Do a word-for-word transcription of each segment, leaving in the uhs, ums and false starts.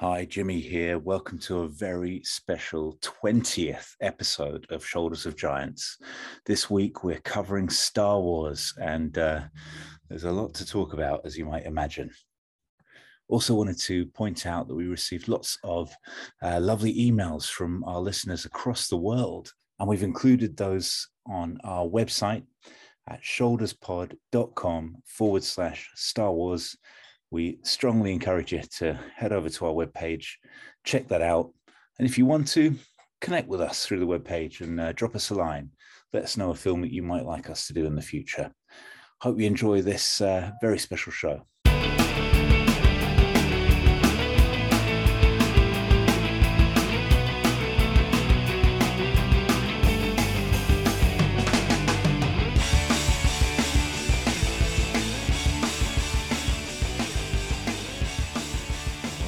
Hi, Jimmy here. Welcome to a very special twentieth episode of Shoulders of Giants. This week, we're covering Star Wars, and uh, there's a lot to talk about, as you might imagine. Also wanted to point out that we received lots of uh, lovely emails from our listeners across the world, and we've included those on our website at shoulderspod.com forward slash Star Wars. We strongly encourage you to head over to our webpage, check that out. And if you want to, connect with us through the webpage and uh, drop us a line. Let us know a film that you might like us to do in the future. Hope you enjoy this uh, very special show.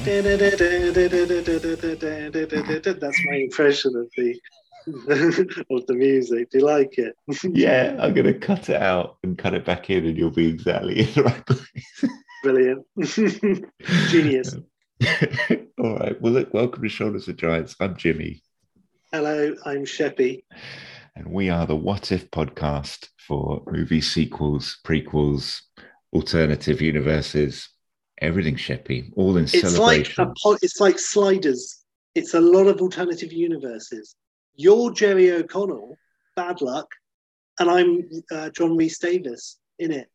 That's my impression of the of the music. Do you like it? Yeah, I'm going to cut it out and cut it back in, and you'll be exactly in the right place. Brilliant, genius. All right. Well, look. Welcome to Shoulders of Giants. I'm Jimmy. Hello, I'm Sheppy, and we are the What If podcast for movie sequels, prequels, alternative universes. Everything, Sheppy, all in it's celebration. Like a, it's like Sliders. It's a lot of alternative universes. You're Jerry O'Connell, bad luck, and I'm uh, John Rhys Davies in it.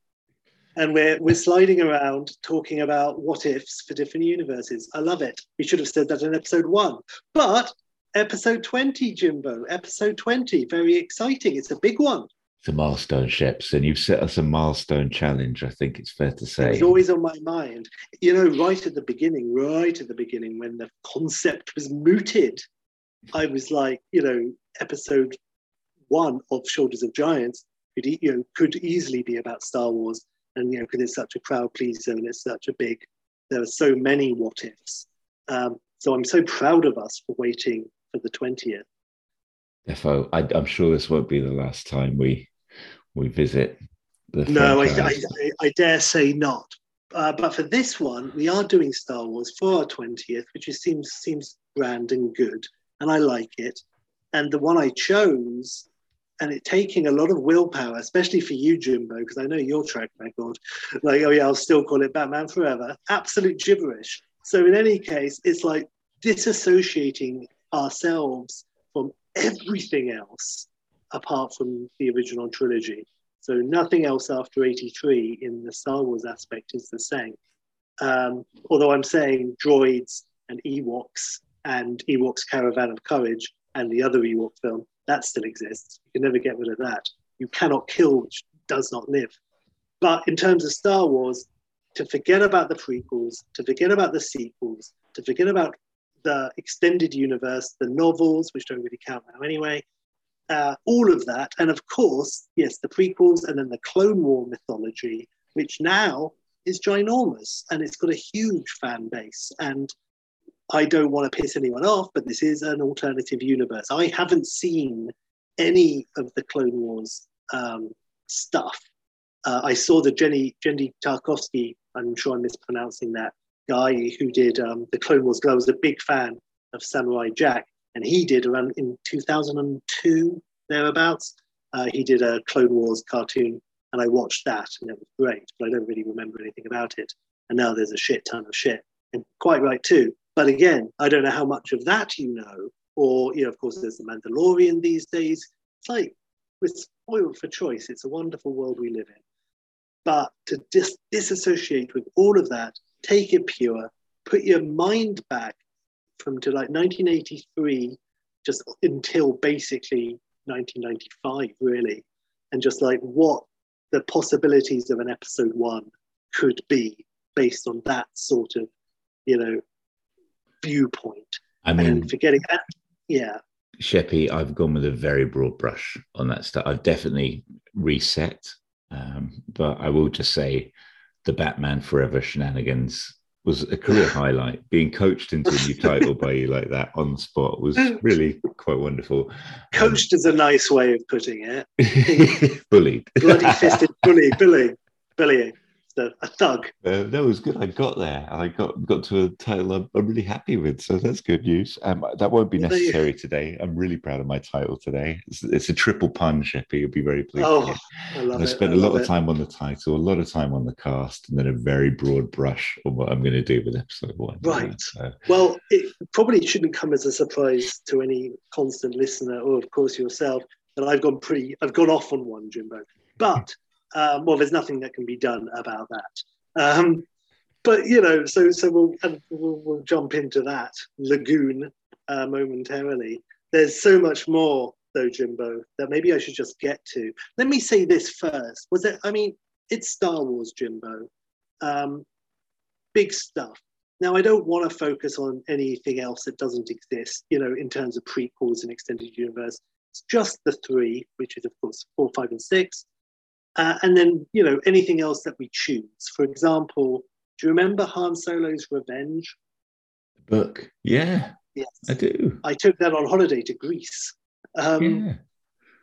And we're we're sliding around talking about what ifs for different universes. I love it. We should have said that in episode one, but episode twenty, Jimbo, episode twenty, very exciting. It's a big one. It's a milestone, Sheps, and you've set us a milestone challenge, I think it's fair to say. It's always on my mind. You know, right at the beginning, right at the beginning, when the concept was mooted, I was like, you know, episode one of Shoulders of Giants could, you know, could easily be about Star Wars. And, you know, because it's such a crowd pleaser and it's such a big, there are so many what ifs. Um, so I'm so proud of us for waiting for the twentieth. Defo, I, I'm sure this won't be the last time we we visit the No, I, I, I dare say not. Uh, but for this one, we are doing Star Wars for our twentieth, which is, seems seems grand and good, and I like it. And the one I chose, and it taking a lot of willpower, especially for you, Jimbo, because I know your track record. Like, oh yeah, I'll still call it Batman Forever. Absolute gibberish. So in any case, it's like disassociating ourselves from everything else apart from the original trilogy. So nothing else after eighty-three in the Star Wars aspect is the same. Um, although I'm saying droids and Ewoks and Ewoks Caravan of Courage and the other Ewok film, that still exists. You can never get rid of that. You cannot kill which does not live. But in terms of Star Wars, to forget about the prequels, to forget about the sequels, to forget about the extended universe, the novels, which don't really count now anyway, uh, all of that. And of course, yes, the prequels and then the Clone War mythology, which now is ginormous and it's got a huge fan base. And I don't want to piss anyone off, but this is an alternative universe. I haven't seen any of the Clone Wars um, stuff. Uh, I saw the Jenny, Jenny Tarkovsky, I'm sure I'm mispronouncing that, guy who did um, the Clone Wars. I was a big fan of Samurai Jack, and he did around in two thousand two thereabouts. Uh, he did a Clone Wars cartoon, and I watched that, and it was great. But I don't really remember anything about it. And now there's a shit ton of shit, and quite right too. But again, I don't know how much of that you know, or you know, of course, there's the Mandalorian these days. It's like we're spoiled for choice. It's a wonderful world we live in. But to dis- disassociate with all of that. Take it pure, put your mind back from to like nineteen eighty-three just until basically nineteen ninety-five really, and just like what the possibilities of an episode one could be based on that sort of, you know, viewpoint. I mean, and forgetting that, yeah. Sheppy, I've gone with a very broad brush on that stuff. I've definitely reset, um, but I will just say the Batman Forever shenanigans was a career highlight. Being coached into a new title by you like that on the spot was really quite wonderful. Coached um, is a nice way of putting it. Bullied. Bloody fisted bully, bully, bullying. a, a thug. Uh, that was good. I got there. I got got to a title I'm, I'm really happy with, so that's good news. Um, that won't be necessary today. I'm really proud of my title today. It's, it's a triple pun, Sheppy. You'll be very pleased. Oh, I love it. I spent a lot of time on the title, a lot of time on the cast, and then a very broad brush on what I'm going to do with episode one. Right. So. Well, it probably shouldn't come as a surprise to any constant listener, or of course yourself, that I've gone pretty. I've gone off on one, Jimbo, but. Um, well, there's nothing that can be done about that. Um, but, you know, so so we'll, we'll, we'll jump into that lagoon uh, momentarily. There's so much more, though, Jimbo, that maybe I should just get to. Let me say this first. Was it? I mean, it's Star Wars, Jimbo. Um, big stuff. Now, I don't want to focus on anything else that doesn't exist, you know, in terms of prequels and extended universe. It's just the three, which is, of course, four, five, and six. Uh, and then, you know, anything else that we choose. For example, do you remember Han Solo's Revenge? Book, yeah, yes, I do. I took that on holiday to Greece. Um, yeah.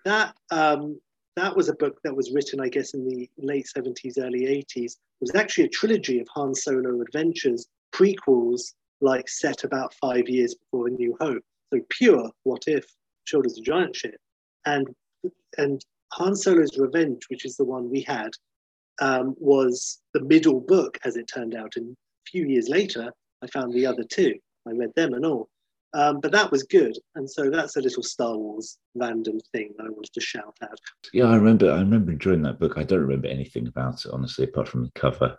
That um, that was a book that was written, I guess, in the late seventies, early eighties. It was actually a trilogy of Han Solo adventures, prequels, like set about five years before A New Hope. So pure what if, Shoulders of Giant Ship, and and. Han Solo's Revenge, which is the one we had, um, was the middle book, as it turned out. And a few years later, I found the other two. I read them and all. Um, but that was good. And so that's a little Star Wars random thing that I wanted to shout out. Yeah, I remember I remember enjoying that book. I don't remember anything about it, honestly, apart from the cover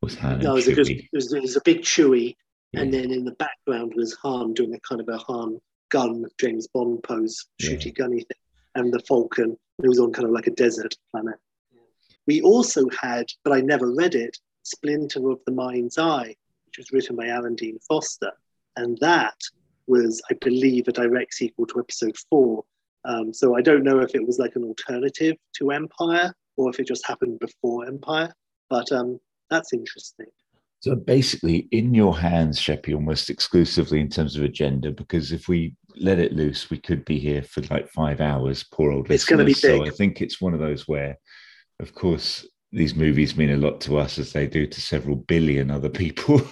with Han no, and it was Chewie. A good, it, was, it was a big Chewie. Yeah. And then in the background was Han doing a kind of a Han gun, James Bond pose, shooty yeah. gunny thing. And the Falcon. It was on kind of like a desert planet. We also had, but I never read it, Splinter of the Mind's Eye, which was written by Alan Dean Foster. And that was, I believe, a direct sequel to episode four. Um, so I don't know if it was like an alternative to Empire or if it just happened before Empire, but um, that's interesting. So basically in your hands, Sheppy, almost exclusively in terms of agenda, because if we let it loose, we could be here for like five hours, poor old listeners. It's going to be big. So I think it's one of those where, of course, these movies mean a lot to us as they do to several billion other people. So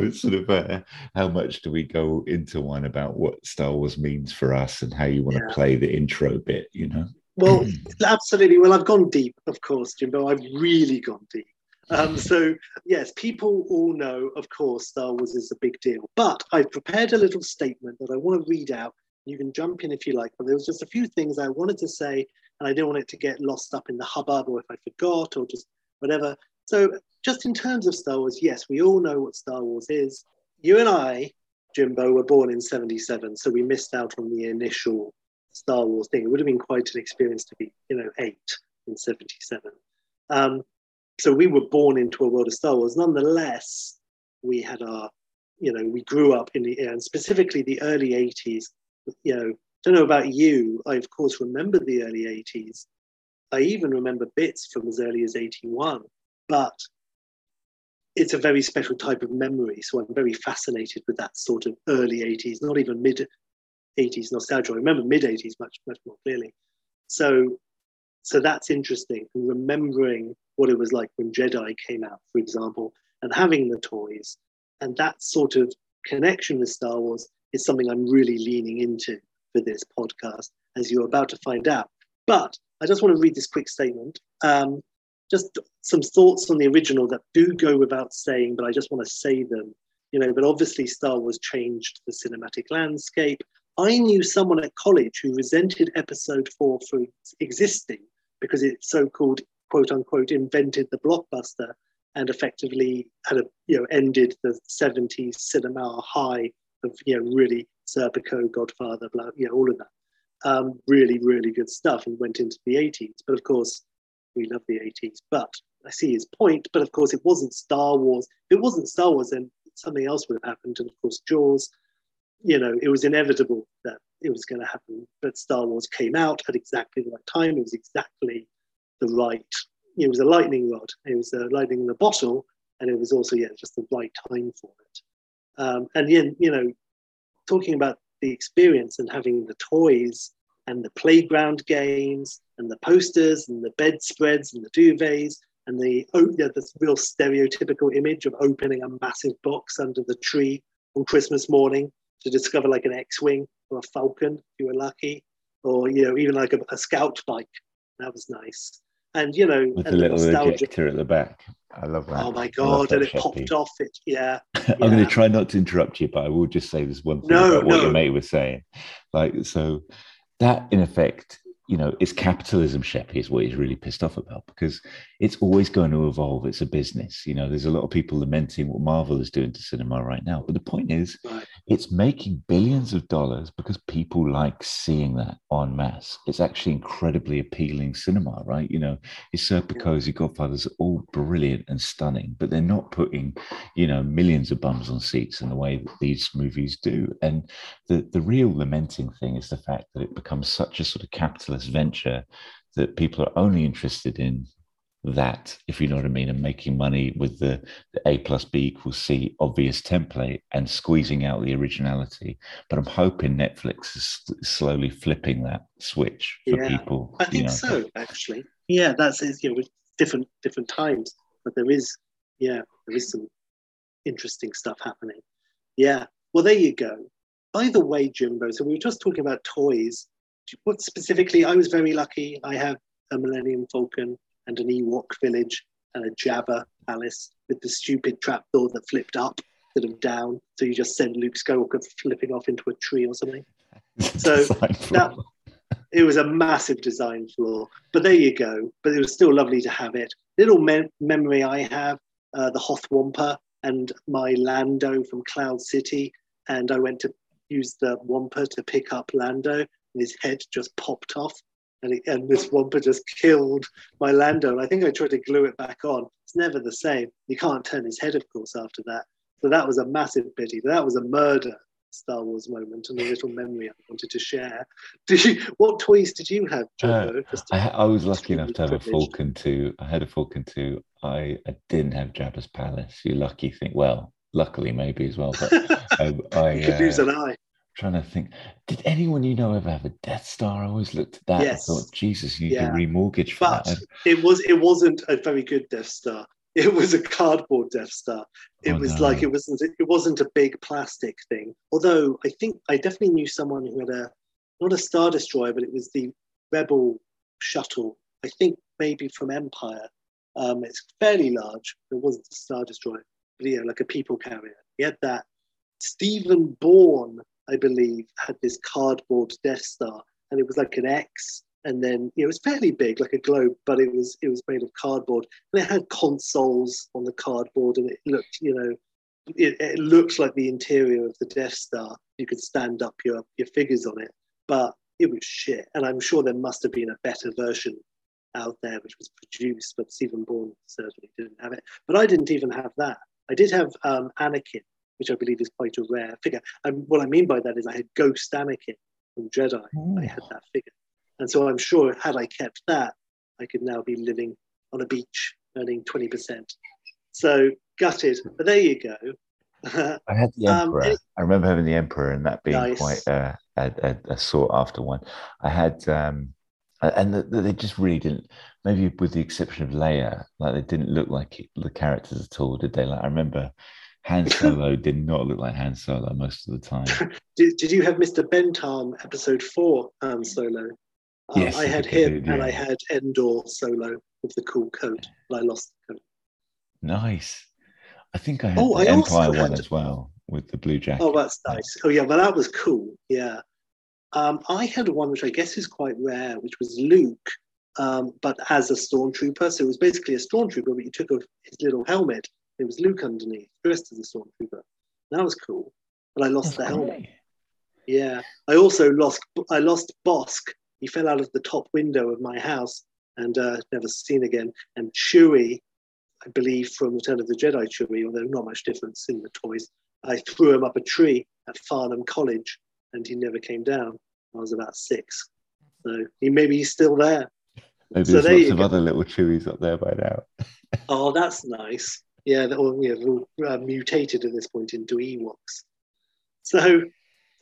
it's sort of uh, how much do we go into one about what Star Wars means for us and how you want yeah. to play the intro bit, you know? Well, absolutely. Well, I've gone deep, of course, Jimbo. I've really gone deep. Um, so, yes, people all know, of course, Star Wars is a big deal. But I've prepared a little statement that I want to read out. You can jump in if you like. But there was just a few things I wanted to say, and I didn't want it to get lost up in the hubbub or if I forgot or just whatever. So just in terms of Star Wars, yes, we all know what Star Wars is. You and I, Jimbo, were born in seventy-seven, so we missed out on the initial Star Wars thing. It would have been quite an experience to be, you know, eight in seventy-seven. Um So we were born into a world of Star Wars. Nonetheless, we had our, you know, we grew up in the, and specifically the early eighties, you know, don't know about you. I, of course, remember the early eighties. I even remember bits from as early as eighty-one, but it's a very special type of memory. So I'm very fascinated with that sort of early eighties, not even mid eighties nostalgia. I remember mid eighties much, much more clearly. So, so that's interesting. Remembering what it was like when Jedi came out, for example, and having the toys. And that sort of connection with Star Wars is something I'm really leaning into for this podcast, as you're about to find out. But I just want to read this quick statement. Um, just some thoughts on the original that do go without saying, but I just want to say them. You know, but obviously Star Wars changed the cinematic landscape. I knew someone at college who resented episode four for existing because it's so-called quote unquote invented the blockbuster and effectively had a you know ended the seventies cinema high of you know really Serpico, Godfather, blah, you know all of that um, really really good stuff and went into the eighties. But of course we love the eighties. But I see his point. But of course it wasn't Star Wars. If it wasn't Star Wars, then something else would have happened. And of course Jaws. You know it was inevitable that it was going to happen. But Star Wars came out at exactly the right time. It was exactly the right, it was a lightning rod, it was a lightning in a bottle, and it was also, yeah, just the right time for it. Um, and then, you know, talking about the experience and having the toys and the playground games and the posters and the bedspreads and the duvets and the you know, this real stereotypical image of opening a massive box under the tree on Christmas morning to discover like an X-Wing or a Falcon, if you were lucky, or, you know, even like a, a Scout bike. That was nice. And, you know, with and a little projector at the back. I love that. Oh, my God. And it popped off. It, yeah. yeah. I'm going to try not to interrupt you, but I will just say this one thing no, about no. what your mate was saying. Like, so that, in effect, you know, is capitalism, Sheppy, is what he's really pissed off about, because it's always going to evolve. It's a business. You know, there's a lot of people lamenting what Marvel is doing to cinema right now. But the point is, right. it's making billions of dollars because people like seeing that en masse. It's actually incredibly appealing cinema, right? You know, his Serpico's, your Godfathers are all brilliant and stunning, but they're not putting, you know, millions of bums on seats in the way that these movies do. And the, the real lamenting thing is the fact that it becomes such a sort of capitalist venture that people are only interested in that, if you know what I mean, and making money with the, the A plus B equals C obvious template and squeezing out the originality. But I'm hoping Netflix is slowly flipping that switch for yeah, people. I think know. so, actually. Yeah, that's you know, with different different times, but there is yeah, there is some interesting stuff happening. Yeah, well, there you go. By the way, Jimbo, so we were just talking about toys. What specifically? I was very lucky. I have a Millennium Falcon and an Ewok village and a Jabba palace with the stupid trapdoor that flipped up instead of down. So you just send Luke Skywalker flipping off into a tree or something. So that, it was a massive design flaw. But there you go. But it was still lovely to have it. Little me- memory I have, uh, the Hoth Wampa and my Lando from Cloud City. And I went to use the Wampa to pick up Lando. His head just popped off, and, it, and this Wampa just killed my Lando. And I think I tried to glue it back on. It's never the same. You can't turn his head, of course, after that. So that was a massive pity. That was a murder Star Wars moment and a little memory I wanted to share. Did you, what toys did you have, Jumbo? Uh, I, I was lucky enough to have privileged. a Falcon two. I had a Falcon two. I, I didn't have Jabba's Palace. You lucky thing. Well, luckily maybe as well. But um, I you could uh, lose an eye. Trying to think, did anyone you know ever have a Death Star? I always looked at that yes. and thought, Jesus, you need yeah. to remortgage for but that. It was it wasn't a very good Death Star. It was a cardboard Death Star. It oh, was no. like it wasn't it wasn't a big plastic thing. Although I think I definitely knew someone who had a not a Star Destroyer, but it was the Rebel shuttle. I think maybe from Empire. Um, it's fairly large. It wasn't a Star Destroyer, but yeah, like a people carrier. He had that. Stephen Bourne, I believe, had this cardboard Death Star, and it was like an X, and then you know, it was fairly big, like a globe, but it was it was made of cardboard, and it had consoles on the cardboard, and it looked, you know, it, it looked like the interior of the Death Star. You could stand up your your figures on it, but it was shit. And I'm sure there must have been a better version out there which was produced, but Stephen Bourne certainly didn't have it. But I didn't even have that. I did have um, Anakin, which I believe is quite a rare figure. And what I mean by that is I had Ghost Anakin from Jedi. Ooh. I had that figure. And so I'm sure had I kept that, I could now be living on a beach earning twenty percent. So gutted, but there you go. I had the Emperor. Um, it, I remember having the Emperor and that being nice. quite a, a, a sought-after one. I had... Um... And the, the, they just really didn't, maybe with the exception of Leia, like they didn't look like it, the characters at all, did they? Like I remember... Han Solo did not look like Han Solo most of the time. Did, did you have Mister Bentham episode four Han Solo? Um, yes, I had I him did, yeah. and I had Endor Solo with the cool coat, and I lost the coat. Nice. I think I had oh, the I Empire one had... as well with the blue jacket. Oh, that's nice. Oh, yeah, well, that was cool. Yeah. Um, I had one which I guess is quite rare, which was Luke, um, but as a stormtrooper. So it was basically a stormtrooper, but you took off his little helmet. It was Luke underneath, dressed as a stormtrooper. That was cool, but I lost That's the helmet. Great. Yeah, I also lost. I lost Bosk. He fell out of the top window of my house and uh, never seen again. And Chewie, I believe from Return of the Jedi, Chewie, although not much difference in the toys. I threw him up a tree at Farnham College, and he never came down. I was about six, so he maybe he's still there. Maybe so there's there lots of go. other little Chewies up there by now. Oh, that's nice. Yeah, they're all, you know, they're all uh, mutated at this point into Ewoks. So,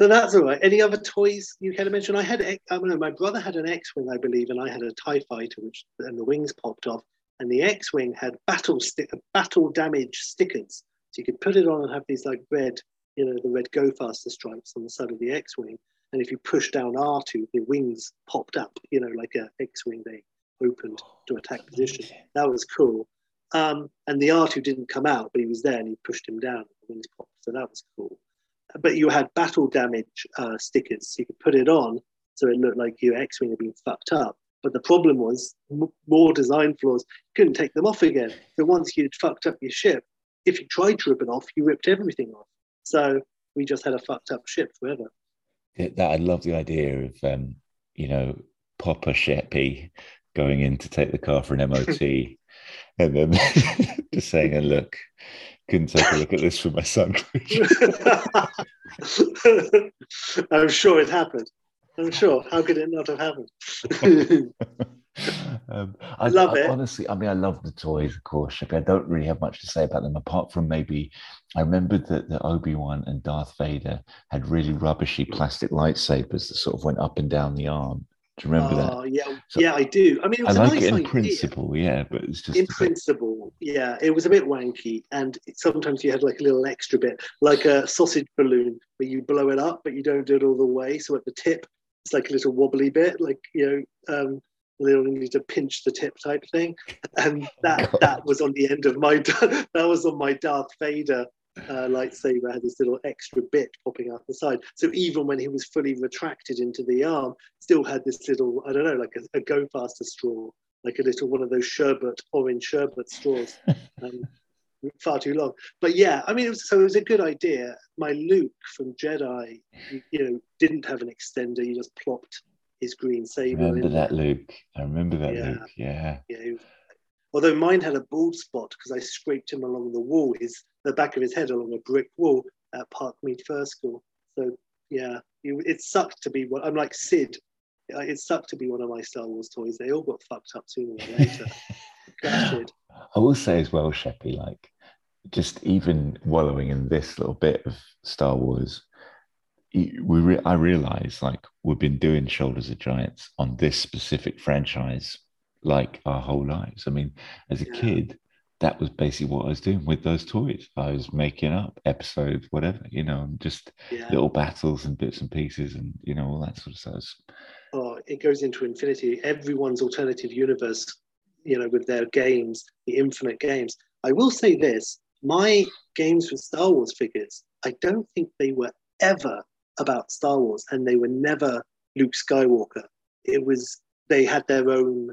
so that's all right. Any other toys you care to mention? I had, I don't know, my brother had an X-Wing, I believe, and I had a TIE Fighter, which and the wings popped off. and the X-Wing had battle stick, battle damage stickers. So you could put it on and have these like red, you know, the red go faster stripes on the side of the X-Wing. And if you push down R two, the wings popped up, you know, like a X-Wing they opened to attack position. That was cool. Um, and the R two didn't come out, but he was there and he pushed him down and the wings popped. So that was cool. But you had battle damage uh, stickers. So you could put it on so it looked like your X-Wing had been fucked up. But the problem was m more design flaws. You couldn't take them off again. So once you'd fucked up your ship, if you tried to rip it off, you ripped everything off. So we just had a fucked up ship forever. It, that I love the idea of, um, you know, Papa Sheppy going in to take the car for an M O T and then just saying, oh, look, couldn't take a look at this for my son. I'm sure it happened. I'm sure. How could it not have happened? um, I love I, it. Honestly, I mean, I love the toys, of course, Sheppy. I don't really have much to say about them, apart from maybe I remembered that the Obi-Wan and Darth Vader had really rubbishy plastic lightsabers that sort of went up and down the arm. Do you remember oh, that? Yeah, so, yeah, I do. I mean, it was I a like nice it in idea. principle, yeah, but it's just in principle, bit... yeah, it was a bit wanky, and it, sometimes you had like a little extra bit, like a sausage balloon, where you blow it up, but you don't do it all the way. So at the tip, it's like a little wobbly bit, like, you know, um, a little need to pinch the tip type thing, and that oh, that was on the end of my that was on my Darth Vader uh, lightsaber. Had this little extra bit popping out the side, so even when he was fully retracted into the arm, still had this little, I don't know, like a, a go faster straw, like a little one of those sherbet orange sherbet straws, um, far too long. But yeah, I mean, it was, so it was a good idea. My Luke from Jedi, you, you know, didn't have an extender. You just plopped his green saber. Remember in that, there. Luke? I remember that, yeah. Luke. Yeah. Yeah. Although mine had a bald spot because I scraped him along the wall, his the back of his head along a brick wall at Parkmead First School. So yeah, it, it sucked to be one. I'm like Sid. It sucked to be one of my Star Wars toys. They all got fucked up sooner or later. Gutted. I will say as well, Sheppy, like, just even wallowing in this little bit of Star Wars, we re I realise, like, we've been doing Shoulders of Giants on this specific franchise like our whole lives. I mean, as a yeah. kid, that was basically what I was doing with those toys. I was making up episodes, whatever, you know, and just yeah. little battles and bits and pieces and, you know, all that sort of stuff. Oh, it goes into infinity. Everyone's alternative universe, you know, with their games, the infinite games. I will say this, my games with Star Wars figures, I don't think they were ever about Star Wars, and they were never Luke Skywalker. It was, they had their own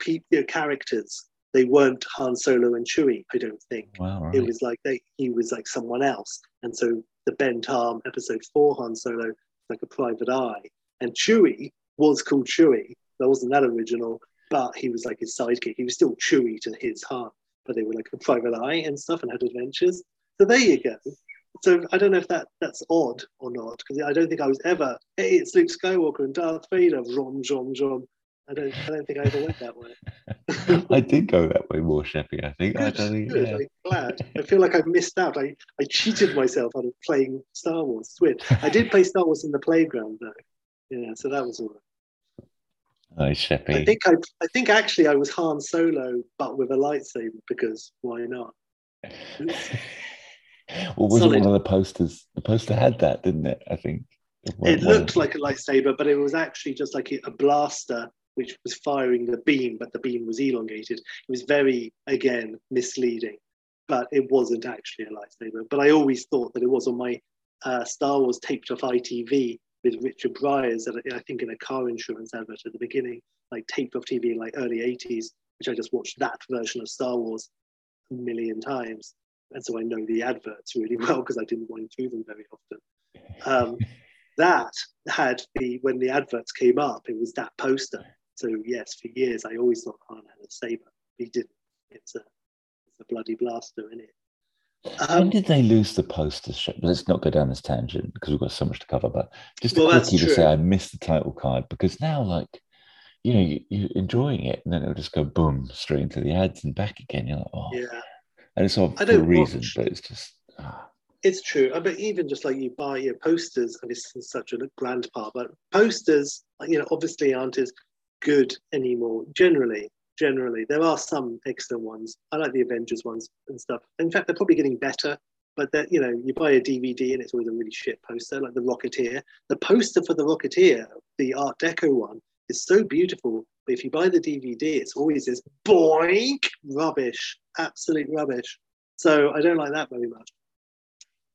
pe their characters. They weren't Han Solo and Chewie, I don't think. Wow, right. It was like they, he was like someone else. And so the bent arm episode four Han Solo, like a private eye. And Chewie was called Chewie. That wasn't that original, but he was like his sidekick. He was still Chewie to his heart, but they were like a private eye and stuff and had adventures. So there you go. So I don't know if that that's odd or not, because I don't think I was ever, hey, it's Luke Skywalker and Darth Vader, rom, rom, rom. I don't, I don't think I ever went that way. I did go that way more, Sheppy, I think. Good, I don't think good. Yeah. I'm glad. I feel like I missed out. I, I cheated myself out of playing Star Wars. Weird. I did play Star Wars in the playground, though. Yeah, so that was all right. Oh, Sheppy. I think, I, I think actually I was Han Solo, but with a lightsaber, because why not? Or was Solid. It one of the posters? The poster had that, didn't it? I think it, it looked like a lightsaber, but it was actually just like a blaster which was firing the beam, but the beam was elongated. It was very, again, misleading, but it wasn't actually a lightsaber. But I always thought that it was on my uh, Star Wars taped off I T V with Richard Bryars, I think in a car insurance advert at the beginning, like taped off T V in like early eighties, which I just watched that version of Star Wars a million times. And so I know the adverts really well because I didn't wind through them very often. Um, that had the, when the adverts came up, it was that poster. So yes, for years, I always thought Han had a saber. He didn't. It's a, it's a bloody blaster, isn't it? Um, when did they lose the poster? Let's not go down this tangent because we've got so much to cover, but just well, quickly to say I missed the title card because now, like, you know, you, you're enjoying it and then it'll just go boom, straight into the ads and back again. You're like, oh. Yeah. And it's all for a reason, watch. But it's just... Ah. It's true. I mean, even just like you buy your posters, and it's such a grand part, but posters, you know, obviously aren't as good anymore, generally. generally. There are some excellent ones. I like the Avengers ones and stuff. In fact, they're probably getting better, but that, you know, you buy a D V D and it's always a really shit poster, like the Rocketeer. The poster for the Rocketeer, the Art Deco one, is so beautiful, but if you buy the D V D, it's always this boink, rubbish, absolute rubbish. So I don't like that very much.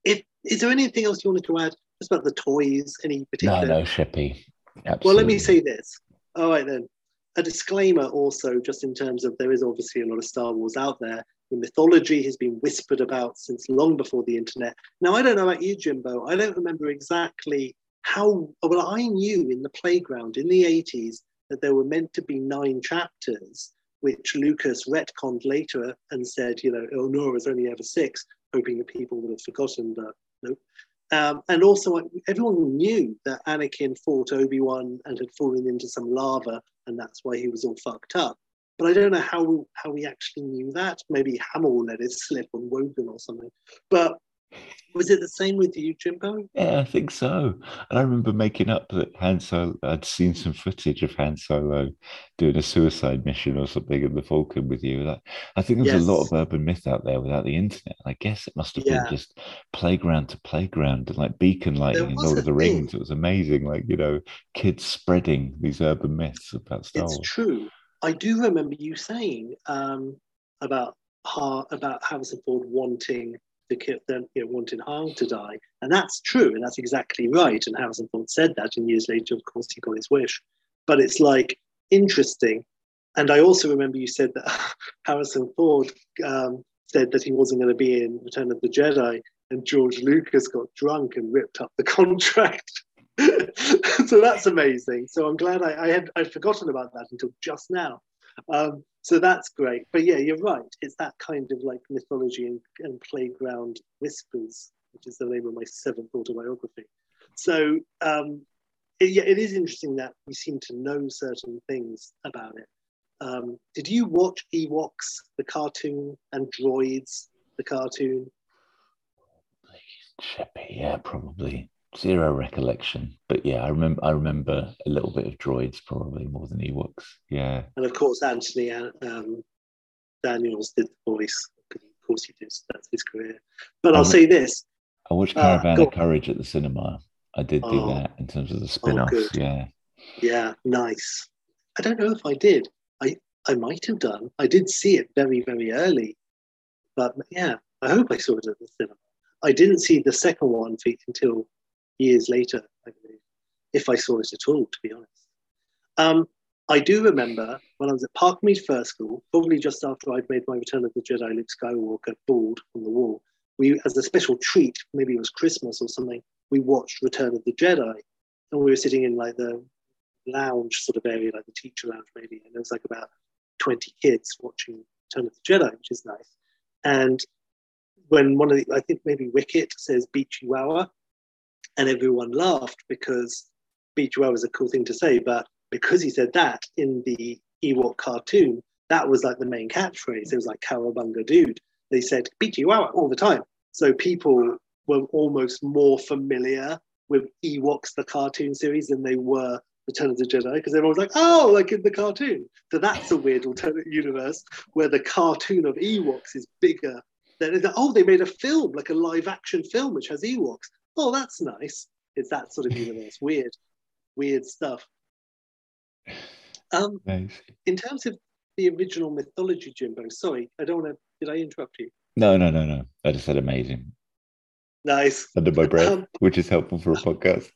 If, is there anything else you wanted to add? Just about the toys, any particular? No, no, Shippy. Absolutely. Well, let me say this. All right, then. A disclaimer also, just in terms of there is obviously a lot of Star Wars out there. The mythology has been whispered about since long before the internet. Now, I don't know about you, Jimbo. I don't remember exactly how... Well, I knew in the playground in the eighties that there were meant to be nine chapters, which Lucas retconned later and said, you know, oh no, it's only ever six, hoping that people would have forgotten, but nope. Um, and also, everyone knew that Anakin fought Obi-Wan and had fallen into some lava, and that's why he was all fucked up. But I don't know how how we actually knew that. Maybe Hamill let it slip on Woden or something. But was it the same with you, Jimbo? Yeah, I think so. And I remember making up that Han Solo, I'd seen some footage of Han Solo doing a suicide mission or something in the Falcon with you. Like, I think there's yes. a lot of urban myth out there without the internet. I guess it must have yeah. been just playground to playground, and like beacon lighting in Lord of the Rings. It was amazing. Like, you know, kids spreading these urban myths about Star Wars. It's true. I do remember you saying um, about her, about Harrison Ford wanting the kid, them, you know, wanting Han to die, and that's true, and that's exactly right. And Harrison Ford said that, and years later, of course, he got his wish. But it's like interesting. And I also remember you said that Harrison Ford um, said that he wasn't going to be in Return of the Jedi, and George Lucas got drunk and ripped up the contract. So that's amazing. So I'm glad I, I had I'd forgotten about that until just now. Um, so that's great. But yeah, you're right. It's that kind of like mythology and, and playground whispers, which is the name of my seventh autobiography. So um, it, yeah, it is interesting that we seem to know certain things about it. Um, did you watch Ewoks, the cartoon, and Droids, the cartoon? Yeah, probably. Zero recollection, but yeah, I remember. I remember a little bit of Droids, probably more than Ewoks. Yeah, and of course, Anthony um, Daniels did the voice. Of course, he did. So that's his career. But I'll I, say this: I watched Caravan uh, of Courage at the cinema. I did do oh, that in terms of the spin-offs. Oh, yeah, yeah, nice. I don't know if I did. I I might have done. I did see it very very early, but yeah, I hope I saw it at the cinema. I didn't see the second one until years later, I believe, if I saw it at all, to be honest. Um, I do remember when I was at Parkmead First School, probably just after I'd made my Return of the Jedi Luke Skywalker bald on the wall, we, as a special treat, maybe it was Christmas or something, we watched Return of the Jedi, and we were sitting in like the lounge sort of area, like the teacher lounge maybe, and there was like about twenty kids watching Return of the Jedi, which is nice. And when one of the, I think maybe Wicket says Beachy Wower, and everyone laughed because Beach Wow was a cool thing to say, but because he said that in the Ewok cartoon, that was like the main catchphrase. It was like Cowabunga Dude. They said Beachy Wow all the time. So people were almost more familiar with Ewoks, the cartoon series, than they were Return of the Jedi, because everyone was like, oh, like in the cartoon. So that's a weird alternate universe where the cartoon of Ewoks is bigger than, oh, they made a film, like a live action film, which has Ewoks. Oh, that's nice. It's that sort of universe. Weird, weird stuff. Um, nice. In terms of the original mythology, Jimbo, sorry, I don't want to, did I interrupt you? No, no, no, no. I just said amazing. Nice. Under my breath, um, which is helpful for a podcast.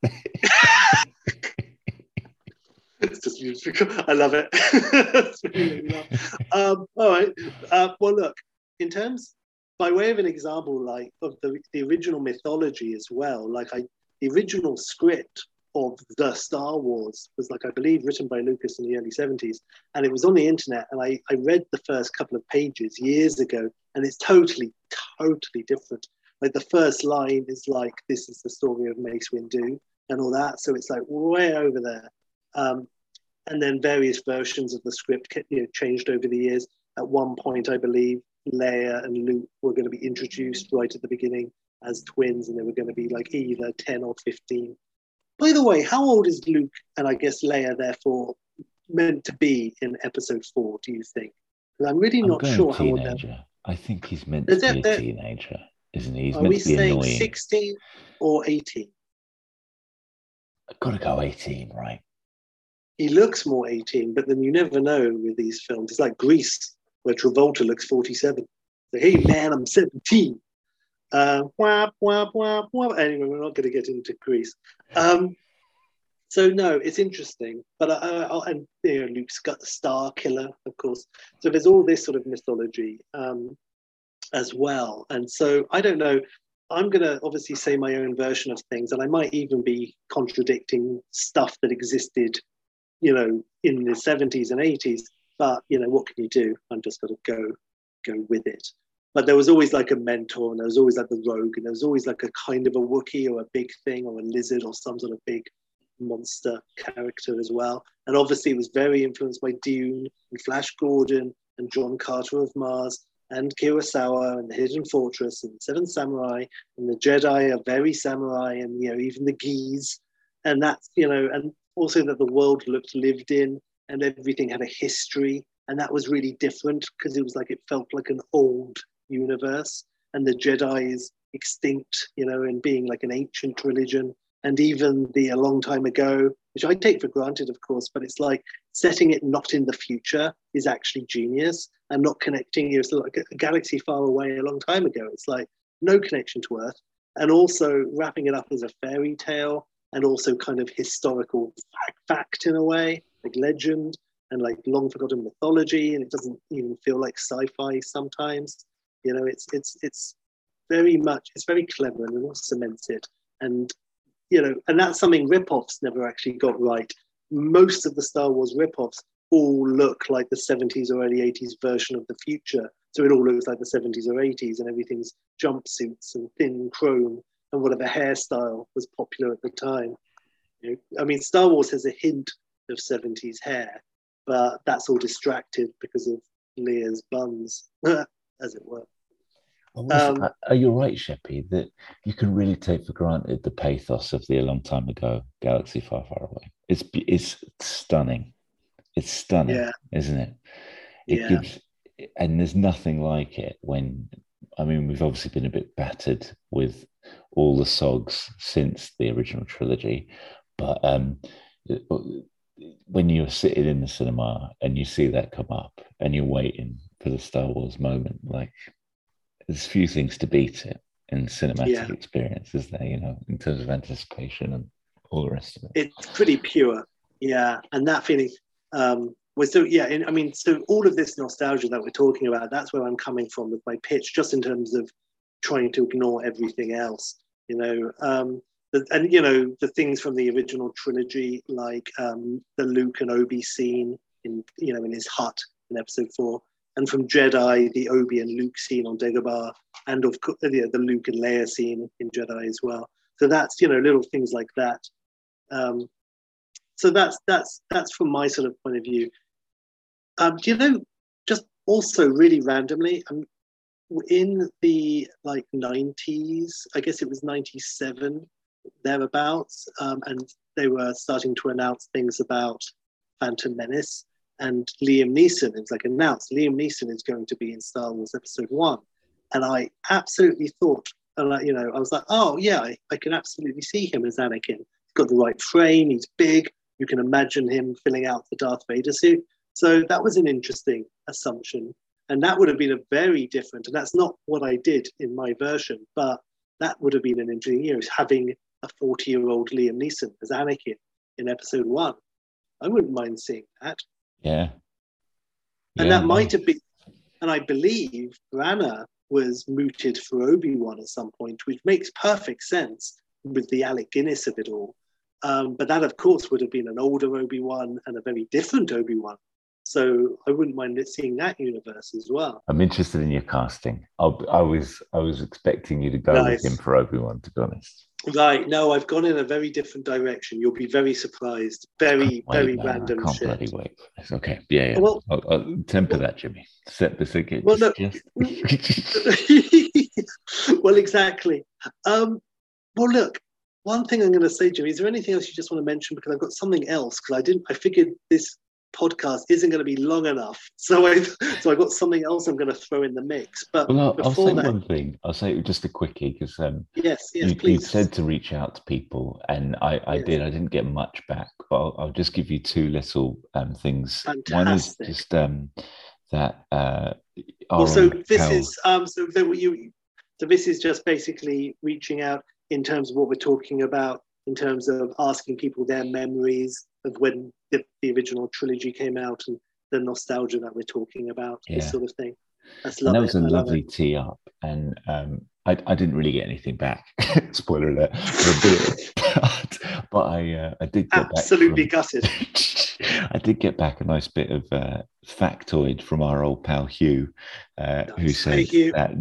It's just musical. I love it. It's really, really love. Um, all right. Uh, well, look, in terms... by way of an example, like of the, the original mythology as well, like I, the original script of the Star Wars was, like I believe, written by Lucas in the early seventies, and it was on the internet. And I, I read the first couple of pages years ago, and it's totally, totally different. Like the first line is like, "This is the story of Mace Windu" and all that, so it's like way over there. Um, and then various versions of the script, you know, changed over the years. At one point, I believe, Leia and Luke were going to be introduced right at the beginning as twins, and they were going to be like either ten or fifteen. By the way, how old is Luke and I guess Leia, therefore, meant to be in episode four, do you think? Because I'm really I'm not sure how old that is. I think he's meant is to that, be a that, teenager, isn't he? He's are meant we to be saying annoying. sixteen or eighteen? I've got to go eighteen, right? He looks more eighteen, but then you never know with these films. It's like Grease, where Travolta looks forty-seven. So, hey, man, I'm seventeen. Uh, wah, wah, wah, wah. Anyway, we're not going to get into Grease. Um, so, no, it's interesting. But I, I, and you know, Luke's got the Star Killer, of course. So there's all this sort of mythology um, as well. And so I don't know. I'm going to obviously say my own version of things, and I might even be contradicting stuff that existed, you know, in the seventies and eighties. But, you know, what can you do? I'm just going to go go with it. But there was always like a mentor, and there was always like the rogue, and there was always like a kind of a Wookiee or a big thing or a lizard or some sort of big monster character as well. And obviously it was very influenced by Dune and Flash Gordon and John Carter of Mars and Kurosawa and the Hidden Fortress and Seven Samurai, and the Jedi are very samurai, and, you know, even the Geese. And that's, you know, and also that the world looked lived in and everything had a history. And that was really different because it was like, it felt like an old universe, and the Jedi is extinct, you know, and being like an ancient religion. And even the a long time ago, which I take for granted, of course, but it's like setting it not in the future is actually genius, and not connecting you to like a galaxy far away a long time ago. It's like no connection to Earth, and also wrapping it up as a fairy tale, and also kind of historical fact, fact in a way, like legend and like long forgotten mythology. And it doesn't even feel like sci-fi sometimes, you know, it's, it's, it's very much, it's very clever and it all cements it. And, you know, and that's something ripoffs never actually got right. Most of the Star Wars ripoffs all look like the seventies or early eighties version of the future. So it all looks like the seventies or eighties, and everything's jumpsuits and thin chrome and whatever hairstyle was popular at the time. You know, I mean, Star Wars has a hint of seventies hair, but that's all distracted because of Lea's buns, as it were. Um, Are you right, Sheppy, that you can really take for granted the pathos of the a long time ago galaxy far, far away? It's it's stunning. It's stunning, yeah. Isn't it? It yeah. gives, and there's nothing like it when, I mean, we've obviously been a bit battered with all the S O Gs since the original trilogy, but um, when you're sitting in the cinema and you see that come up and you're waiting for the Star Wars moment, like, there's few things to beat it in cinematic yeah. experience, is there, you know, in terms of anticipation and all the rest of it. It's pretty pure, yeah. And that feeling um, was so, yeah, and, I mean, so all of this nostalgia that we're talking about, that's where I'm coming from with my pitch, just in terms of trying to ignore everything else, you know. Um, the, and, you know, the things from the original trilogy, like um, the Luke and Obi scene in, you know, in his hut in episode four, and from Jedi, the Obi and Luke scene on Dagobah, and of course, the, the Luke and Leia scene in Jedi as well. So that's, you know, little things like that. Um, so that's that's that's from my sort of point of view. Um, do you know, just also really randomly, um, in the like nineties, I guess it was ninety-seven, thereabouts, um, and they were starting to announce things about Phantom Menace. And Liam Neeson, it was like announced, Liam Neeson is going to be in Star Wars Episode One. And I absolutely thought, and I, you know, I was like, oh yeah, I, I can absolutely see him as Anakin. He's got the right frame, he's big. You can imagine him filling out the Darth Vader suit. So that was an interesting assumption. And that would have been a very different, and that's not what I did in my version, but that would have been an interesting, you know, having a forty-year-old Liam Neeson as Anakin in Episode One. I wouldn't mind seeing that. Yeah. And yeah, that might have been, and I believe Branagh was mooted for Obi-Wan at some point, which makes perfect sense with the Alec Guinness of it all. Um, but that, of course, would have been an older Obi-Wan and a very different Obi-Wan. So I wouldn't mind seeing that universe as well. I'm interested in your casting. I'll, I was I was expecting you to go nice. with him for Obi-Wan, to be honest. Right, no, I've gone in a very different direction. You'll be very surprised. Very, very no, random I can't shit. Bloody wait. Okay, yeah, yeah. Well, I'll, I'll temper well, that, Jimmy. Set this again. Well, no. Well, exactly. Um, well, look, one thing I'm going to say, Jimmy, is there anything else you just want to mention? Because I've got something else, because I didn't, I figured this podcast isn't going to be long enough, so I've so I've got something else I'm going to throw in the mix. But well, I'll, before I'll say that, one thing. I'll say just a quickie because um, yes, yes, you, please. You said to reach out to people, and I, I yes. did. I didn't get much back, but I'll, I'll just give you two little um, things. Fantastic. One is just um, that. Uh, well, so this health. is um, so that you. So this is just basically reaching out in terms of what we're talking about, in terms of asking people their memories of when the, the original trilogy came out and the nostalgia that we're talking about, yeah. this sort of thing. That's lovely. That was a I lovely tee up, and um, I, I didn't really get anything back. Spoiler alert! But, but I, uh, I did get absolutely back from, gutted. I did get back a nice bit of uh, factoid from our old pal Hugh, uh, nice. who said hey, Hugh. that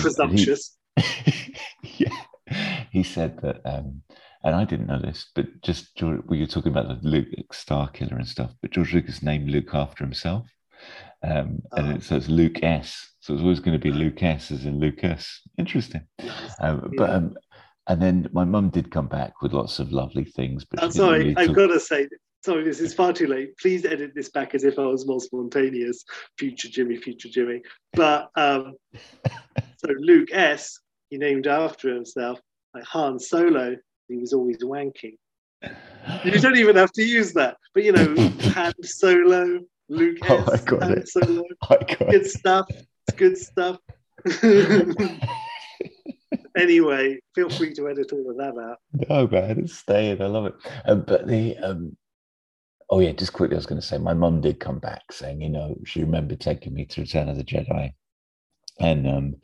presumptuous. He, yeah, he said that. Um, And I didn't know this, but just George, well, you're talking about the Luke Star Killer and stuff, but George Lucas named Luke after himself. Um, oh. And it, so it's Luke S. So it's always going to be Luke S as in Lucas. Interesting. Um, yeah. But um, and then my mum did come back with lots of lovely things. But I'm sorry, really I've talk- got to say, sorry, this is far too late. Please edit this back as if I was more spontaneous. Future Jimmy, future Jimmy. But um, so Luke S, he named after himself, like Han Solo. He was always wanking. You don't even have to use that, but you know, Han Solo, Luke S, oh, I got Han it. Solo, I got good it. stuff. It's good stuff. Anyway, feel free to edit all of that out. No, man, it's staying. I love it. Um, but the um, oh yeah, just quickly, I was going to say, my mum did come back saying, you know, she remembered taking me to Return of the Jedi, and um.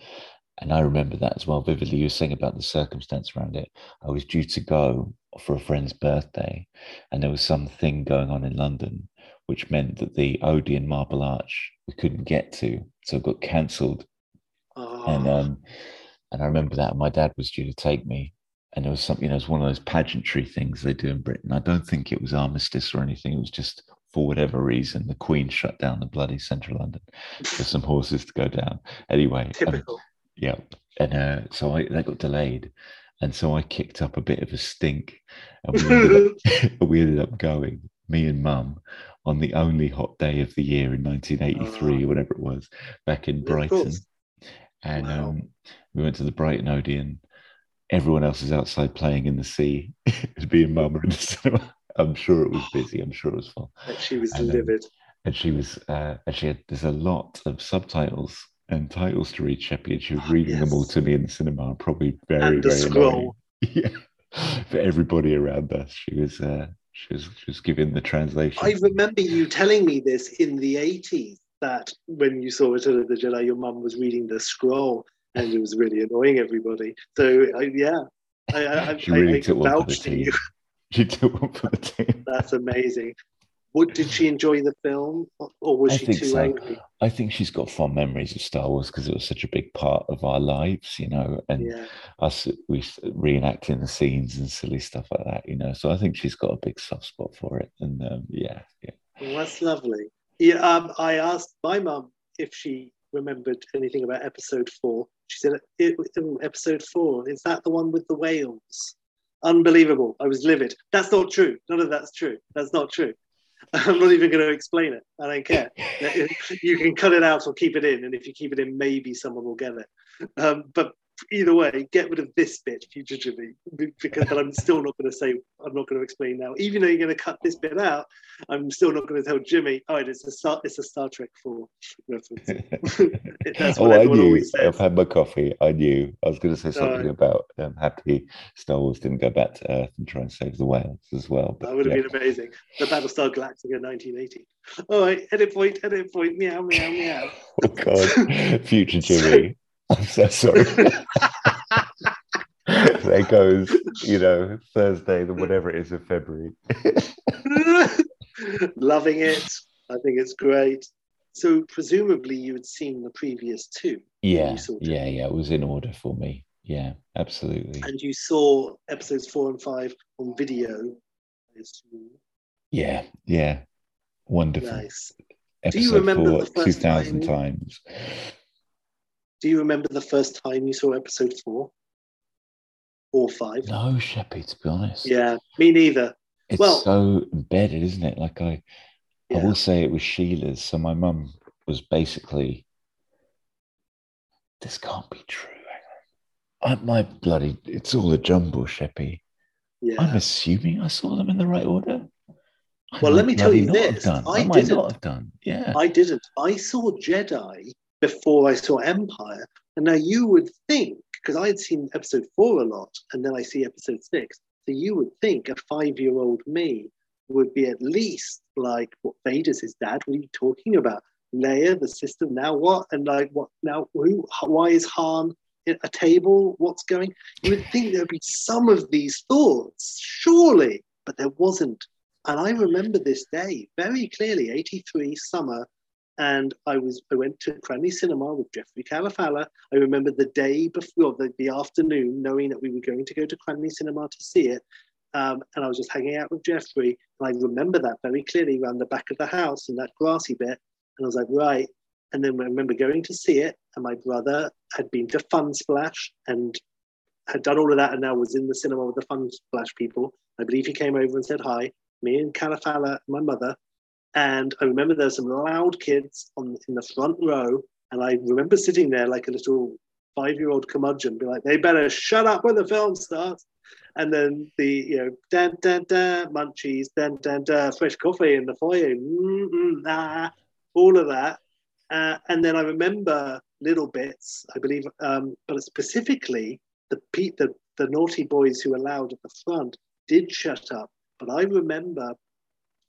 And I remember that as well vividly. You were saying about the circumstance around it. I was due to go for a friend's birthday, and there was something going on in London, which meant that the Odeon Marble Arch we couldn't get to, so it got cancelled. Oh. And um, and I remember that my dad was due to take me, and it was something. You know, it was one of those pageantry things they do in Britain. I don't think it was armistice or anything. It was just, for whatever reason, the Queen shut down the bloody central London for some horses to go down. Anyway, typical. Um, Yeah, and uh, so I, that got delayed, and so I kicked up a bit of a stink, and we ended up, we ended up going, me and Mum, on the only hot day of the year in nineteen eighty-three, uh, whatever it was, back in Brighton, and wow. um, we went to the Brighton Odeon. Everyone else is outside playing in the sea. It was me and Mum were in the cinema. I'm sure it was busy. I'm sure it was fun. But she was and, livid, um, and she was, uh, and she had. There's a lot of subtitles and titles to read, Sheppy, and she was oh, reading yes. them all to me in the cinema, probably very, and very scroll. Yeah. For everybody around us, she was, uh, she was she was giving the translation. I remember you telling me this in the eighties, that when you saw Return of the Jedi, your mum was reading the scroll, and it was really annoying everybody. So, uh, yeah, I, I, she I, really I, took I vouched to you. She took one for the team. That's amazing. What, did she enjoy the film, or was I she think too so. angry? I think she's got fond memories of Star Wars because it was such a big part of our lives, you know, and yeah. us we reenacting the scenes and silly stuff like that, you know. So I think she's got a big soft spot for it, and um, yeah, yeah. Well, that's lovely. Yeah, um, I asked my mum if she remembered anything about Episode Four. She said, it, it, "Episode Four, is that the one with the whales?" Unbelievable! I was livid. That's not true. None of that's true. That's not true. I'm not even going to explain it. I don't care. You can cut it out or keep it in. And if you keep it in, maybe someone will get it. Um, but either way, get rid of this bit, future Jimmy, because but I'm still not going to say, I'm not going to explain now. Even though you're going to cut this bit out, I'm still not going to tell Jimmy, all right, it's a Star, it's a Star Trek four reference. That's what oh, I knew. I've had my coffee. I knew. I was going to say something uh, about um, happy Star Wars didn't go back to Earth and try and save the whales as well. But that would have yeah. been amazing. The Battlestar Galactica nineteen eighty. All right, edit point, edit point, meow, meow, meow. Oh, God. Future Jimmy. I'm so sorry. There goes, you know, Thursday, the whatever it is of February. Loving it. I think it's great. So presumably you had seen the previous two. Yeah, yeah, yeah. It was in order for me. Yeah, absolutely. And you saw episodes four and five on video. Yeah, yeah. Wonderful. Nice. Episode Do you remember four, the first two thousand time? times. Do you remember the first time you saw episode four or five? No, Sheppy, to be honest. Yeah, me neither. It's well, so embedded, isn't it? Like I, yeah. I will say it was Sheila's. So my mum was basically, this can't be true. I, my bloody, it's all a jumble, Sheppy. Yeah. I'm assuming I saw them in the right order. I well, let me tell you this. I, I might didn't. Not have done. Yeah. I didn't. I saw Jedi before I saw Empire. And now you would think, because I had seen episode four a lot, and then I see episode six. So you would think a five-year-old me would be at least like, what, Vader's his dad? What are you talking about? Leia, the sister, now what? And like, what now? Who? Why is Han at a table? What's going? You would think there'd be some of these thoughts, surely, but there wasn't. And I remember this day very clearly, eighty-three summer, and I was I went to Cranley Cinema with Jeffrey Calafala. I remember the day before, the, the afternoon, knowing that we were going to go to Cranley Cinema to see it, um, and I was just hanging out with Jeffrey, and I remember that very clearly around the back of the house in that grassy bit, and I was like, right. And then I remember going to see it, and my brother had been to Fun Splash and had done all of that, and now was in the cinema with the Fun Splash people. I believe he came over and said hi. Me and Calafala, my mother, and I remember there were some loud kids on in the front row, and I remember sitting there like a little five-year-old curmudgeon, be like, "They better shut up when the film starts." And then the you know, dan dan dan munchies, dan dan dan fresh coffee in the foyer, mm-mm, ah, all of that. Uh, and then I remember little bits, I believe, um, but specifically the, the the naughty boys who were loud at the front did shut up. But I remember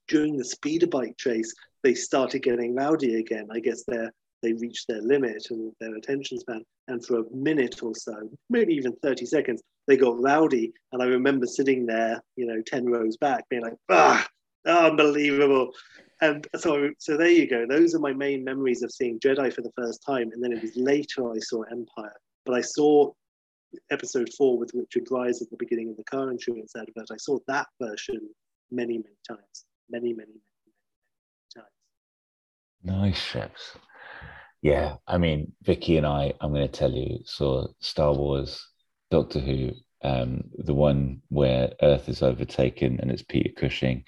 during the speeder bike chase, they started getting rowdy again. I guess they they reached their limit and their attention span. And for a minute or so, maybe even thirty seconds, they got rowdy. And I remember sitting there, you know, ten rows back being like, ah, unbelievable. And so, so there you go. Those are my main memories of seeing Jedi for the first time. And then it was later I saw Empire. But I saw episode four with Richard Grise at the beginning of the car insurance advert. I saw that version many, many times. Many, many, many, many times. Nice, Sheps. Yeah, I mean, Vicky and I, I'm going to tell you, saw Star Wars, Doctor Who, um, the one where Earth is overtaken, and it's Peter Cushing.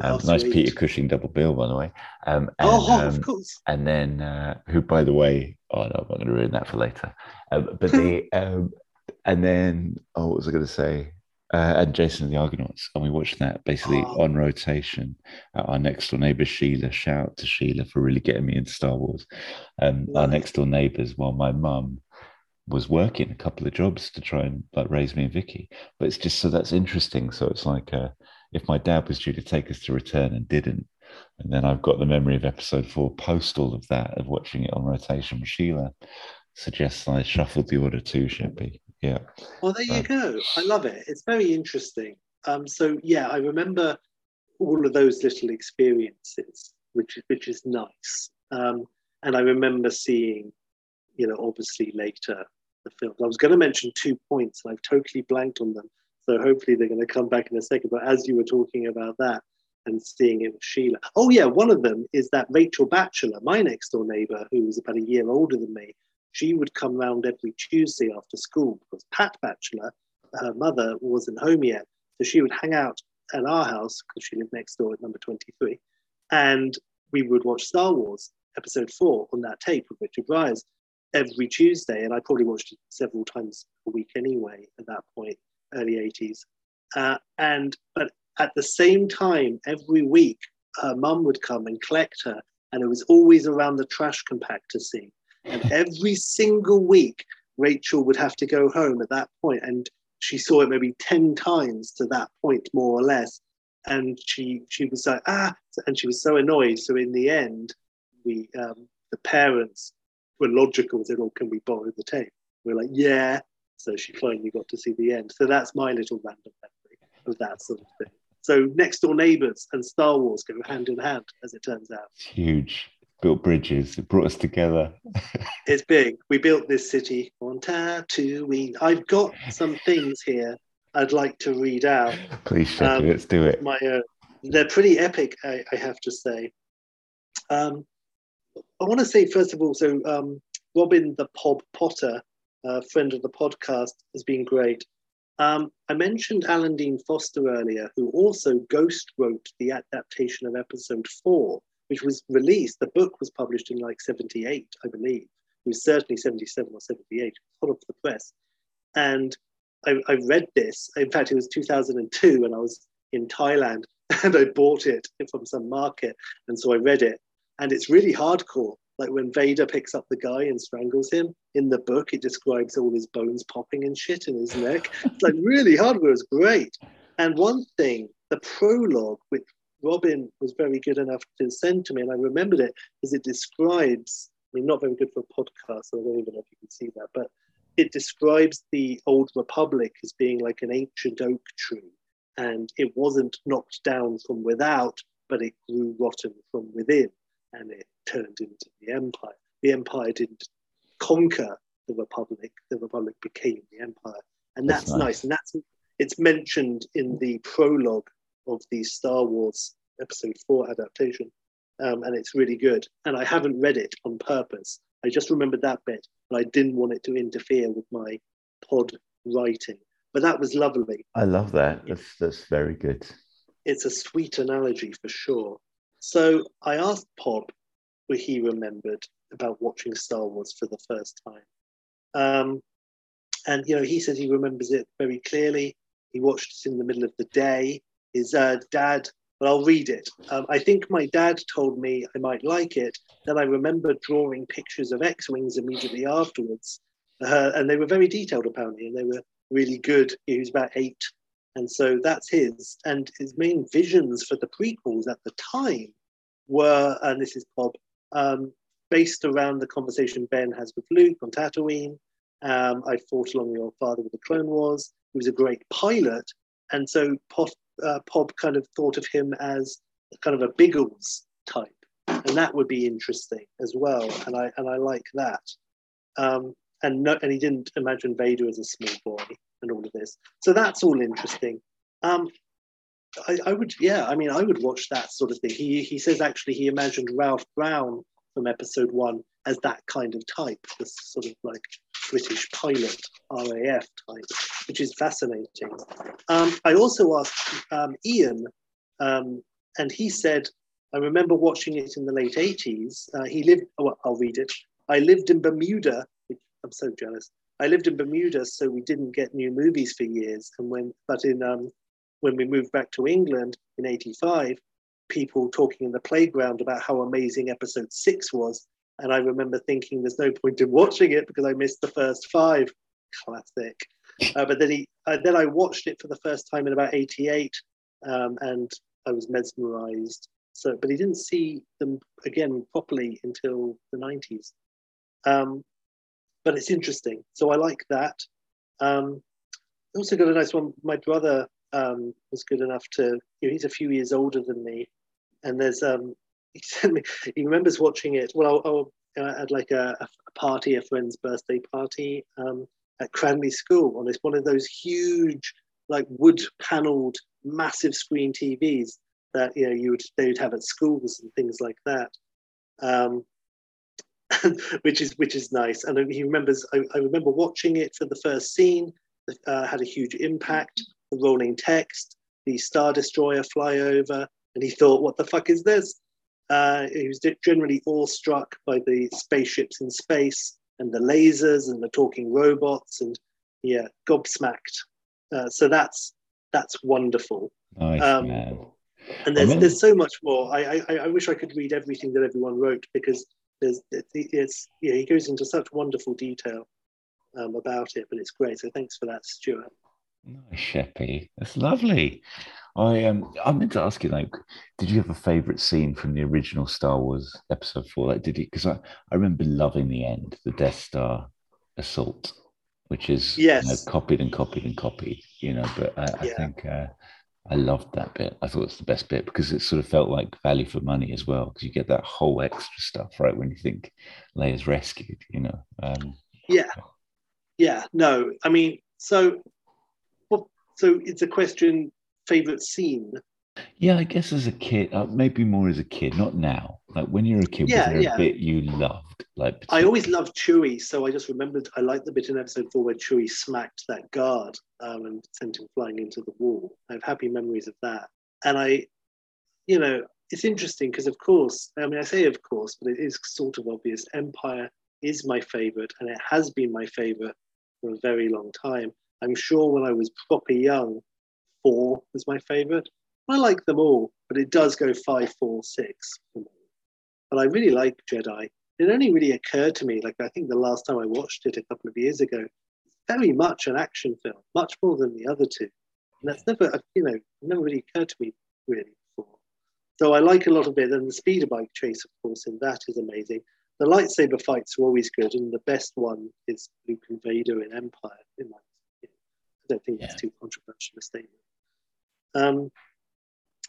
Um, oh, nice sweet. Peter Cushing double bill, by the way. Um, and, oh, of um, course. And then, uh, who, by the way, oh, no, I'm not going to ruin that for later. Um, but the... Um, And then, oh, what was I going to say? Uh, and Jason and the Argonauts. And we watched that basically oh. on rotation. Our next door neighbour, Sheila, shout out to Sheila for really getting me into Star Wars. Um, wow. Our next door neighbours, while well, my mum was working a couple of jobs to try and like raise me and Vicky. But it's just so that's interesting. So it's like uh, if my dad was due to take us to Return and didn't, and then I've got the memory of episode four post all of that, of watching it on rotation with Sheila, suggests I shuffled the order too, Sheppy. Yeah. Well, there you um, go. I love it. It's very interesting. Um, so, yeah, I remember all of those little experiences, which, which is nice. Um, and I remember seeing, you know, obviously later the film. I was going to mention two points, and I've totally blanked on them. So hopefully they're going to come back in a second. But as you were talking about that and seeing it with Sheila. Oh, yeah, one of them is that Rachel Batchelor, my next door neighbour, who was about a year older than me, she would come round every Tuesday after school because Pat Batchelor, her mother, wasn't home yet. So she would hang out at our house because she lived next door at number twenty-three. And we would watch Star Wars episode four on that tape with Richard Grise every Tuesday. And I probably watched it several times a week anyway at that point, early eighties. Uh, and but at the same time, every week, her mum would come and collect her. And it was always around the trash compactor scene. And every single week, Rachel would have to go home at that point. And she saw it maybe ten times to that point, more or less. And she she was like, ah, and she was so annoyed. So in the end, we um, the parents were logical. They said, oh, can we borrow the tape? We're like, yeah. So she finally got to see the end. So that's my little random memory of that sort of thing. So next door neighbours and Star Wars go hand in hand, as it turns out. Huge. Built bridges. It brought us together. It's big. We built this city on Tatooine. I've got some things here I'd like to read out. Please, Sheppy, um, let's do it. My, uh, they're pretty epic, I, I have to say. Um, I want to say, first of all, so um, Robin the Pob Potter, a friend of the podcast, has been great. Um, I mentioned Alan Dean Foster earlier, who also ghost wrote the adaptation of episode four, which was released. The book was published in like seventy-eight, I believe. It was certainly seventy-seven or seventy-eight, hot off the press. And I, I read this. In fact, it was two thousand two, and I was in Thailand, and I bought it from some market. And so I read it, and it's really hardcore. Like when Vader picks up the guy and strangles him, in the book, it describes all his bones popping and shit in his neck. It's like really hardcore. It's great. And one thing, the prologue, which Robin was very good enough to send to me, and I remembered it, is it describes, I mean, not very good for a podcast, so I don't even know if you can see that, but it describes the Old Republic as being like an ancient oak tree. And it wasn't knocked down from without, but it grew rotten from within. And it turned into the empire. The empire didn't conquer the republic. The republic became the empire. And that's, that's nice. nice. And that's it's mentioned in the prologue of the Star Wars episode four adaptation. Um, and it's really good. And I haven't read it on purpose. I just remembered that bit, but I didn't want it to interfere with my pod writing. But that was lovely. I love that. That's, that's very good. It's a sweet analogy for sure. So I asked Pop what he remembered about watching Star Wars for the first time. Um, and, you know, he says he remembers it very clearly. He watched it in the middle of the day. His uh, dad, well, I'll read it. Um, I think my dad told me I might like it. Then I remember drawing pictures of X-Wings immediately afterwards. Uh, and they were very detailed, apparently, and they were really good. He was about eight. And so that's his, and his main visions for the prequels at the time were, and this is Bob, um, based around the conversation Ben has with Luke on Tatooine. Um, I fought along with your father with the Clone Wars. He was a great pilot. And so Pop, uh, Pop kind of thought of him as kind of a Biggles type. And that would be interesting as well. And I and I like that. Um, and, no, and he didn't imagine Vader as a small boy. And all of this, so that's all interesting. Um, I, I would, yeah, I mean, I would watch that sort of thing. He he says actually he imagined Ralph Brown from Episode One as that kind of type, this sort of like British pilot R A F type, which is fascinating. Um, I also asked um, Ian, um, and he said, I remember watching it in the late eighties. Uh, he lived. Oh, well, I'll read it. I lived in Bermuda. I'm so jealous. I lived in Bermuda, so we didn't get new movies for years. And when, but in um, when we moved back to England in eighty-five, people talking in the playground about how amazing episode six was, and I remember thinking there's no point in watching it because I missed the first five. Classic. Uh, but then he, uh, then I watched it for the first time in about eighty-eight, um, and I was mesmerised. So, but he didn't see them again properly until the nineties. Um, But it's interesting. So I like that. Um, also got a nice one. My brother um, was good enough to, you know, he's a few years older than me. And there's, um, he sent me, he remembers watching it. Well, I'll, I'll, I had like a, a party, a friend's birthday party um, at Cranley School. And it's one of those huge, like wood paneled, massive screen T Vs that, you know, you would, they would have at schools and things like that. Um, which is which is nice, and he remembers. I, I remember watching it for the first scene. Uh, had a huge impact. The rolling text, the Star Destroyer flyover, and he thought, "What the fuck is this?" Uh, he was generally awestruck by the spaceships in space and the lasers and the talking robots, and yeah, gobsmacked. Uh, so that's that's wonderful. Nice, um, man. And there's I mean... there's so much more. I, I I wish I could read everything that everyone wrote because. It's, it's, yeah, he goes into such wonderful detail um, about it, but it's great. So thanks for that, Stuart. Nice, Sheppy. That's lovely. I um, I meant to ask you, like, did you have a favourite scene from the original Star Wars Episode Four? Like, did you? Because I, I remember loving the end, the Death Star assault, which is yes. you know, copied and copied and copied. You know, but I, I yeah. think uh, I loved that bit. I thought it's the best bit because it sort of felt like value for money as well. Because you get that whole extra stuff, right? When you think Leia's rescued, you know. Um, yeah, yeah. No, I mean, so, well, so it's a question. Favorite scene. Yeah, I guess as a kid, uh, maybe more as a kid, not now. Like when you're a kid, yeah, was there yeah. a bit you loved? Like particularly... I always loved Chewie, so I just remembered I liked the bit in episode four where Chewie smacked that guard um, and sent him flying into the wall. I have happy memories of that. And I, you know, it's interesting because of course, I mean, I say of course, but it is sort of obvious. Empire is my favourite, and it has been my favourite for a very long time. I'm sure when I was proper young, four was my favourite. I like them all, but it does go five, four, six. But I really like Jedi. It only really occurred to me, like I think the last time I watched it a couple of years ago, it's very much an action film, much more than the other two. And that's never, you know, never really occurred to me really before. So I like a lot of it, and the speeder bike chase, of course, in that is amazing. The lightsaber fights are always good, and the best one is Luke and Vader in Empire. In my opinion. I don't think yeah. that's too controversial a statement. Um,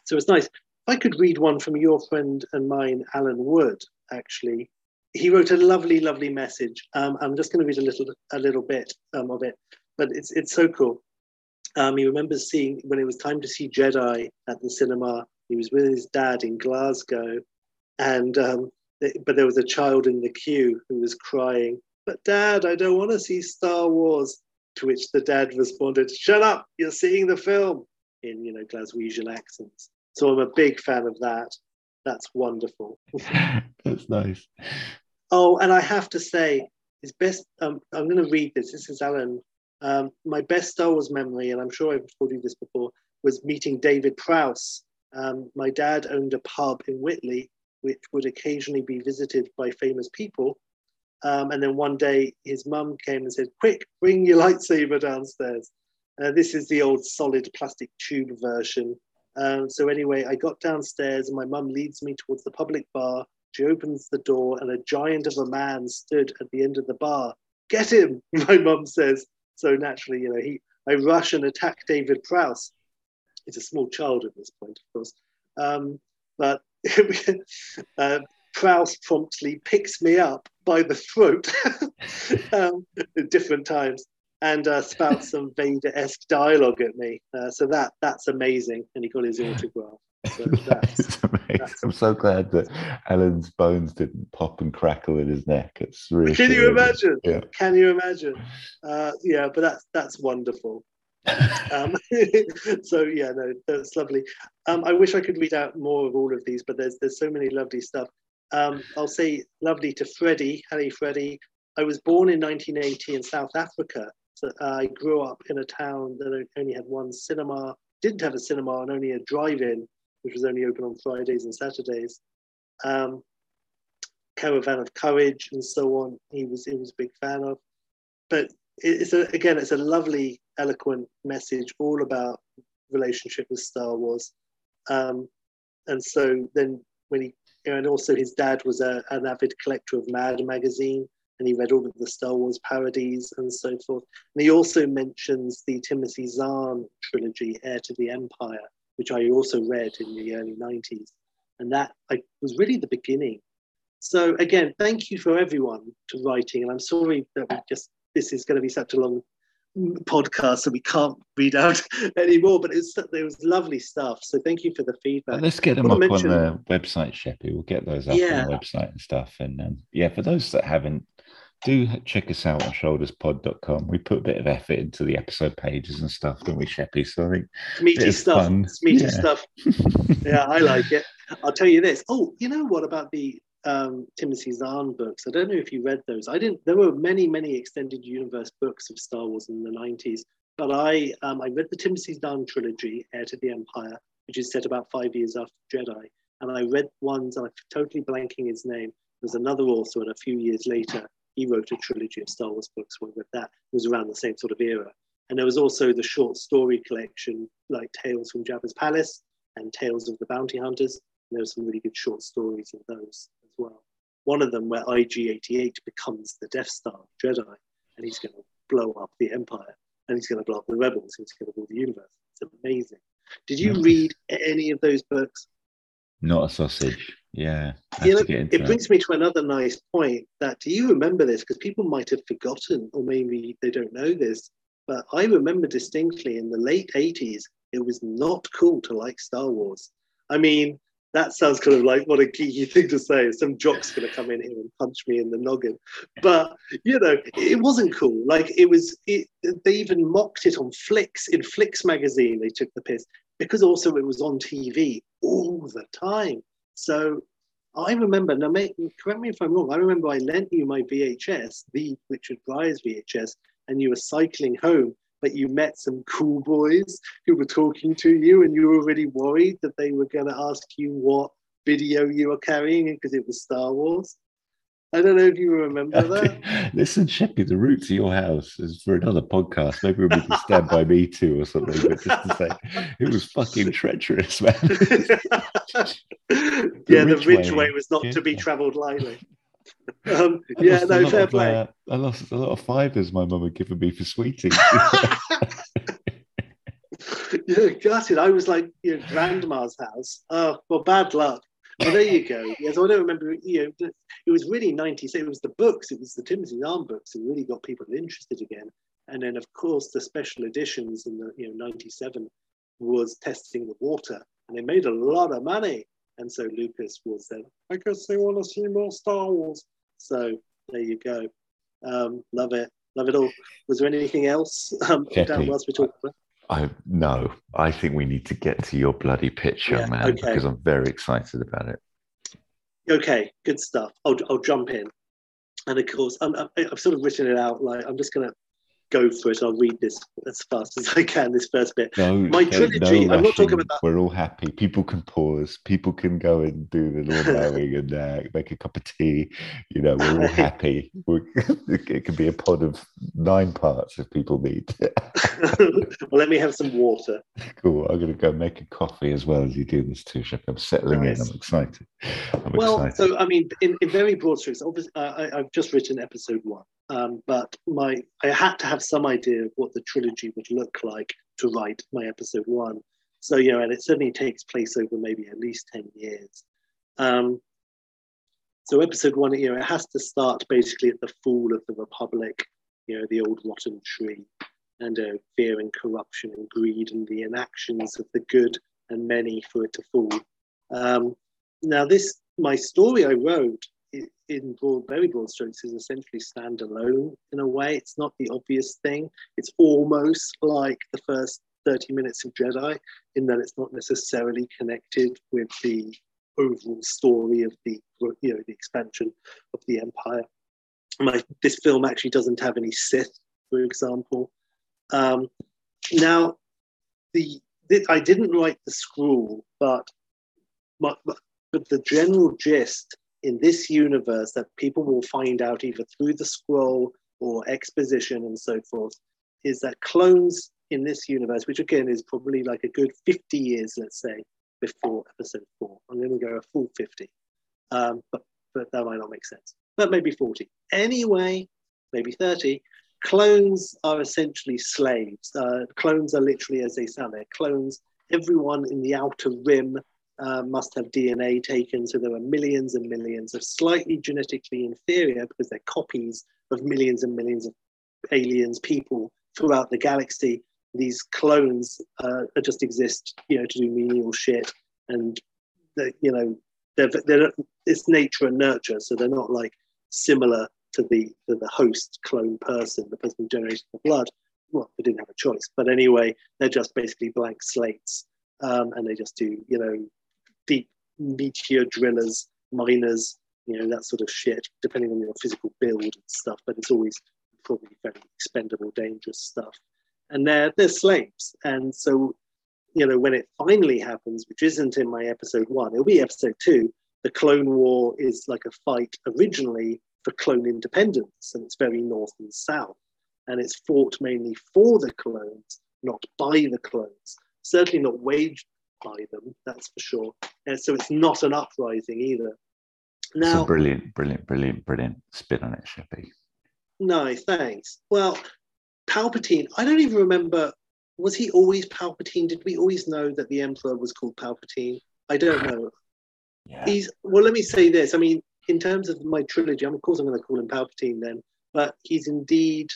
So it's nice. If I could read one from your friend and mine, Alan Wood, actually. He wrote a lovely, lovely message. Um, I'm just going to read a little a little bit um, of it, but it's it's so cool. Um, he remembers seeing, when it was time to see Jedi at the cinema, he was with his dad in Glasgow, and um, th- but there was a child in the queue who was crying, "But Dad, I don't want to see Star Wars," to which the dad responded, "Shut up, you're seeing the film," in, you know, Glaswegian accents. So I'm a big fan of that. That's wonderful. That's nice. Oh, and I have to say, his best, um, I'm going to read this. This is Alan. Um, my best Star Wars memory, and I'm sure I've told you this before, was meeting David Prowse. Um, my dad owned a pub in Whitley, which would occasionally be visited by famous people. Um, and then one day his mum came and said, "Quick, bring your lightsaber downstairs." Uh, this is the old solid plastic tube version. Um, so anyway, I got downstairs and my mum leads me towards the public bar. She opens the door and a giant of a man stood at the end of the bar. "Get him," my mum says. So naturally, you know, he, I rush and attack David Prowse. It's a small child at this point, of course. Um, but uh, Prowse promptly picks me up by the throat um, at different times. And uh, spout some Vader-esque dialogue at me. Uh, so that that's amazing. And he got his autograph. So that's, that's I'm so glad that Alan's bones didn't pop and crackle in his neck. It's really. Can you imagine? Yeah. Can you imagine? Uh, yeah, but that's that's wonderful. um, so yeah, no, that's lovely. Um, I wish I could read out more of all of these, but there's there's so many lovely stuff. Um, I'll say lovely to Freddie. Hello, Freddie. I was born in nineteen eighty in South Africa. So I grew up in a town that only had one cinema, didn't have a cinema, and only a drive-in, which was only open on Fridays and Saturdays. Um, Caravan of Courage and so on, he was, he was a big fan of. But it's a, again, it's a lovely, eloquent message all about relationship with Star Wars. Um, and so then when he, and also his dad was a, an avid collector of Mad magazine, and he read all of the Star Wars parodies and so forth. And he also mentions the Timothy Zahn trilogy, Heir to the Empire, which I also read in the early nineties. And that I, was really the beginning. So again, thank you for everyone to writing. And I'm sorry that we just, this is going to be such a long podcast so we can't read out anymore, but it's, it was lovely stuff. So thank you for the feedback. Well, let's get them up mention, on the website, Sheppy. We'll get those up yeah. on the website and stuff. And um, yeah, for those that haven't, do check us out on shoulders pod dot com. We put a bit of effort into the episode pages and stuff, don't we, Sheppy? So I think meaty stuff. It's meaty yeah. stuff. Yeah, I like it. I'll tell you this. Oh, you know what about the um, Timothy Zahn books? I don't know if you read those. I didn't. There were many, many extended universe books of Star Wars in the nineties, but I um, I read the Timothy Zahn trilogy, Heir to the Empire, which is set about five years after Jedi, and I read ones. And I'm totally blanking his name. There's another author, and a few years later. He wrote a trilogy of Star Wars books with that. It was around the same sort of era. And there was also the short story collection, like Tales from Jabba's Palace and Tales of the Bounty Hunters. And there were some really good short stories in those as well. One of them where I G eighty-eight becomes the Death Star Jedi, and he's going to blow up the Empire, and he's going to blow up the Rebels, and he's going to rule the universe. It's amazing. Did you read any of those books? Not a sausage. Yeah. You know, it that. brings me to another nice point that, do you remember this? Because people might have forgotten, or maybe they don't know this, but I remember distinctly in the late eighties, it was not cool to like Star Wars. I mean, that sounds kind of like what a geeky thing to say. Some jock's going to come in here and punch me in the noggin. But, you know, it wasn't cool. Like, it was, it, they even mocked it on Flix. In Flix magazine, they took the piss. Because also it was on T V all the time. So I remember, now mate, correct me if I'm wrong, I remember I lent you my V H S, the Richard Pryor's V H S, and you were cycling home, but you met some cool boys who were talking to you, and you were already worried that they were going to ask you what video you were carrying because it was Star Wars. I don't know if you remember that. Listen, Sheppy, the route to your house is for another podcast. Maybe we can Stand By Me Too or something. But just to say, it was fucking treacherous, man. the yeah, the Ridgeway was not yeah. to be travelled lightly. Um, yeah, no, fair of, play. Uh, I lost a lot of fibres my mum had given me for sweeties. Yeah, gutted. I was like, you know, grandma's house. Oh, well, bad luck. Well, there you go. Yes, yeah, so I don't remember. You know, it was really nineties. It was the books. It was the Timothy Zahn books that really got people interested again. And then, of course, the special editions in the you know ninety-seven was testing the water, and they made a lot of money. And so Lucas was then, I guess they want to see more Star Wars. So there you go. Um, love it, love it all. Was there anything else? Um, Dan, whilst we talk about? I no. I think we need to get to your bloody picture, yeah, man, okay. Because I'm very excited about it. Okay, good stuff. I'll I'll jump in, and of course, I'm, I've sort of written it out. Like I'm just gonna go for it. I'll read this as fast as I can. This first bit. No, my trilogy. No I'm not talking about that. We're all happy. People can pause. People can go and do the lawn-mowing and uh, make a cup of tea. You know, we're all happy. We're, it could be a pod of nine parts if people need. Well, let me have some water. Cool. I'm going to go make a coffee as well as you do this too, Shep. I'm settling nice. in. I'm excited. I'm well, excited. so I mean, in, in very broad strokes, obviously, uh, I, I've just written episode one. Um, but my, I had to have some idea of what the trilogy would look like to write my episode one. So, you know, and it certainly takes place over maybe at least ten years. Um, so episode one, you know, it has to start basically at the fall of the Republic, you know, the old rotten tree, and uh, fear and corruption and greed and the inactions of the good and many for it to fall. Um, now this, my story I wrote, in broad, very broad strokes, is essentially standalone in a way. It's not the obvious thing. It's almost like the first thirty minutes of Jedi in that it's not necessarily connected with the overall story of the, you know, the expansion of the Empire. My, this film actually doesn't have any Sith, for example. Um, now, the, the I didn't write the scroll, but, but, but the general gist in this universe that people will find out either through the scroll or exposition and so forth, is that clones in this universe, which again is probably like a good fifty years, let's say, before episode four. I'm going to go a full fifty, um, but, but that might not make sense. But maybe forty. Anyway, maybe thirty. Clones are essentially slaves. Uh, clones are literally as they sound. They're clones. Everyone in the Outer Rim Uh, must have D N A taken, so there are millions and millions of slightly genetically inferior, because they're copies of millions and millions of aliens, people throughout the galaxy. These clones uh, just exist, you know, to do menial shit, and you know, they're, they're it's nature and nurture, so they're not like similar to the to the host clone person, the person who generated the blood. Well, they didn't have a choice, but anyway, they're just basically blank slates, um, and they just do, you know, deep meteor drillers, miners, you know, that sort of shit, depending on your physical build and stuff, but it's always probably very expendable, dangerous stuff. And they're, they're slaves. And so, you know, when it finally happens, which isn't in my episode one, it'll be episode two, the Clone War is like a fight originally for clone independence, and it's very north and south. And it's fought mainly for the clones, not by the clones, certainly not waged by them, that's for sure. And so it's not an uprising either. Now, brilliant, brilliant, brilliant, brilliant spin on it, Sheppy. No, thanks. Well, Palpatine, I don't even remember, was he always Palpatine? Did we always know that the Emperor was called Palpatine? I don't know. Yeah. He's, well, let me say this. I mean, in terms of my trilogy, of course I'm going to call him Palpatine then, but he's indeed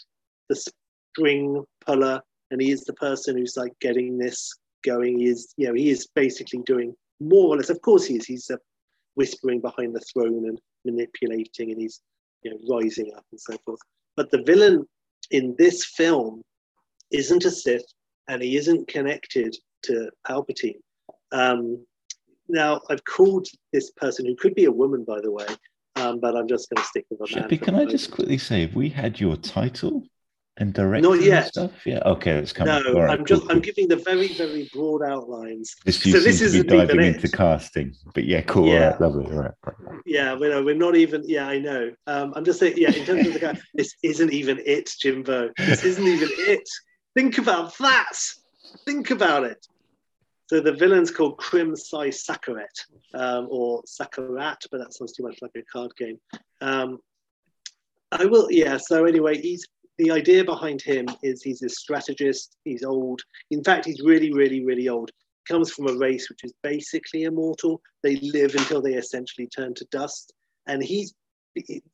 the string puller, and he is the person who's like getting this going is, you know, he is basically doing more or less, of course he is, he's uh, whispering behind the throne and manipulating, and he's, you know, rising up and so forth. But the villain in this film isn't a Sith, and he isn't connected to Palpatine. Um, now, I've called this person, who could be a woman, by the way, um, but I'm just going to stick with a man. Sheppy, can I just quickly say, have we had your title and director and stuff? Yeah, okay, that's coming. No, right, I'm cool, just cool. I'm giving the very, very broad outlines. This so this is diving into it. Casting, but yeah, cool. Yeah, all right, lovely. All right, all right. Yeah, we're not, we're not even. Yeah, I know. Um, I'm just saying. Yeah, in terms of the guy, this isn't even it, Jimbo. This isn't even it. Think about that. Think about it. So the villain's called Crimsai Sakaret, um, or Sakarat, but that sounds too much like a card game. Um, I will, yeah. So anyway, he's, the idea behind him is he's a strategist. He's old. In fact, he's really, really, really old. Comes from a race which is basically immortal. They live until they essentially turn to dust. And he's,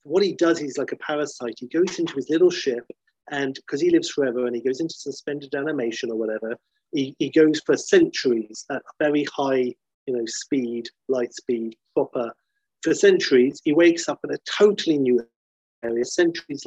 what he does, he's like a parasite. He goes into his little ship, and because he lives forever, and he goes into suspended animation or whatever. He, he goes for centuries at very high, you know, speed, light speed, proper. For centuries, he wakes up in a totally new area, centuries,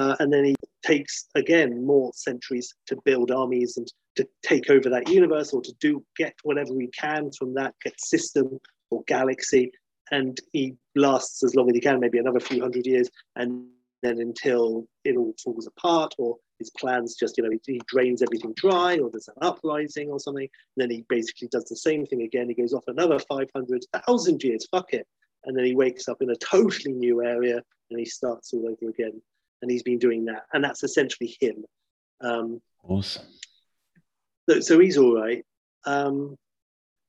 uh, and then he takes again more centuries to build armies and to take over that universe, or to do get whatever he can from that system or galaxy, and he lasts as long as he can, maybe another few hundred years, and then until it all falls apart, or his plans just, you know, he, he drains everything dry, or there's an uprising or something. And then he basically does the same thing again. He goes off another five hundred thousand years, fuck it. And then he wakes up in a totally new area, and he starts all over again. And he's been doing that. And that's essentially him. Um, awesome. So, so he's all right. Um,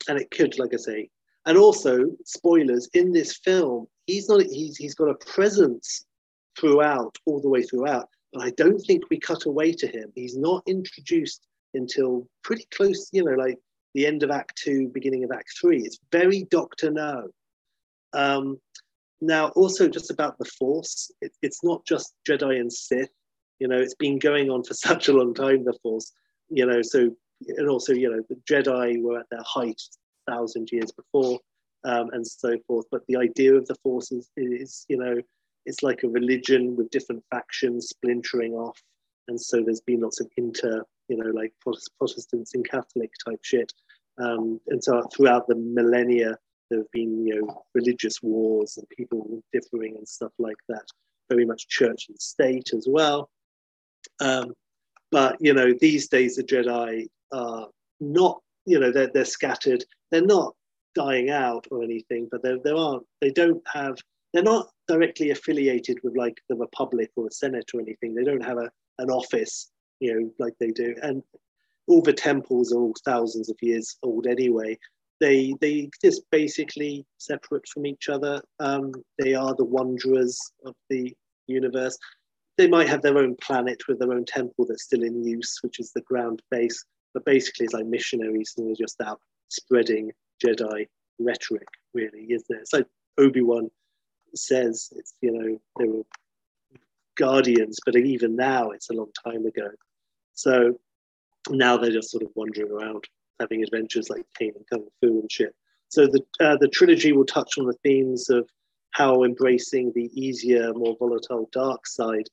and it could, like I say. And also, spoilers, in this film, he's not, he's, he's got a presence throughout, all the way throughout. But I don't think we cut away to him. He's not introduced until pretty close, you know, like the end of Act Two, beginning of Act Three. It's very Doctor No. Um, now, also just about the Force, it, it's not just Jedi and Sith. You know, it's been going on for such a long time, the Force. You know, so, and also, you know, the Jedi were at their height a thousand years before, um, and so forth. But the idea of the Force is, is you know, it's like a religion with different factions splintering off. And so there's been lots of inter, you know, like Protestants and Catholic type shit. Um, and so throughout the millennia, there have been, you know, religious wars and people differing and stuff like that. Very much church and state as well. Um, but, you know, these days the Jedi are not, you know, they're, they're scattered. They're not dying out or anything, but there aren't, they don't have, they're not directly affiliated with like the Republic or a Senate or anything. They don't have a, an office, you know, like they do. And all the temples are all thousands of years old anyway. They they exist basically separate from each other. Um, they are the wanderers of the universe. They might have their own planet with their own temple that's still in use, which is the ground base. But basically it's like missionaries, and they're just out spreading Jedi rhetoric, really, isn't it? It's like Obi-Wan says, it's, you know, they were guardians, but even now it's a long time ago. So now they're just sort of wandering around having adventures like Kane and Kung Fu and shit. So the uh, the trilogy will touch on the themes of how embracing the easier, more volatile dark side,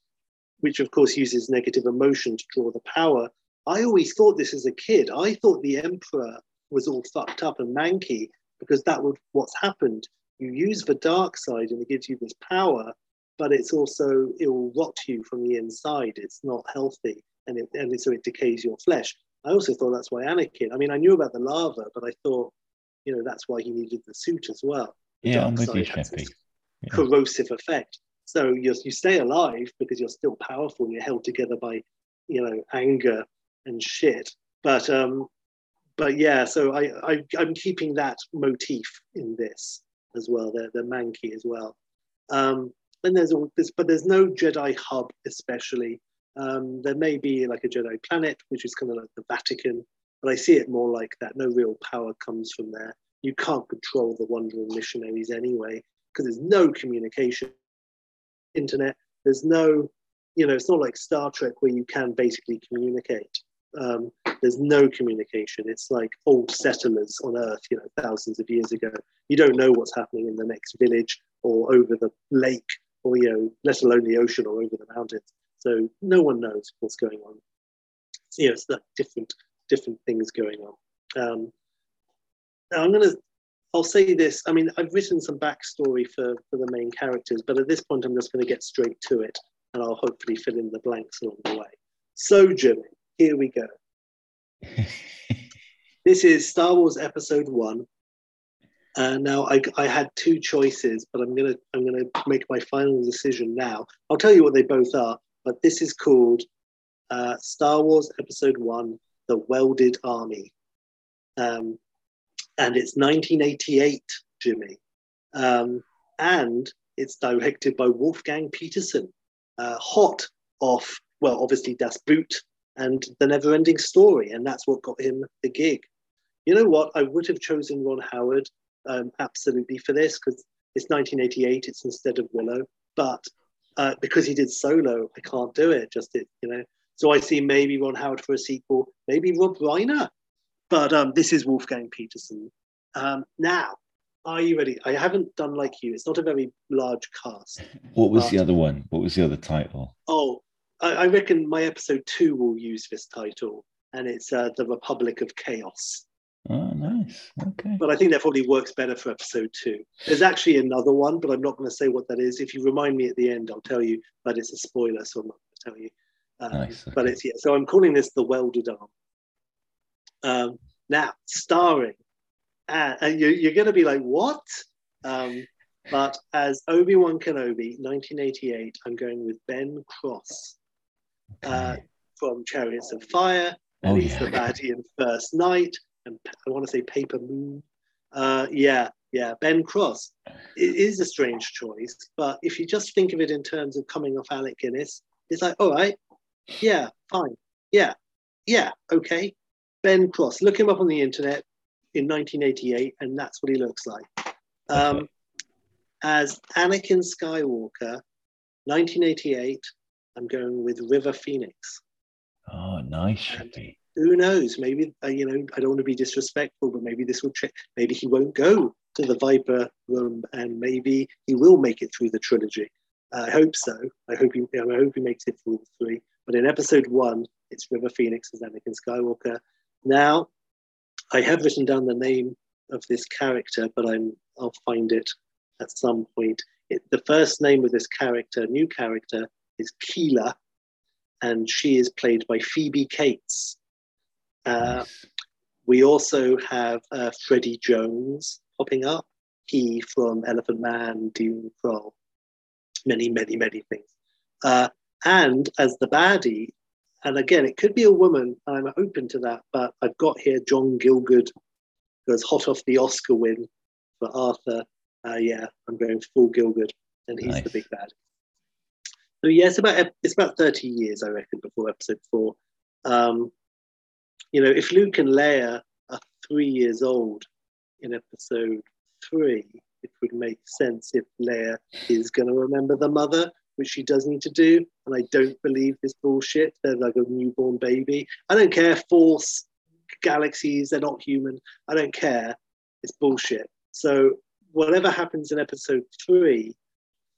which of course uses negative emotion to draw the power. I always thought this as a kid. I thought the Emperor was all fucked up and manky because that was what's happened. You use the dark side and it gives you this power, but it's also, it will rot you from the inside. It's not healthy, and it, and so it decays your flesh. I also thought that's why Anakin, I mean, I knew about the lava, but I thought, you know, that's why he needed the suit as well. The yeah, I'm with you, Sheppy. Yeah. Corrosive effect. So you you stay alive because you're still powerful. You're held together by, you know, anger and shit. But um, but yeah, so I, I I'm keeping that motif in this as well. They're, they're manky as well. Um, and there's all this, but there's no Jedi hub, especially. Um, there may be like a Jedi planet, which is kind of like the Vatican, but I see it more like that. No real power comes from there. You can't control the wandering missionaries anyway, because there's no communication, internet. There's no, you know, it's not like Star Trek where you can basically communicate. Um, there's no communication. It's like old settlers on Earth, you know, thousands of years ago. You don't know what's happening in the next village or over the lake or, you know, let alone the ocean or over the mountains. So no one knows what's going on. You know, it's like different, different things going on. Um, now I'm going to, I'll say this. I mean, I've written some backstory for, for the main characters, but at this point, I'm just going to get straight to it, and I'll hopefully fill in the blanks along the way. So, Jimmy, here we go. This is Star Wars Episode One. Uh, now, I, I had two choices, but I'm gonna I'm gonna make my final decision now. I'll tell you what they both are, but this is called uh, Star Wars Episode One: The Welded Army, um, and it's nineteen eighty-eight, Jimmy, um, and it's directed by Wolfgang Peterson, uh, hot off, well, obviously Das Boot and The Neverending Story, and that's what got him the gig. You know what? I would have chosen Ron Howard um, absolutely for this, because it's nineteen eighty-eight. It's instead of Willow, but uh, because he did Solo, I can't do it. Just it, you know. So I see maybe Ron Howard for a sequel, maybe Rob Reiner, but um, this is Wolfgang Peterson. Um, now, are you ready? I haven't done like you. It's not a very large cast. What was but, the other one? What was the other title? Oh, I, I reckon my episode two will use this title, and it's uh, The Republic of Chaos. Oh, nice. Okay. But I think that probably works better for episode two. There's actually another one, but I'm not going to say what that is. If you remind me at the end, I'll tell you, but it's a spoiler, so I'm not going to tell you. Um, nice. Okay. But it's, yeah, so I'm calling this The Welded Arm. Um, now, starring, uh, and you, you're going to be like, what? Um, but as Obi-Wan Kenobi, nineteen eighty-eight, I'm going with Ben Cross uh, from Chariots of Fire, and oh, he's yeah. the baddie in First Night. And I want to say Paper Moon. Uh, yeah, yeah, Ben Cross. It is a strange choice, but if you just think of it in terms of coming off Alec Guinness, it's like, all right, yeah, fine, yeah, yeah, okay. Ben Cross, look him up on the internet in nineteen eighty-eight, and that's what he looks like. Um, as Anakin Skywalker, nineteen eighty-eight, I'm going with River Phoenix. Oh, nice. And, who knows? Maybe, uh, you know, I don't want to be disrespectful, but maybe this will check. Maybe he won't go to the Viper room, and maybe he will make it through the trilogy. Uh, I hope so. I hope he. I hope he makes it through all three. But in episode one, it's River Phoenix as Anakin Skywalker. Now, I have written down the name of this character, but I'm. I'll find it at some point. It, the first name of this character, new character, is Keela, and she is played by Phoebe Cates. Uh, we also have uh, Freddie Jones popping up. He from Elephant Man, Doom Patrol, many, many, many things. Uh, and as the baddie, and again, it could be a woman. I'm open to that, but I've got here John Gielgud, who's hot off the Oscar win for Arthur. Uh, yeah, I'm going full Gielgud, and he's nice. The big baddie. So yeah, it's about it's about thirty years, I reckon, before episode four. Um, You know, if Luke and Leia are three years old in episode three, it would make sense if Leia is going to remember the mother, which she does need to do. And I don't believe this bullshit. They're like a newborn baby. I don't care. Force, galaxies, they're not human. I don't care. It's bullshit. So whatever happens in episode three,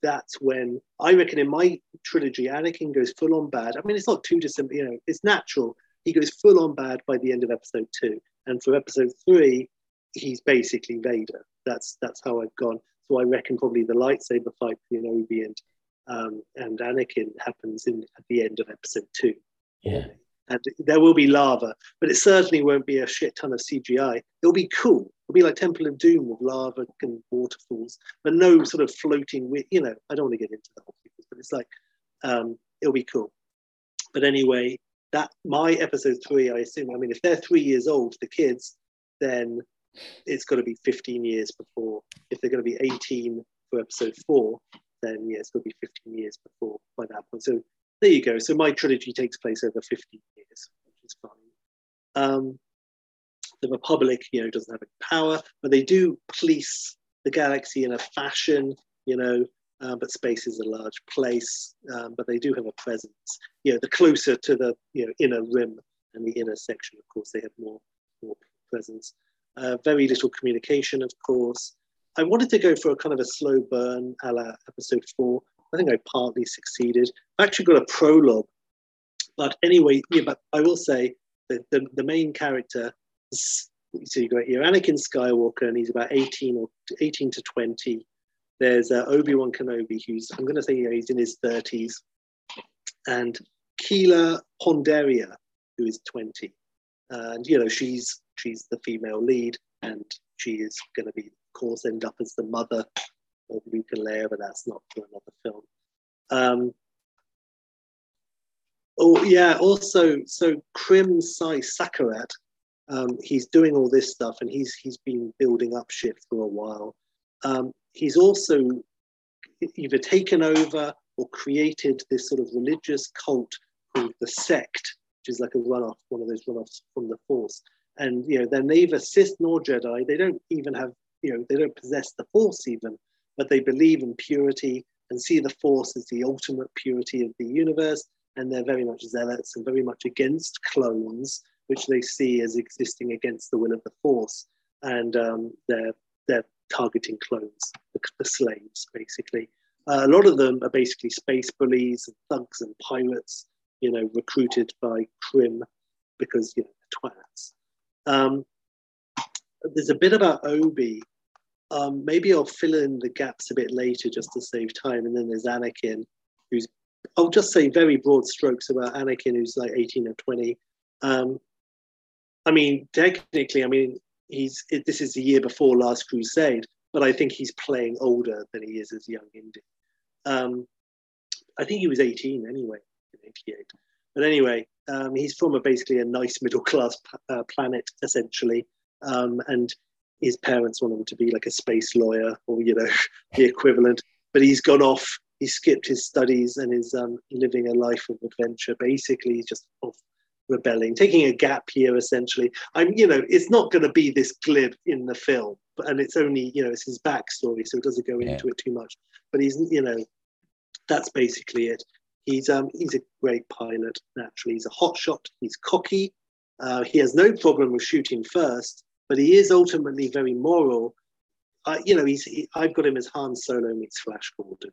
that's when I reckon in my trilogy, Anakin goes full on bad. I mean, it's not too dissimilar. You know, it's natural. He goes full on bad by the end of episode two. And for episode three, he's basically Vader. That's that's how I've gone. So I reckon probably the lightsaber fight between Obi and, um, and Anakin happens in at the end of episode two. Yeah. And there will be lava, but it certainly won't be a shit ton of C G I. It'll be cool. It'll be like Temple of Doom with lava and waterfalls, but no sort of floating, with, you know, I don't want to get into the whole thing, but it's like, um, it'll be cool. But anyway, that my episode three, I assume, I mean, if they're three years old, the kids, then it's got to be fifteen years before. If they're going to be eighteen for episode four, then yeah, it's going to be fifteen years before by that point. So there you go. So my trilogy takes place over fifteen years, which is fine. Um, the Republic, you know, doesn't have any power, but they do police the galaxy in a fashion, you know, Uh, but space is a large place, um, but they do have a presence. You know, the closer to the you know, inner rim and the inner section, of course, they have more, more presence. Uh, very little communication, of course. I wanted to go for a kind of a slow burn a la episode four. I think I partly succeeded. I've actually got a prologue. But anyway, yeah, but I will say that the, the main character, so you've got here Anakin Skywalker, and he's about eighteen or eighteen to twenty. There's uh, Obi-Wan Kenobi, who's, I'm going to say, you know, he's in his thirties. And Keela Ponderia, who is twenty. And, you know, she's she's the female lead, and she is going to be, of course, end up as the mother of Luke and Leia, but that's not for another film. Um, oh, yeah, also, so Krim Sai Sakarat, um, he's doing all this stuff, and he's he's been building up shit for a while. Um, he's also either taken over or created this sort of religious cult called the Sect, which is like a runoff, one of those runoffs from the Force. And, you know, they're neither Sith nor Jedi. They don't even have, you know, they don't possess the Force even, but they believe in purity and see the Force as the ultimate purity of the universe. And they're very much zealots and very much against clones, which they see as existing against the will of the Force. And um, they're, they're targeting clones, the, the slaves, basically. Uh, a lot of them are basically space bullies and thugs and pirates, you know, recruited by Krim because, you know, twats. Um, there's a bit about Obi. Um, maybe I'll fill in the gaps a bit later just to save time. And then there's Anakin, who's, I'll just say very broad strokes about Anakin, who's like eighteen or twenty. Um, I mean, technically, I mean, he's it, this is the year before Last Crusade, but I think he's playing older than he is as young Indy. Um, I think he was eighteen anyway, in eighty-eight. But anyway, um, he's from a, basically a nice middle-class uh, planet, essentially. Um, and his parents want him to be like a space lawyer or, you know, the equivalent. But he's gone off. He skipped his studies and is um, living a life of adventure, basically just off rebelling, taking a gap year, essentially. I'm, you know, it's not going to be this glib in the film. And it's only, you know, it's his backstory, so it doesn't go into yeah. it too much. But he's, you know, that's basically it. He's um he's a great pilot, naturally. He's a hotshot, he's cocky. Uh, he has no problem with shooting first, but he is ultimately very moral. Uh, you know, he's he, I've got him as Han Solo meets Flash Gordon.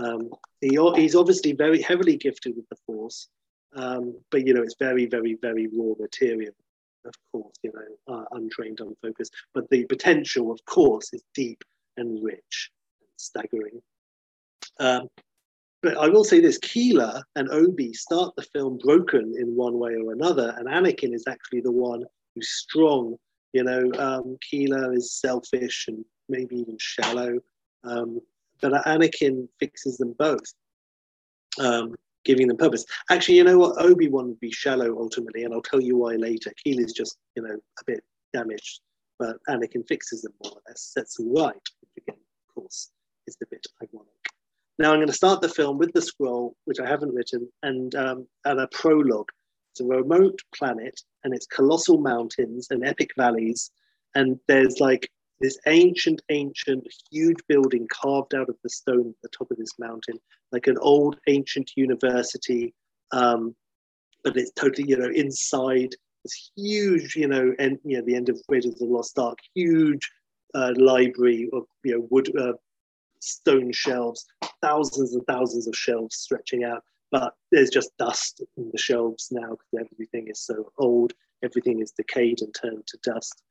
Um, he, he's obviously very heavily gifted with the Force, um, but, you know, it's very, very, very raw material, of course, you know, uh, untrained, unfocused. But the potential, of course, is deep and rich and staggering. Um, But I will say this, Keela and Obi start the film broken in one way or another, and Anakin is actually the one who's strong. You know, um, Keela is selfish and maybe even shallow, um, but Anakin fixes them both, um, giving them purpose. Actually, you know what? Obi-Wan would be shallow ultimately, and I'll tell you why later. Keela's just, you know, a bit damaged, but Anakin fixes them more or less, sets them right, which again, of course, is the bit I wanted. Now I'm going to start the film with the scroll, which I haven't written, and, um, and a prologue. It's a remote planet, and it's colossal mountains and epic valleys. And there's like this ancient, ancient, huge building carved out of the stone at the top of this mountain, like an old ancient university. Um, but it's totally, you know, inside this huge, you know, and you know, the end of Raiders of the Lost Ark, huge uh, library of, you know, wood, uh, stone shelves, thousands and thousands of shelves stretching out, but there's just dust in the shelves now because everything is so old, everything is decayed and turned to dust,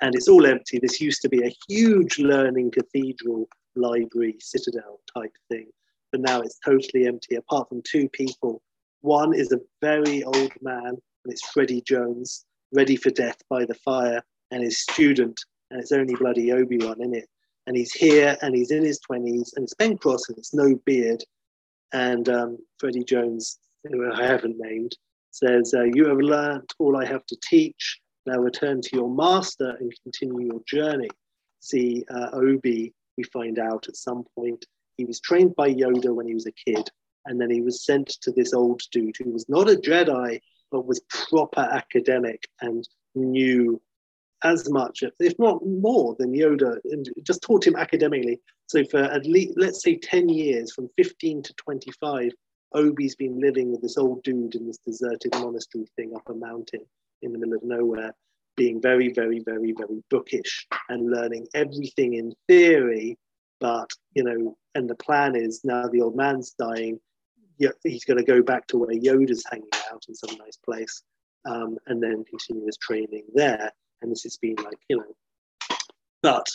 and it's all empty. This used to be a huge learning cathedral, library, citadel type thing, but now it's totally empty apart from two people. One is a very old man, and it's Freddie Jones, ready for death by the fire, and his student, and it's only bloody Obi-Wan in it. And he's here, and he's in his twenties, and it's Ben Cross, and it's no beard. And um, Freddie Jones, who I haven't named, says, uh, you have learnt all I have to teach. Now return to your master and continue your journey. See, uh, Obi, we find out at some point, he was trained by Yoda when he was a kid, and then he was sent to this old dude who was not a Jedi, but was proper academic and knew as much, if not more, than Yoda, and just taught him academically. So for at least, let's say ten years, from fifteen to twenty-five, Obi's been living with this old dude in this deserted monastery thing up a mountain in the middle of nowhere, being very, very, very, very bookish and learning everything in theory. But, you know, and the plan is now the old man's dying. He's going to go back to where Yoda's hanging out in some nice place, um, and then continue his training there. And this has been like, you know, but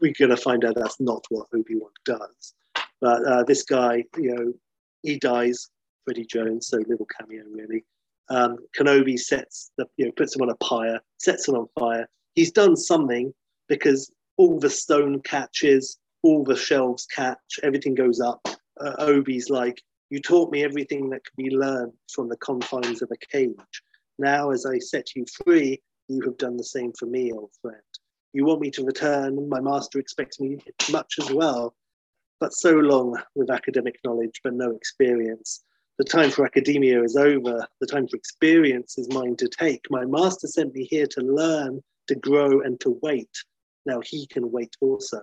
we're going to find out that's not what Obi-Wan does. But uh, this guy, you know, he dies, Freddie Jones, so little cameo really. Um, Kenobi sets the, you know, puts him on a pyre, sets him on fire. He's done something because all the stone catches, all the shelves catch, everything goes up. Uh, Obi's like, you taught me everything that can be learned from the confines of a cage. Now, as I set you free, you have done the same for me, old friend. You want me to return, my master expects me much as well, but so long with academic knowledge, but no experience. The time for academia is over. The time for experience is mine to take. My master sent me here to learn, to grow, and to wait. Now he can wait also.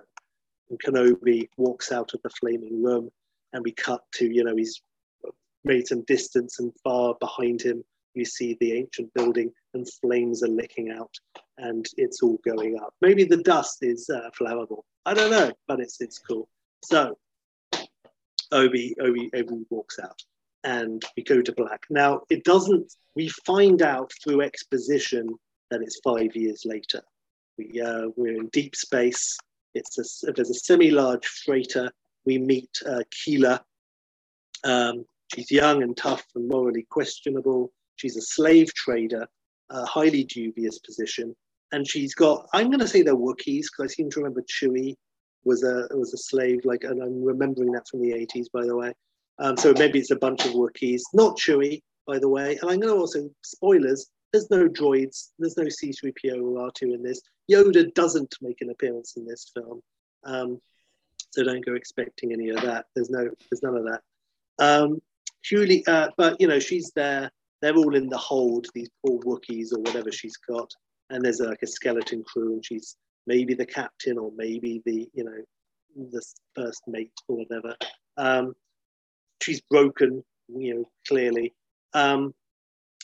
And Kenobi walks out of the flaming room, and we cut to, you know, he's made some distance, and far behind him, you see the ancient building and flames are licking out and it's all going up. Maybe the dust is uh, flammable. I don't know, but it's it's cool. So Obi, Obi, Obi walks out and we go to black. Now it doesn't, we find out through exposition that it's five years later. We, uh, we're in deep space. It's a, there's a semi-large freighter. We meet uh, Keela. Um, she's young and tough and morally questionable. She's a slave trader, a highly dubious position. And she's got, I'm going to say they're Wookiees, because I seem to remember Chewie was a was a slave, like, and I'm remembering that from the eighties, by the way. Um, so maybe it's a bunch of Wookiees, not Chewie, by the way. And I'm going to also, spoilers, there's no droids, there's no C three P O or R two in this. Yoda doesn't make an appearance in this film. Um, so don't go expecting any of that. There's no, there's none of that. Um, Julie, uh, but, you know, she's there. They're all in the hold, these poor Wookiees or whatever she's got. And there's like a skeleton crew, and she's maybe the captain or maybe the, you know, the first mate or whatever. Um, she's broken, you know, clearly. Um,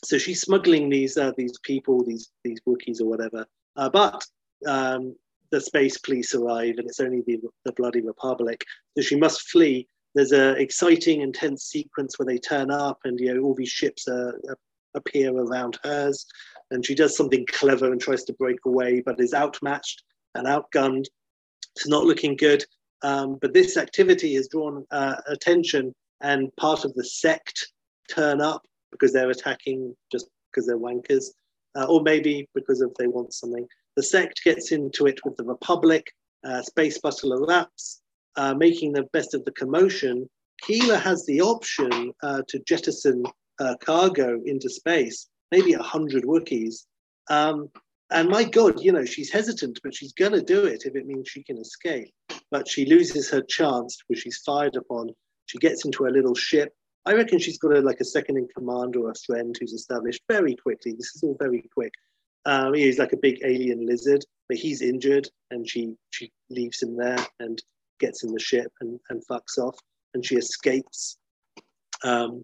so she's smuggling these uh, these people, these these Wookiees or whatever. Uh, but um, the space police arrive, and it's only the, the bloody Republic. So she must flee. There's an exciting, intense sequence where they turn up and, you know, all these ships uh, appear around hers, and she does something clever and tries to break away, but is outmatched and outgunned. It's not looking good. Um, but this activity has drawn uh, attention, and part of the sect turn up because they're attacking just because they're wankers, uh, or maybe because of they want something. The sect gets into it with the Republic. Uh, space bustle erupts. Uh, making the best of the commotion, Keela has the option uh, to jettison uh, cargo into space, maybe a hundred Wookiees. Um, and my God, you know, she's hesitant, but she's going to do it if it means she can escape. But she loses her chance because she's fired upon. She gets into her little ship. I reckon she's got a, like a second in command or a friend who's established very quickly. This is all very quick. Um, he's like a big alien lizard, but he's injured, and she she leaves him there and gets in the ship and, and fucks off, and she escapes. Um,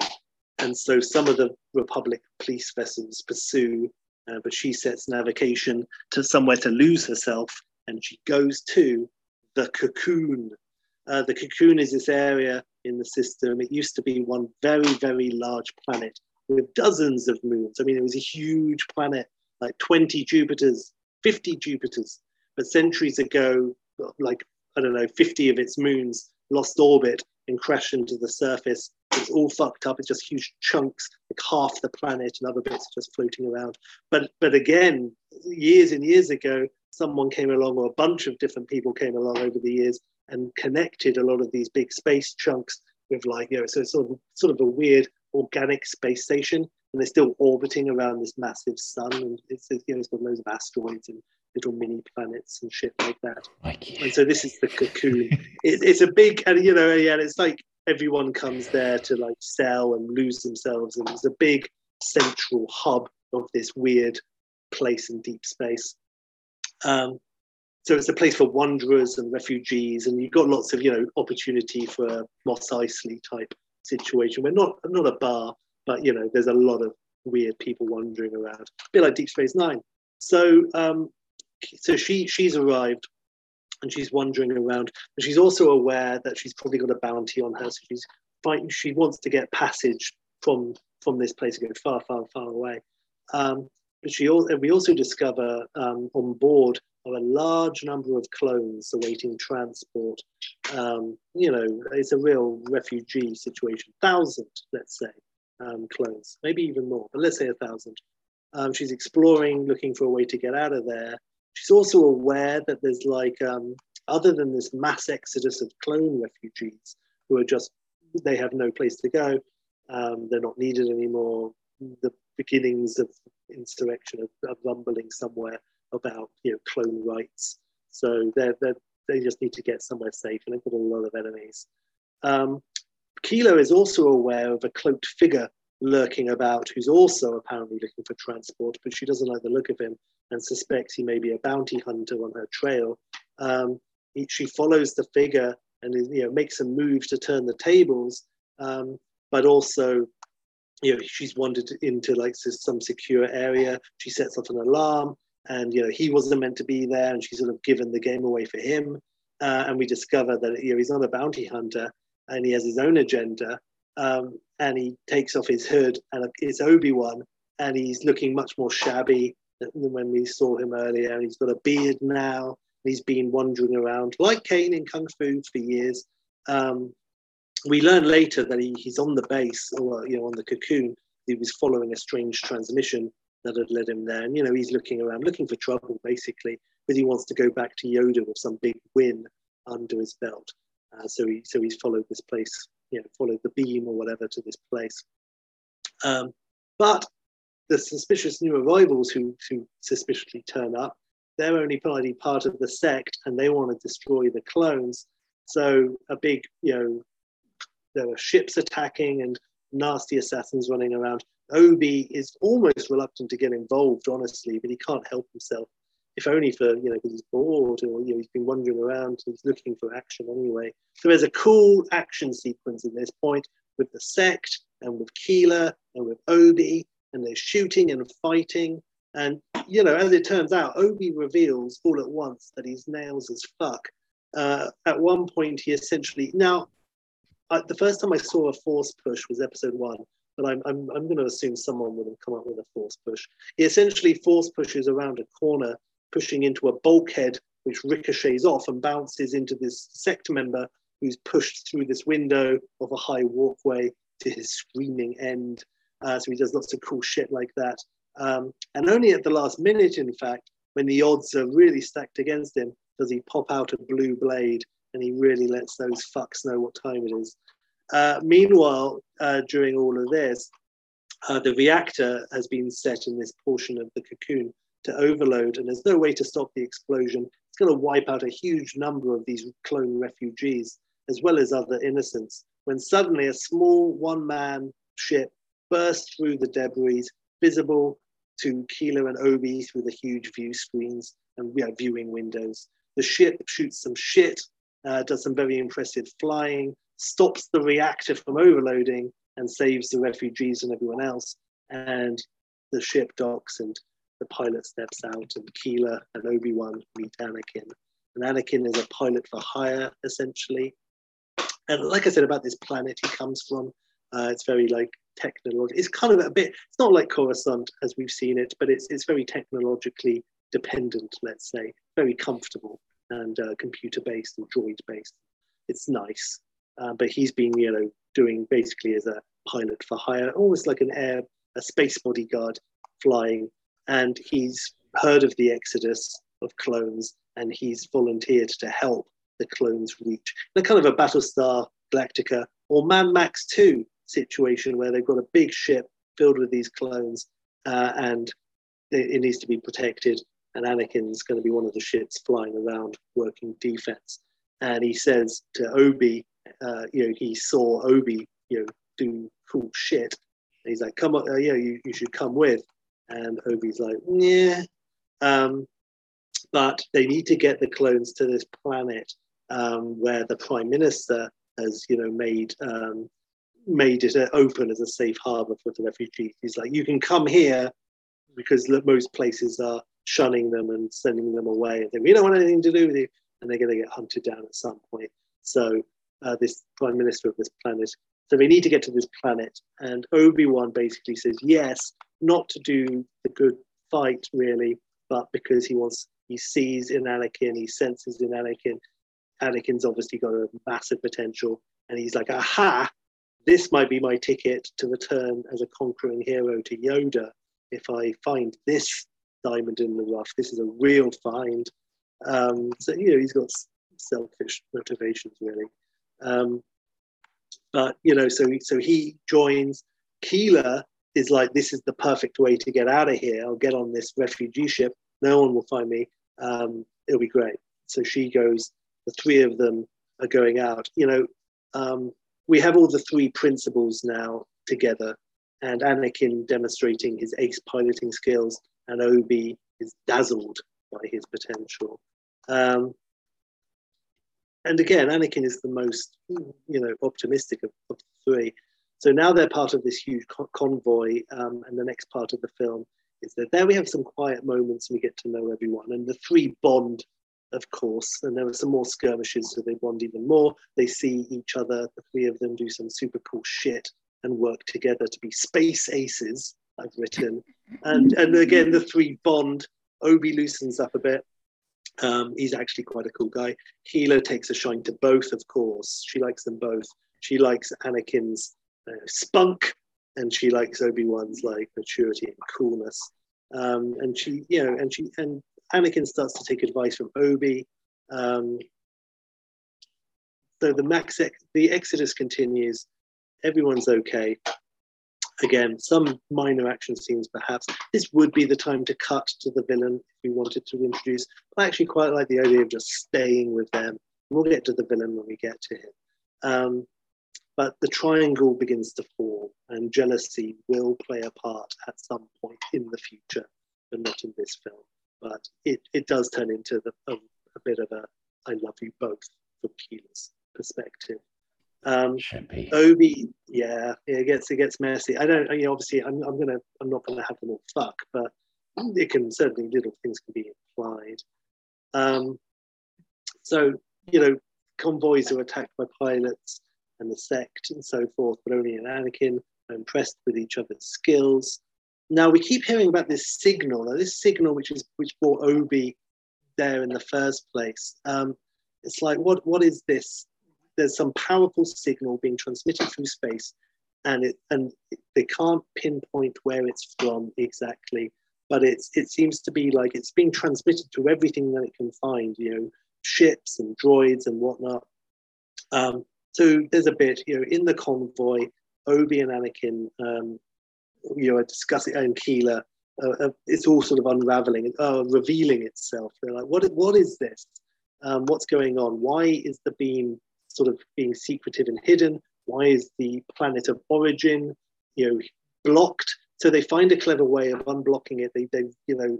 and so some of the Republic police vessels pursue, uh, but she sets navigation to somewhere to lose herself, and she goes to the Cocoon. Uh, the Cocoon is this area in the system. It used to be one very, very large planet with dozens of moons. I mean, it was a huge planet, like twenty Jupiters, fifty Jupiters. But centuries ago, like, I don't know, fifty of its moons lost orbit and crashed into the surface. It's all fucked up. It's just huge chunks, like half the planet, and other bits just floating around. But but again, years and years ago, someone came along, or a bunch of different people came along over the years and connected a lot of these big space chunks with, like, you know, so it's sort of, sort of a weird organic space station, and they're still orbiting around this massive sun, and it's, you know, it's got loads of asteroids and little mini planets and shit like that. And so this is the Cocoon. it, it's a big, and you know, yeah, it's like everyone comes there to like sell and lose themselves, and it's a big central hub of this weird place in deep space. Um, so it's a place for wanderers and refugees, and you've got lots of, you know, opportunity for Mos Eisley type situation. We're not not a bar, but you know, there's a lot of weird people wandering around, a bit like Deep Space Nine. So, um, so she she's arrived, and she's wandering around, and she's also aware that she's probably got a bounty on her. So she's fighting. She wants to get passage from from this place to go far, far, far away. Um, but she also, we also discover um, on board are a large number of clones awaiting transport. Um, you know, it's a real refugee situation. Thousand, let's say, um, clones, maybe even more, but let's say a thousand. Um, she's exploring, looking for a way to get out of there. She's also aware that there's like, um, other than this mass exodus of clone refugees who are just, they have no place to go. Um, they're not needed anymore. The beginnings of insurrection are, are rumbling somewhere about, you know, clone rights. So they're, they're, they just need to get somewhere safe, and they've got a lot of enemies. Um, Kilo is also aware of a cloaked figure lurking about, who's also apparently looking for transport, but she doesn't like the look of him and suspects he may be a bounty hunter on her trail. Um, he, she follows the figure and, you know, makes some moves to turn the tables, um, but also, you know, she's wandered into like some secure area. She sets off an alarm, and, you know, he wasn't meant to be there, and she's sort of given the game away for him. Uh, and we discover that, you know, he's not a bounty hunter, and he has his own agenda. Um, and he takes off his hood, and it's Obi-Wan, and he's looking much more shabby than when we saw him earlier, and he's got a beard now, and he's been wandering around like Kane in Kung Fu for years. Um, we learn later that he, he's on the base, or, you know, on the cocoon. He was following a strange transmission that had led him there, and, you know, he's looking around, looking for trouble, basically, but he wants to go back to Yoda with some big win under his belt. Uh, so he, so he's followed this place, you know, followed the beam or whatever to this place. Um, but the suspicious new arrivals who, who suspiciously turn up, they're only partly part of the sect, and they want to destroy the clones. So a big, you know, there were ships attacking and nasty assassins running around. Obi is almost reluctant to get involved, honestly, but he can't help himself. If only for, you know, because he's bored, or, you know, he's been wandering around, he's looking for action anyway. So there's a cool action sequence at this point with the sect and with Keela and with Obi, and they're shooting and fighting. And, you know, as it turns out, Obi reveals all at once that he's nails as fuck. Uh, at one point, he essentially, now, I, the first time I saw a force push was episode one, but I'm, I'm, I'm going to assume someone would have come up with a force push. He essentially force pushes around a corner, pushing into a bulkhead, which ricochets off and bounces into this sect member, who's pushed through this window of a high walkway to his screaming end. Uh, so he does lots of cool shit like that. Um, and only at the last minute, in fact, when the odds are really stacked against him, does he pop out a blue blade, and he really lets those fucks know what time it is. Uh, meanwhile, uh, during all of this, uh, the reactor has been set in this portion of the cocoon to overload, and there's no way to stop the explosion. It's going to wipe out a huge number of these clone refugees, as well as other innocents, when suddenly a small one-man ship bursts through the debris, visible to Keela and Obi through the huge view screens and yeah, viewing windows. The ship shoots some shit, uh, does some very impressive flying, stops the reactor from overloading, and saves the refugees and everyone else. And the ship docks, and the pilot steps out, and Keela and Obi-Wan meet Anakin. And Anakin is a pilot for hire, essentially. And like I said about this planet he comes from, uh, it's very like technological. It's kind of a bit, it's not like Coruscant as we've seen it, but it's it's very technologically dependent, let's say, very comfortable and uh, computer-based and droid-based. It's nice. Uh, but he's been, you know, doing basically as a pilot for hire, almost like an air, a space bodyguard flying. And he's heard of the exodus of clones, and he's volunteered to help the clones reach. They're kind of a Battlestar Galactica or Mad Max two situation, where they've got a big ship filled with these clones, uh, and it, it needs to be protected. And Anakin's going to be one of the ships flying around working defense. And he says to Obi, uh, you know, he saw Obi, you know, do cool shit. And he's like, come on, uh, you know, you, you should come with. And Obi's like, yeah, um, but they need to get the clones to this planet um, where the Prime Minister has, you know, made um, made it open as a safe harbour for the refugees. He's like, you can come here because look, most places are shunning them and sending them away. And they, we don't want anything to do with you. And they're going to get hunted down at some point. So uh, this prime minister of this planet, so they need to get to this planet. And Obi-Wan basically says, yes, not to do the good fight really, but because he wants, he sees in Anakin, he senses in Anakin. Anakin's obviously got a massive potential. And he's like, aha, this might be my ticket to return as a conquering hero to Yoda. If I find this diamond in the rough, this is a real find. Um, so, you know, he's got selfish motivations, really. Um, but, you know, so, so he joins. Keela is like, this is the perfect way to get out of here. I'll get on this refugee ship. No one will find me. Um, it'll be great. So she goes, the three of them are going out. You know, um, we have all the three principals now together, and Anakin demonstrating his ace piloting skills, and Obi is dazzled by his potential. Um, and again, Anakin is the most, you know, optimistic of, of the three. So now they're part of this huge co convoy, um, and the next part of the film is that there we have some quiet moments and we get to know everyone, and the three bond, of course, and there were some more skirmishes, so they bond even more. They see each other, the three of them do some super cool shit and work together to be space aces, I've written. And, and again, the three bond. Obi loosens up a bit. Um, he's actually quite a cool guy. Keela takes a shine to both, of course. She likes them both. She likes Anakin's uh, spunk, and she likes Obi-Wan's like maturity and coolness. Um, and she, you know, and she, and Anakin starts to take advice from Obi. Um, so the Max, ex the Exodus continues. Everyone's okay. Again, some minor action scenes, perhaps. This would be the time to cut to the villain if we wanted to introduce. I actually quite like the idea of just staying with them. We'll get to the villain when we get to him. Um, but the triangle begins to form, and jealousy will play a part at some point in the future, but not in this film. But it, it does turn into the, a, a bit of a I love you both from Keela's perspective. Um, Obi, yeah, it gets it gets messy. I don't, you know, obviously, I'm, I'm gonna, I'm not gonna have them all fuck, but it can certainly little things can be implied. Um, so you know, convoys are attacked by pilots and the sect and so forth, but only in Anakin are impressed with each other's skills. Now we keep hearing about this signal, now this signal which is which brought Obi there in the first place. Um, it's like, what what is this? There's some powerful signal being transmitted through space, and it and they can't pinpoint where it's from exactly, but it's it seems to be like it's being transmitted to everything that it can find, you know, ships and droids and whatnot. Um, so there's a bit, you know, in the convoy, Obi and Anakin, um, you know, are discussing, and Keela, uh, uh, it's all sort of unraveling, uh, revealing itself. They're like, what what is this? Um, what's going on? Why is the beam sort of being secretive and hidden? Why is the planet of origin, you know, blocked? So they find a clever way of unblocking it. They, they you know,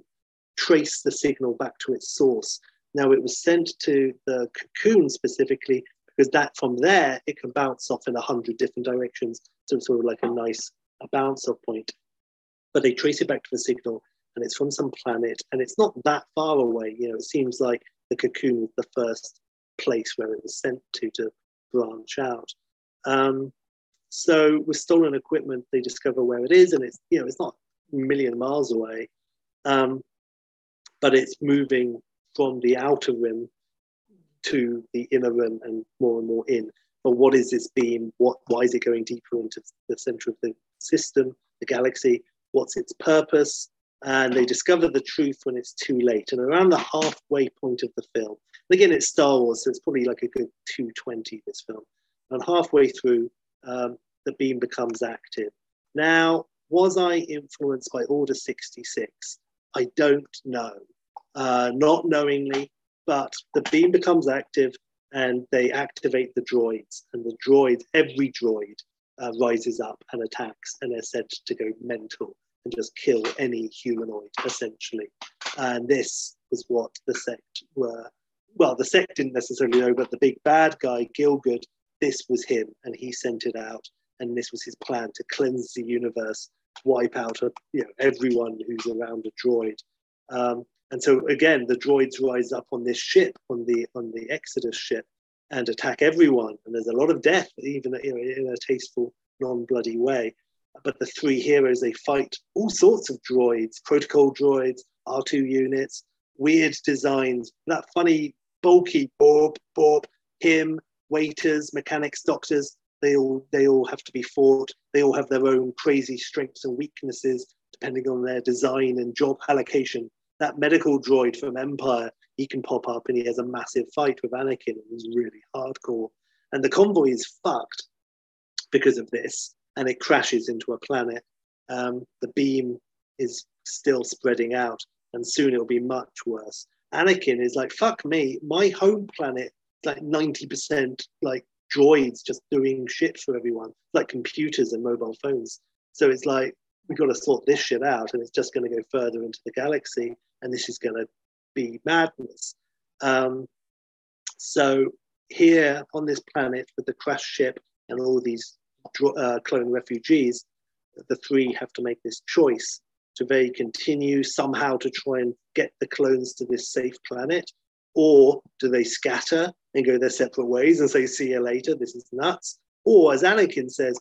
trace the signal back to its source. Now it was sent to the cocoon specifically because that from there, it can bounce off in a hundred different directions. So it's sort of like a nice a bounce off point, but they trace it back to the signal and it's from some planet and it's not that far away. You know, it seems like the cocoon was the first place where it was sent to to branch out. Um, so with stolen equipment, they discover where it is, and it's you know it's not a million miles away, um, but it's moving from the outer rim to the inner rim and more and more in. But what is this beam? What why is it going deeper into the center of the system, the galaxy? What's its purpose? And they discover the truth when it's too late. And around the halfway point of the film, and again, it's Star Wars, so it's probably like a good two twenty, this film. And halfway through, um, the beam becomes active. Now, was I influenced by Order sixty-six? I don't know, uh, not knowingly, but the beam becomes active and they activate the droids. And the droids, every droid uh, rises up and attacks, and they're said to go mental and just kill any humanoid, essentially. And this was what the sect were. Well, the sect didn't necessarily know, but the big bad guy, Gilgud, this was him, and he sent it out. and this was his plan to cleanse the universe, wipe out a, you know, everyone who's around a droid. Um, and so again, the droids rise up on this ship, on the on the Exodus ship, and attack everyone. And there's a lot of death, even you know, in a tasteful, non-bloody way. But the three heroes, they fight all sorts of droids, protocol droids, R two units, weird designs, that funny, bulky Borb, Borb, him, waiters, mechanics, doctors. They all they all have to be fought. They all have their own crazy strengths and weaknesses, depending on their design and job allocation. That medical droid from Empire, he can pop up and he has a massive fight with Anakin. It was really hardcore. And the convoy is fucked because of this, and it crashes into a planet. Um, the beam is still spreading out, and soon it'll be much worse. Anakin is like, fuck me, my home planet is like ninety percent like droids just doing shit for everyone, like computers and mobile phones. So it's like, we've got to sort this shit out, and it's just going to go further into the galaxy, and this is going to be madness. Um, so here on this planet with the crash ship and all these uh, clone refugees, the three have to make this choice. Do they continue somehow to try and get the clones to this safe planet, or do they scatter and go their separate ways and say, see you later, this is nuts? Or as Anakin says,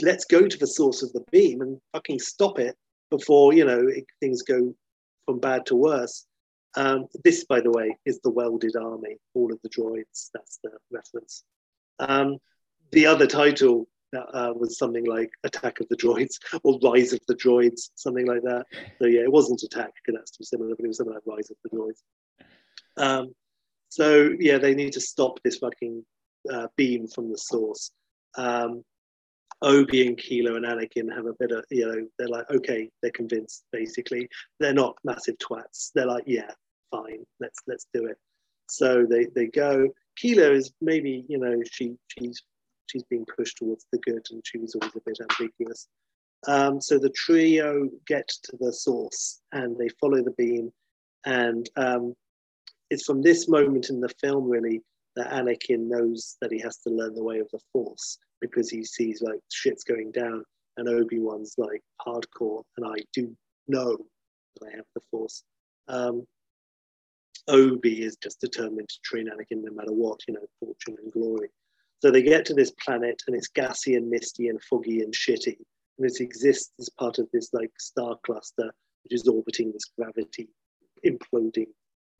let's go to the source of the beam and fucking stop it before, you know, it, things go from bad to worse. Um, this, by the way, is the Welded Army, all of the droids. That's the reference. Um, the other title uh, was something like Attack of the Droids or Rise of the Droids, something like that. So yeah, it wasn't Attack, because that's too similar, but it was something like Rise of the Droids. Um, so yeah, they need to stop this fucking uh, beam from the source. Um, Obi and Kilo and Anakin have a bit of, you know, they're like, okay, they're convinced, basically. They're not massive twats. They're like, yeah, fine, let's let's do it. So they, they go. Kilo is maybe, you know, she she's she's being pushed towards the good, and she was always a bit ambiguous. Um, so the trio get to the source and they follow the beam, and um, it's from this moment in the film, really, that Anakin knows that he has to learn the way of the Force, because he sees like shit's going down and Obi-Wan's like hardcore, and I do know that I have the Force. Um, Obi is just determined to train Anakin no matter what, you know, fortune and glory. So they get to this planet, and it's gassy and misty and foggy and shitty. And it exists as part of this like star cluster, which is orbiting this gravity imploding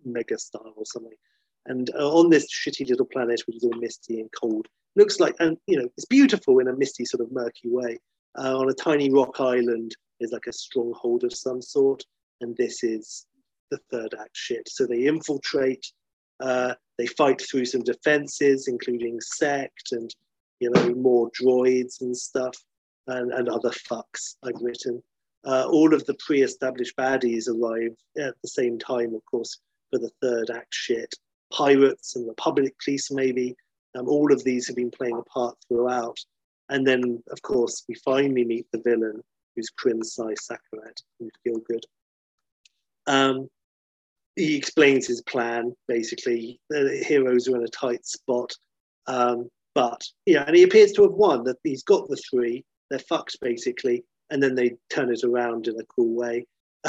mega star or something. And on this shitty little planet, which is all misty and cold, looks like, and you know, it's beautiful in a misty sort of murky way. Uh, on a tiny rock island is like a stronghold of some sort, and this is the third act shit. So they infiltrate, uh, they fight through some defenses, including sect and, you know, more droids and stuff, and, and other fucks I've written. Uh, all of the pre-established baddies arrive at the same time, of course, for the third act shit. Pirates and the public police, maybe. Um, all of these have been playing a part throughout. And then, of course, we finally meet the villain, who's Crimsai Sakarat, who's Gielgud. Um, he explains his plan, basically. The heroes are in a tight spot. Um, but, yeah, and he appears to have won. That he's got the three. They're fucked, basically. And then they turn it around in a cool way.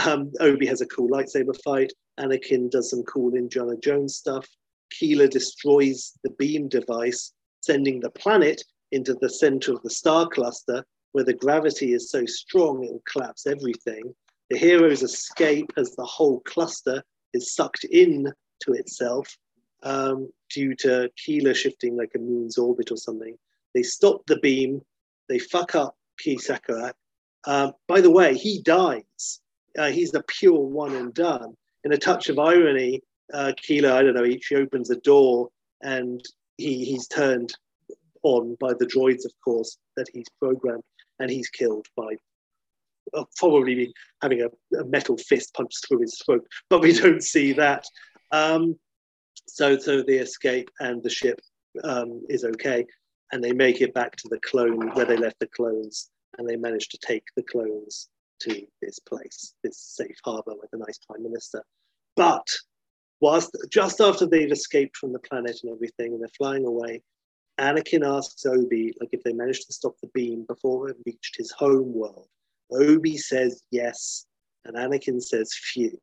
Um, Obi has a cool lightsaber fight. Anakin does some cool Indiana Jones stuff. Keela destroys the beam device, sending the planet into the center of the star cluster, where the gravity is so strong it'll collapse everything. The heroes escape as the whole cluster is sucked in to itself um, due to Keela shifting like a moon's orbit or something. They stop the beam. They fuck up Ki Sakarat. Uh, by the way, he dies. Uh, he's a pure one and done. In a touch of irony, uh, Keela, I don't know, he, she opens a door, and he, he's turned on by the droids, of course, that he's programmed, and he's killed by uh, probably having a, a metal fist punched through his throat, but we don't see that. Um, so, so they escape, and the ship um, is okay, and they make it back to the clone, where they left the clones, and they manage to take the clones to this place, this safe harbour with a nice prime minister. But whilst just after they've escaped from the planet and everything, and they're flying away, Anakin asks Obi, like, if they managed to stop the beam before it reached his home world. Obi says yes, and Anakin says phew.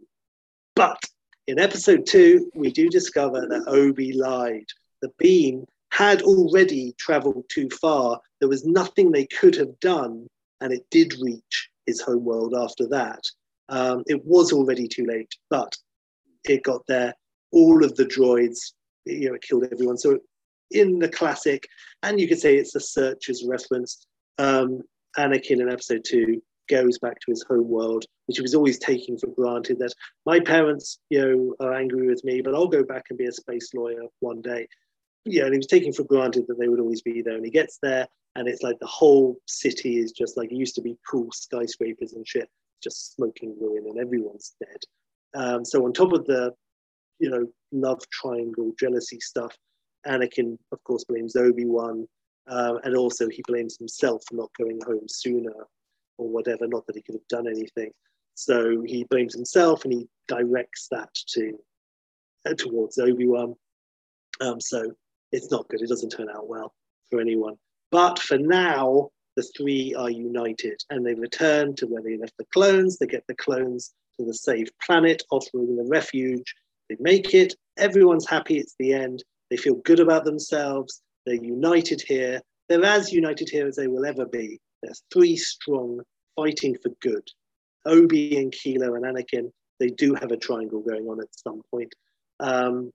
But in episode two, we do discover that Obi lied. The beam had already traveled too far. There was nothing they could have done, and it did reach his home world after that. Um, it was already too late, but it got there. All of the droids, you know, it killed everyone. So in the classic, and you could say it's a Searchers reference, um, Anakin in episode two goes back to his home world, which he was always taking for granted, that my parents, you know, are angry with me, but I'll go back and be a space lawyer one day. Yeah, and he was taking for granted that they would always be there. And he gets there, and it's like the whole city is just like, it used to be cool skyscrapers and shit, just smoking ruin, and everyone's dead. Um, so on top of the, you know, love triangle, jealousy stuff, Anakin, of course, blames Obi-Wan, um, and also he blames himself for not going home sooner or whatever, not that he could have done anything. So he blames himself, and he directs that to uh, towards Obi-Wan. Um, so it's not good. It doesn't turn out well for anyone. But for now, the three are united, and they return to where they left the clones. They get the clones to the safe planet, offering them refuge. They make it. Everyone's happy. It's the end. They feel good about themselves. They're united here. They're as united here as they will ever be. They're three strong, fighting for good. Obi and Kilo and Anakin, they do have a triangle going on at some point. Um,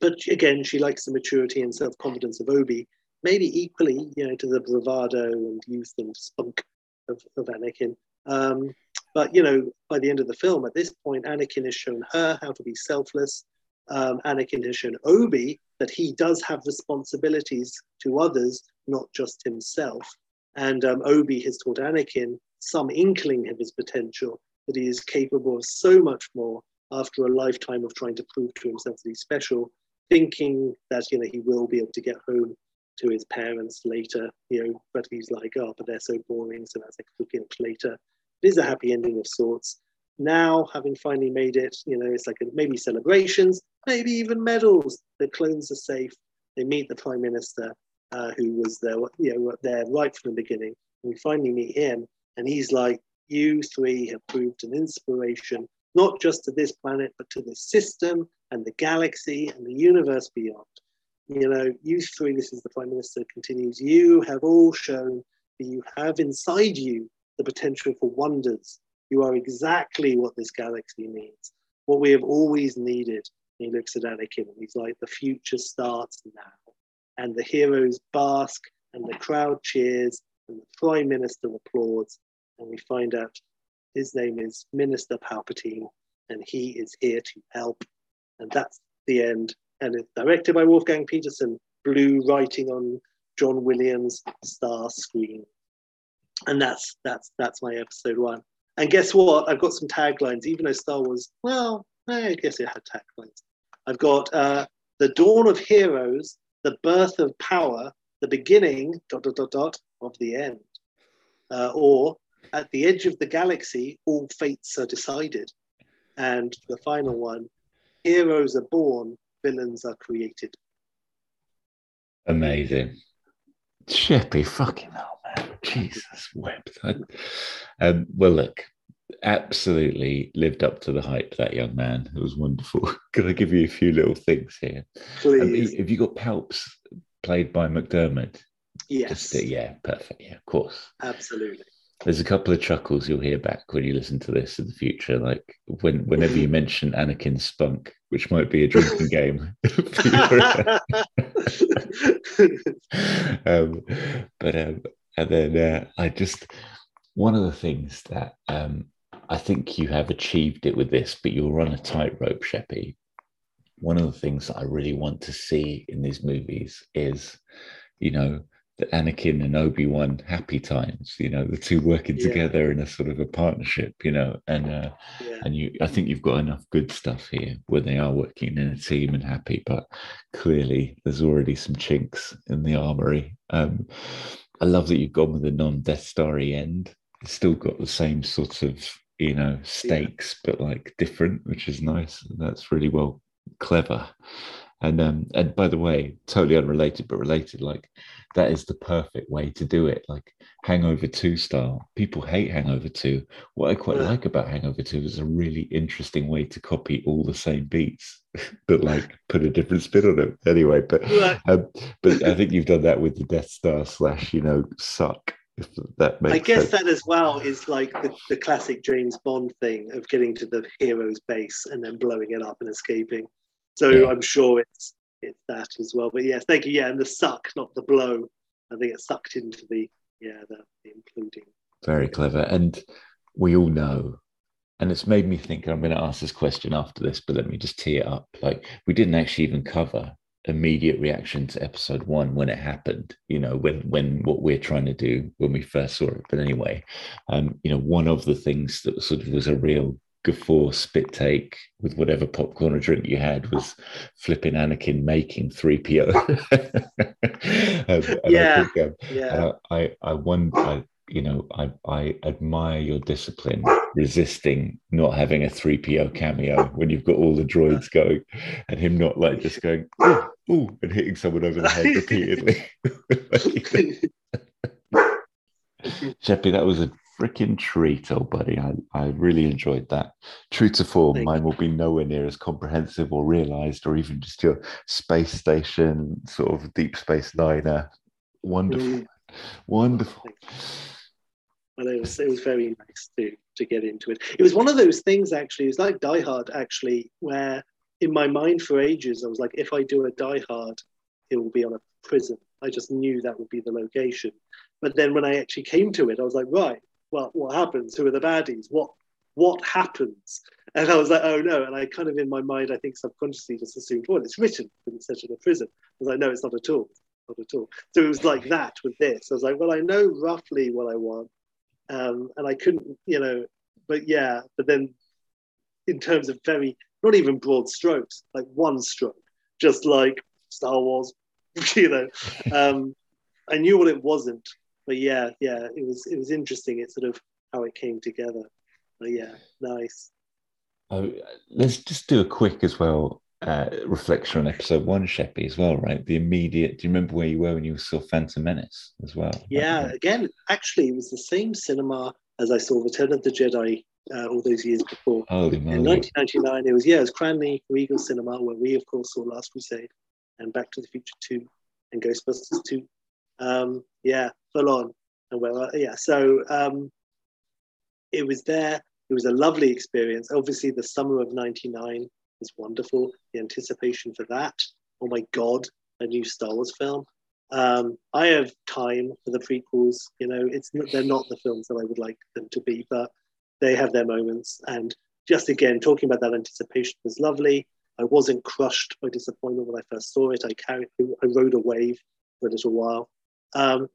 But again, she likes the maturity and self-confidence of Obi, maybe equally, you know, to the bravado and youth and spunk of, of Anakin. Um, but, you know, by the end of the film, at this point, Anakin has shown her how to be selfless. Um, Anakin has shown Obi that he does have responsibilities to others, not just himself. And um, Obi has taught Anakin some inkling of his potential, that he is capable of so much more after a lifetime of trying to prove to himself that he's special, thinking that, you know, he will be able to get home to his parents later, you know, but he's like, oh, but they're so boring, so that's a quick hint later. It is a happy ending of sorts. Now, having finally made it, you know, it's like a, maybe celebrations, maybe even medals. The clones are safe. They meet the Prime Minister, uh, who was there, you know, there right from the beginning. And we finally meet him, and he's like, you three have proved an inspiration, not just to this planet, but to the system and the galaxy and the universe beyond. You know, you three, this is the Prime Minister continues, you have all shown that you have inside you the potential for wonders. You are exactly what this galaxy needs, what we have always needed. And he looks at Anakin and he's like, the future starts now. And the heroes bask, and the crowd cheers, and the Prime Minister applauds. And we find out his name is Minister Palpatine, and he is here to help. And that's the end. And it's directed by Wolfgang Peterson, blue writing on John Williams' star screen. And that's that's that's my episode one. And guess what? I've got some taglines, even though Star Wars, well, I guess it had taglines. I've got uh, the dawn of heroes, the birth of power, the beginning, dot, dot, dot, dot, of the end. Uh, or... at the edge of the galaxy, all fates are decided. And the final one, heroes are born, villains are created. Amazing. Chippy fucking hell, man. Jesus wept. Um, well, look, absolutely lived up to the hype, that young man. It was wonderful. Can I give you a few little things here? Please. Um, have you got Palps played by McDermott? Yes. Just, uh, yeah, perfect. Yeah, of course. Absolutely. There's a couple of chuckles you'll hear back when you listen to this in the future, like when whenever you mention Anakin Spunk, which might be a drinking game. um, but um, and then uh, I just one of the things that um, I think you have achieved it with this, but you're on a tightrope, Sheppy. One of the things that I really want to see in these movies is, you know, the Anakin and Obi-Wan happy times, you know, the two working yeah. together in a sort of a partnership, you know, and uh, yeah. and you, I think you've got enough good stuff here where they are working in a team and happy, but clearly there's already some chinks in the armory. Um, I love that you've gone with a non-Death Starry end. It's still got the same sort of, you know, stakes, yeah. but like different, which is nice. That's really well clever. And um, and by the way, totally unrelated but related, like that is the perfect way to do it, like Hangover two style. People hate Hangover two. What I quite yeah. like about Hangover two is a really interesting way to copy all the same beats, but like put a different spin on them. Anyway, but yeah. um, but I think you've done that with the Death Star slash, you know, Suck. If that makes I guess sense. That as well is like the, the classic James Bond thing of getting to the hero's base and then blowing it up and escaping. So yeah. I'm sure it's it's that as well. But yes, thank you. Yeah, and the suck, not the blow. I think it's sucked into the yeah, the, the including. Very clever. And we all know, and it's made me think I'm going to ask this question after this, but let me just tee it up. Like, we didn't actually even cover immediate reaction to episode one when it happened, you know, when when what we're trying to do when we first saw it. But anyway, um, you know, one of the things that sort of was a real guffaw spit take with whatever popcorn or drink you had was flipping Anakin making three P O. um, yeah, I, think, um, yeah. Uh, I I wonder, I, you know, I I admire your discipline resisting not having a three P O cameo when you've got all the droids going, and him not like just going ooh, ooh and hitting someone over the head repeatedly. Sheppy, that was a freaking treat, old buddy. I, I really enjoyed that. True to form, Thank mine will be nowhere near as comprehensive or realised, or even just your space station, sort of Deep Space Niner. Wonderful. Mm. Wonderful. Well, it was, it was very nice to, to get into it. It was one of those things, actually, it was like Die Hard, actually, where in my mind for ages, I was like, if I do a Die Hard, it will be on a prison. I just knew that would be the location. But then when I actually came to it, I was like, right, well, what happens? Who are the baddies? What what happens? And I was like, oh no. And I kind of in my mind, I think subconsciously just assumed, well, it's written in such a prison. I was like, no, it's not at all. Not at all. So it was like that with this. I was like, well, I know roughly what I want. Um, and I couldn't, you know, but yeah, but then in terms of very, not even broad strokes, like one stroke, just like Star Wars, you know, um, I knew what it wasn't. But yeah, yeah, it was it was interesting. It's sort of how it came together. But yeah, nice. Oh, let's just do a quick as well uh, reflection on episode one, Sheppy, as well, right? The immediate. Do you remember where you were when you saw Phantom Menace as well? Yeah, right? Again, actually, it was the same cinema as I saw Return of the Jedi uh, all those years before. Oh, in nineteen ninety-nine, it was yeah, it was Cranley Regal Cinema, where we of course saw Last Crusade and Back to the Future Two and Ghostbusters Two. Um, yeah, full on. And well, yeah, so um, it was there. It was a lovely experience. Obviously, the summer of ninety-nine was wonderful. The anticipation for that. Oh my God, a new Star Wars film. Um, I have time for the prequels. You know, it's they're not the films that I would like them to be, but they have their moments. And just again, talking about that anticipation was lovely. I wasn't crushed by disappointment when I first saw it. I carried, I rode a wave for a little while. Um,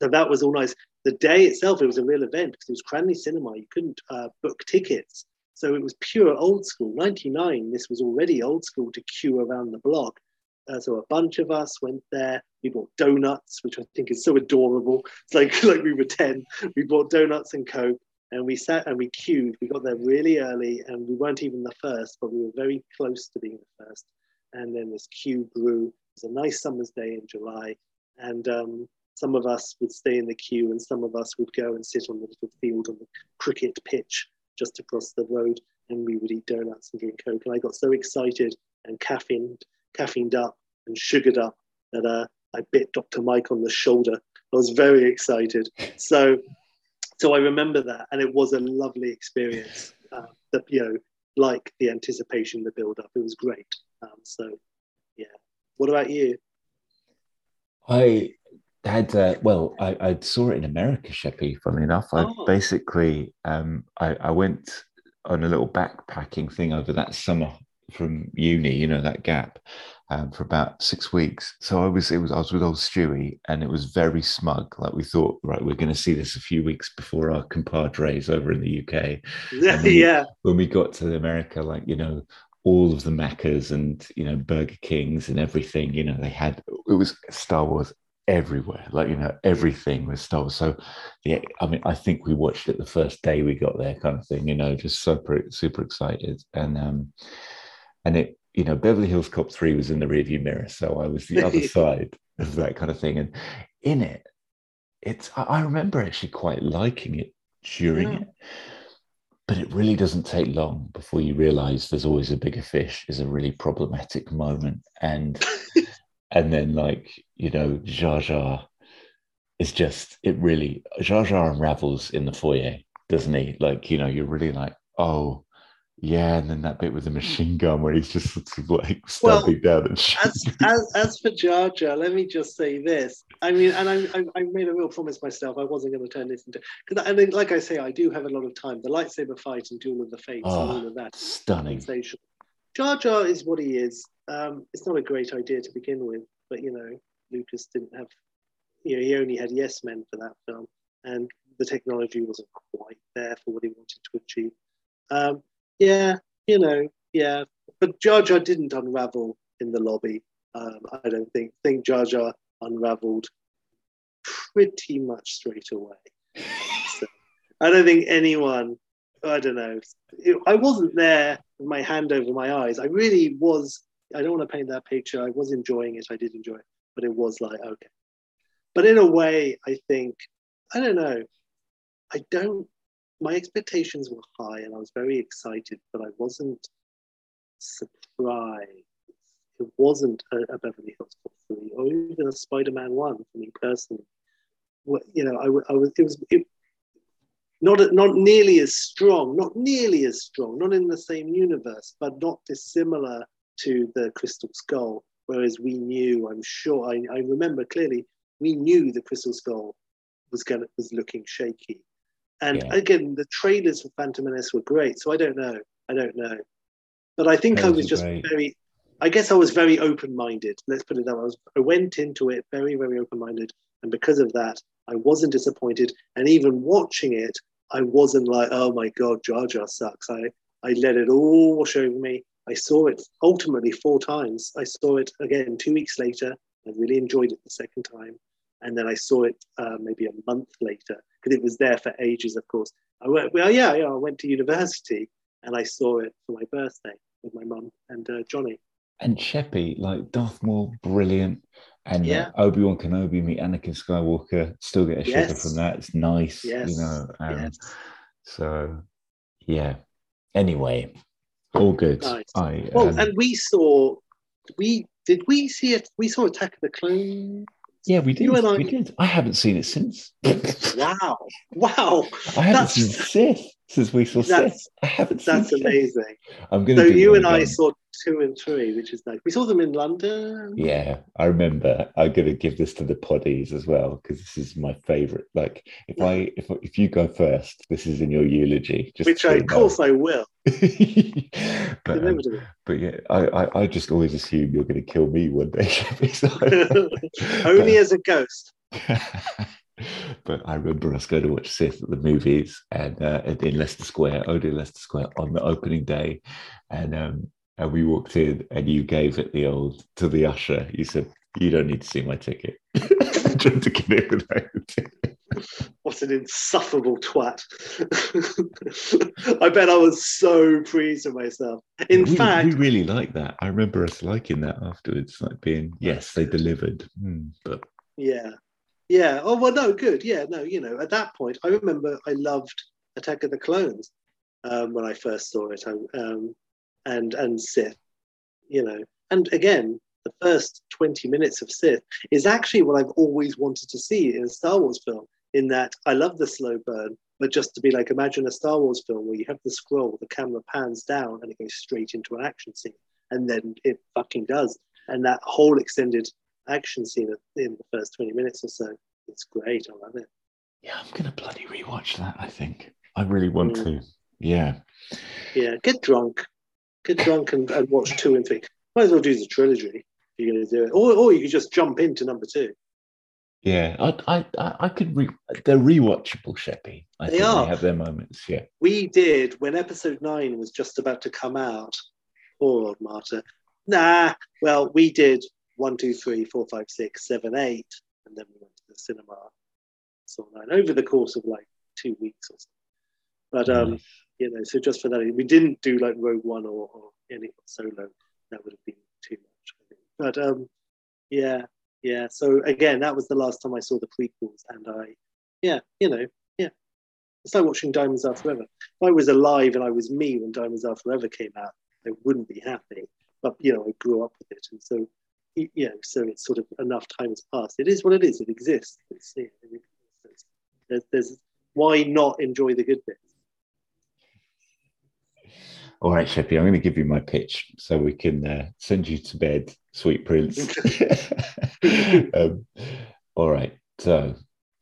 so that was all nice. The day itself, it was a real event because it was Cranley Cinema. You couldn't uh, book tickets. So it was pure old school. ninety-nine, this was already old school to queue around the block. Uh, so a bunch of us went there. We bought donuts, which I think is so adorable. It's like, like we were ten. We bought donuts and Coke and we sat and we queued. We got there really early and we weren't even the first, but we were very close to being the first. And then this queue grew. It was a nice summer's day in July. And um, some of us would stay in the queue and some of us would go and sit on the little field on the cricket pitch just across the road and we would eat donuts and drink Coke. And I got so excited and caffeined, caffeined up and sugared up that uh, I bit Doctor Mike on the shoulder. I was very excited. So so I remember that and it was a lovely experience. Uh, that, you know, like the anticipation, the build-up, it was great. Um, so, yeah. What about you? I had, uh, well, I, I saw it in America, Sheppy, funnily enough. I oh. basically, um, I, I went on a little backpacking thing over that summer from uni, you know, that gap, um, for about six weeks. So I was, it was, I was with old Stewie and it was very smug. Like we thought, right, we're going to see this a few weeks before our compadres over in the U K. Yeah. yeah. When we got to America, like, you know, all of the Maccas and, you know, Burger Kings and everything, you know, they had, it was Star Wars everywhere. Like, you know, everything was Star Wars. So, yeah, I mean, I think we watched it the first day we got there kind of thing, you know, just super, super excited. And, um, and it, you know, Beverly Hills Cop three was in the rearview mirror, so I was the other side of that kind of thing. And in it, it's I remember actually quite liking it during yeah. it, but it really doesn't take long before you realise there's always a bigger fish is a really problematic moment, and and then like you know, Jar Jar is just it really Jar Jar unravels in the foyer, doesn't he? Like you know, you're really like oh. Yeah, and then that bit with the machine gun where he's just sort of like stabbing well, down and shooting. As, as, as for Jar Jar, let me just say this. I mean, and I, I, I made a real promise myself I wasn't going to turn this into... Because I mean, like I say, I do have a lot of time. The lightsaber fight and Duel of the Fates oh, and all of that. Stunning. Sensational. Jar Jar is what he is. Um, it's not a great idea to begin with, but, you know, Lucas didn't have... You know, he only had Yes Men for that film, and the technology wasn't quite there for what he wanted to achieve. Um, Yeah, you know, yeah. But Jar Jar didn't unravel in the lobby. Um, I don't think. I think Jar Jar unraveled pretty much straight away. So I don't think anyone, I don't know. It, I wasn't there with my hand over my eyes. I really was, I don't want to paint that picture. I was enjoying it. I did enjoy it. But it was like, okay. But in a way, I think, I don't know. I don't. My expectations were high and I was very excited, but I wasn't surprised. It wasn't a, a Beverly Hills Cop three or even a Spider-Man one for me personally. Well, you know, I, I was, it was it, not, not nearly as strong, not nearly as strong, not in the same universe, but not dissimilar to the Crystal Skull. Whereas we knew, I'm sure, I, I remember clearly, we knew the Crystal Skull was gonna, was looking shaky. And yeah. again, the trailers for Phantom Menace were great, so I don't know. I don't know. But I think That'd I was just great. very, I guess I was very open-minded. Let's put it that way. I, was, I went into it very, very open-minded. And because of that, I wasn't disappointed. And even watching it, I wasn't like, oh my God, Jar Jar sucks. I, I let it all wash over me. I saw it ultimately four times. I saw it again two weeks later. I really enjoyed it the second time. And then I saw it uh, maybe a month later because it was there for ages, of course. I went, well, yeah, yeah, I went to university and I saw it for my birthday with my mum and uh, Johnny. And Cheppy, like Darth Maul, brilliant. And yeah. uh, Obi-Wan Kenobi, meet Anakin Skywalker, still get a shiver yes. from that. It's nice, yes. you know. Um, yes. So, yeah. Anyway, all good. Nice. I, well, um, and we saw, we did we see it? We saw Attack of the Clones. Yeah, we did. I... we did. I haven't seen it since. Wow. Wow. I haven't that's... seen Sith since we saw that's... Sith. I haven't seen That's Sith. amazing. I'm gonna so you and again. I saw two and three, which is nice. We saw them in London. Yeah, I remember. I'm going to give this to the poddies as well, because this is my favourite. Like, if yeah. I if if you go first, this is in your eulogy. Just which, I, of course, I will. But, um, but yeah, I, I, I just always assume you're going to kill me one day. Only but, as a ghost. But I remember us going to watch Sith at the movies and uh, in Leicester Square, Odeon Leicester Square, on the opening day, and um, and we walked in, and you gave it the old to the usher. You said, "You don't need to see my ticket." Trying to get it without a ticket. What an insufferable twat. I bet I was so pleased with myself. In we, fact... We really liked that. I remember us liking that afterwards, like being, yes, they delivered. Mm, but Yeah. Yeah. Oh, well, no, good. Yeah, no, you know, at that point, I remember I loved Attack of the Clones um, when I first saw it, I, um, and, and Sith, you know. And again... the first twenty minutes of Sith is actually what I've always wanted to see in a Star Wars film, in that I love the slow burn, but just to be like, imagine a Star Wars film where you have the scroll, the camera pans down and it goes straight into an action scene. And then it fucking does. And that whole extended action scene in the first twenty minutes or so, it's great. I love it. Yeah, I'm going to bloody rewatch that, I think. I really want yeah. to. Yeah. Yeah, get drunk. Get drunk and, and watch two and three. Might as well do the trilogy. You're going to do it, or or you could just jump into number two. Yeah, I I I could. Re- they're rewatchable, Sheppy. I they think are. They have their moments. Yeah, we did when episode nine was just about to come out. Poor old Marta. Nah, well, we did one, two, three, four, five, six, seven, eight, and then we went to the cinema. Saw nine over the course of like two weeks or so. But um, nice. you know, so just for that, we didn't do like Rogue One or, or any Solo. that would have been too much, I think. But um, yeah, yeah. So again, that was the last time I saw the prequels, and I, yeah, you know, yeah. It's like watching Diamonds Are Forever. If I was alive and I was me when Diamonds Are Forever came out, I wouldn't be happy. But you know, I grew up with it, and so you know, so it's sort of enough time has passed. It is what it is. It exists. It's, yeah, it exists. There's, there's why not enjoy the good bits? All right, Sheppy, I'm going to give you my pitch so we can uh, send you to bed, sweet prince. um, all right, so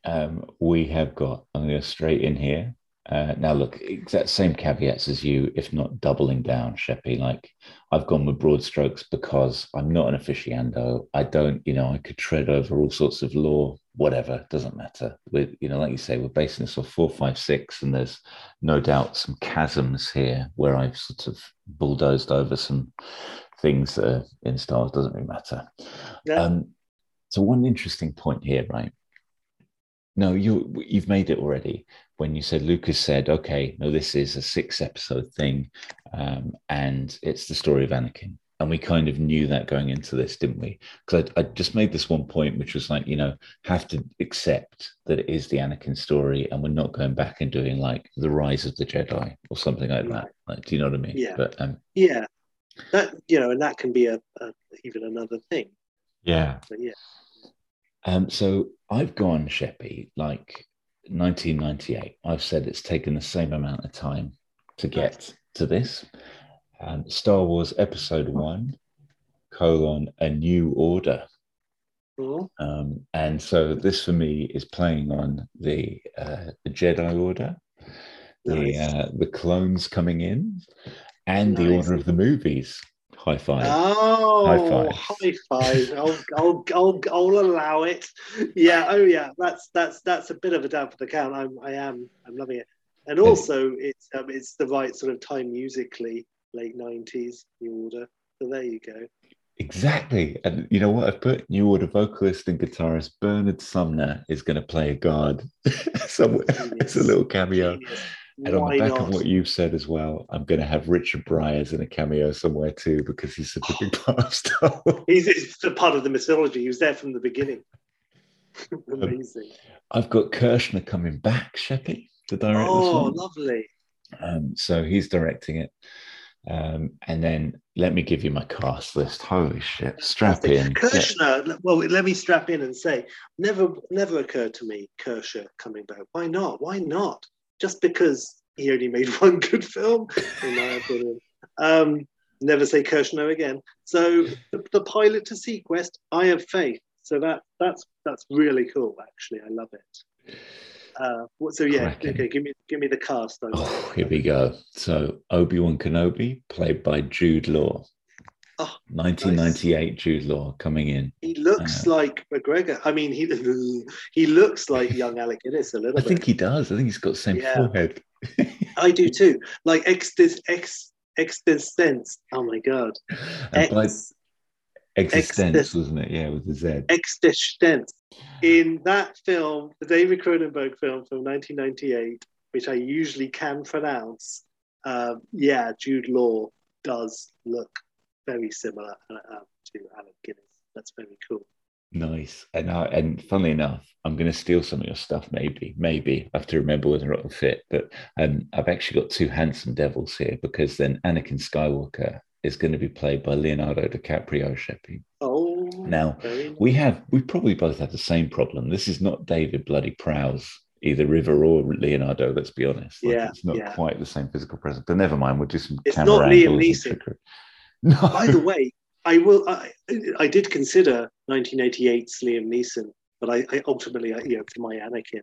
um, we have got, I'm going to go straight in here. Uh, now, look, exact same caveats as you, if not doubling down, Sheppy. Like, I've gone with broad strokes because I'm not an aficionado. I don't, you know, I could tread over all sorts of law, whatever, doesn't matter. With, you know, like you say, we're basing this off four, five, six, and there's no doubt some chasms here where I've sort of bulldozed over some things that are in Star Wars. Doesn't really matter. Yeah. Um, so one interesting point here, right? No, you, you've made it already. When you said Lucas said, okay, no, this is a six episode thing, um, and it's the story of Anakin. And we kind of knew that going into this, didn't we? Because I, I just made this one point, which was like, you know, have to accept that it is the Anakin story, and we're not going back and doing like the Rise of the Jedi or something like that. Like, do you know what I mean? Yeah. But, um, yeah. That, you know, and that can be a, a even another thing. Yeah. But yeah. Um, so I've gone, Sheppy, like nineteen ninety-eight. I've said it's taken the same amount of time to get to this. Um, Star Wars Episode One, colon, A New Order. Mm-hmm. Um, and so this for me is playing on the, uh, the Jedi Order, nice. the, uh, the clones coming in, and nice. the order of the movies. High five. Oh, high five. High five. I'll, I'll, I'll, I'll allow it. Yeah. Oh, yeah. That's that's that's a bit of a downfall account. I'm, I am. I'm loving it. And also, it's um, it's the right sort of time musically, late nineties, New Order. So there you go. Exactly. And you know what? I've put New Order vocalist and guitarist Bernard Sumner is going to play a guard somewhere. Genius. It's a little cameo. Genius. And Why on the back not? of what you've said as well, I'm going to have Richard Bryars in a cameo somewhere too, because he's such a big part of Star Wars. He's, he's a part of the mythology. He was there from the beginning. Amazing. Um, I've got Kershner coming back, Sheppy, to direct oh, this one. Oh, lovely. Um, so he's directing it. Um, and then let me give you my cast list. Holy shit. Strap in. Kershner, yeah. Well, let me strap in and say, never, never occurred to me Kershner coming back. Why not? Why not? Just because he only made one good film, in my opinion. Um, never say Kershner again. So the, the pilot to Sequest, I have faith. So that that's that's really cool. Actually, I love it. Uh, so yeah, okay, give me give me the cast. I'm oh, here we go. So Obi-Wan Kenobi, played by Jude Law. Oh, nineteen ninety-eight, nice. Jude Law coming in. He looks uh, like McGregor. I mean, he he looks like young Alec Guinness a little I bit. I think he does. I think he's got the same yeah. forehead. I do too. Like ex this ex existence. Oh my god. Ex, by, existence, ex, wasn't it? Yeah, with the Z. Existence. In that film, the David Cronenberg film from nineteen ninety-eight, which I usually can pronounce. Uh, yeah, Jude Law does look very similar uh, to Alec Guinness. That's very cool. Nice. And I, and funnily enough, I'm going to steal some of your stuff, maybe. Maybe. I have to remember whether it'll fit. But um, I've actually got two handsome devils here, because then Anakin Skywalker is going to be played by Leonardo DiCaprio, Sheppy. Oh. Now, we have, we probably both have the same problem. This is not David bloody Prowse, either River or Leonardo, let's be honest. Like, yeah. It's not yeah. quite the same physical presence. But never mind, we'll do some it's camera not Liam Neeson. No. By the way, I will. I, I did consider nineteen eighty-eight's Liam Neeson, but I, I ultimately, I, you know, for my Anakin,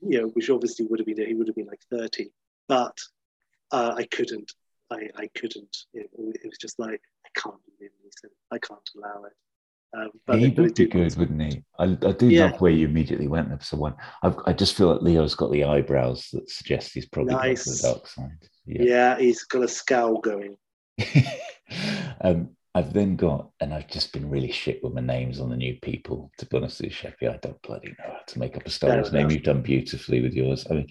you know, which obviously would have been he would have been like thirty, but uh, I couldn't. I, I couldn't. It, it was just like I can't do Liam Neeson. I can't allow it. Um, but he it, would be good, wouldn't he? I, I do yeah. love where you immediately went with someone. I've, I just feel like Leo's got the eyebrows that suggest he's probably nice. going to the dark side. Yeah. yeah, he's got a scowl going. Um, I've then got, and I've just been really shit with my names on the new people. To be honest with you, Sheffy, I don't bloody know how to make up a Star Wars name. You've done beautifully with yours. I mean,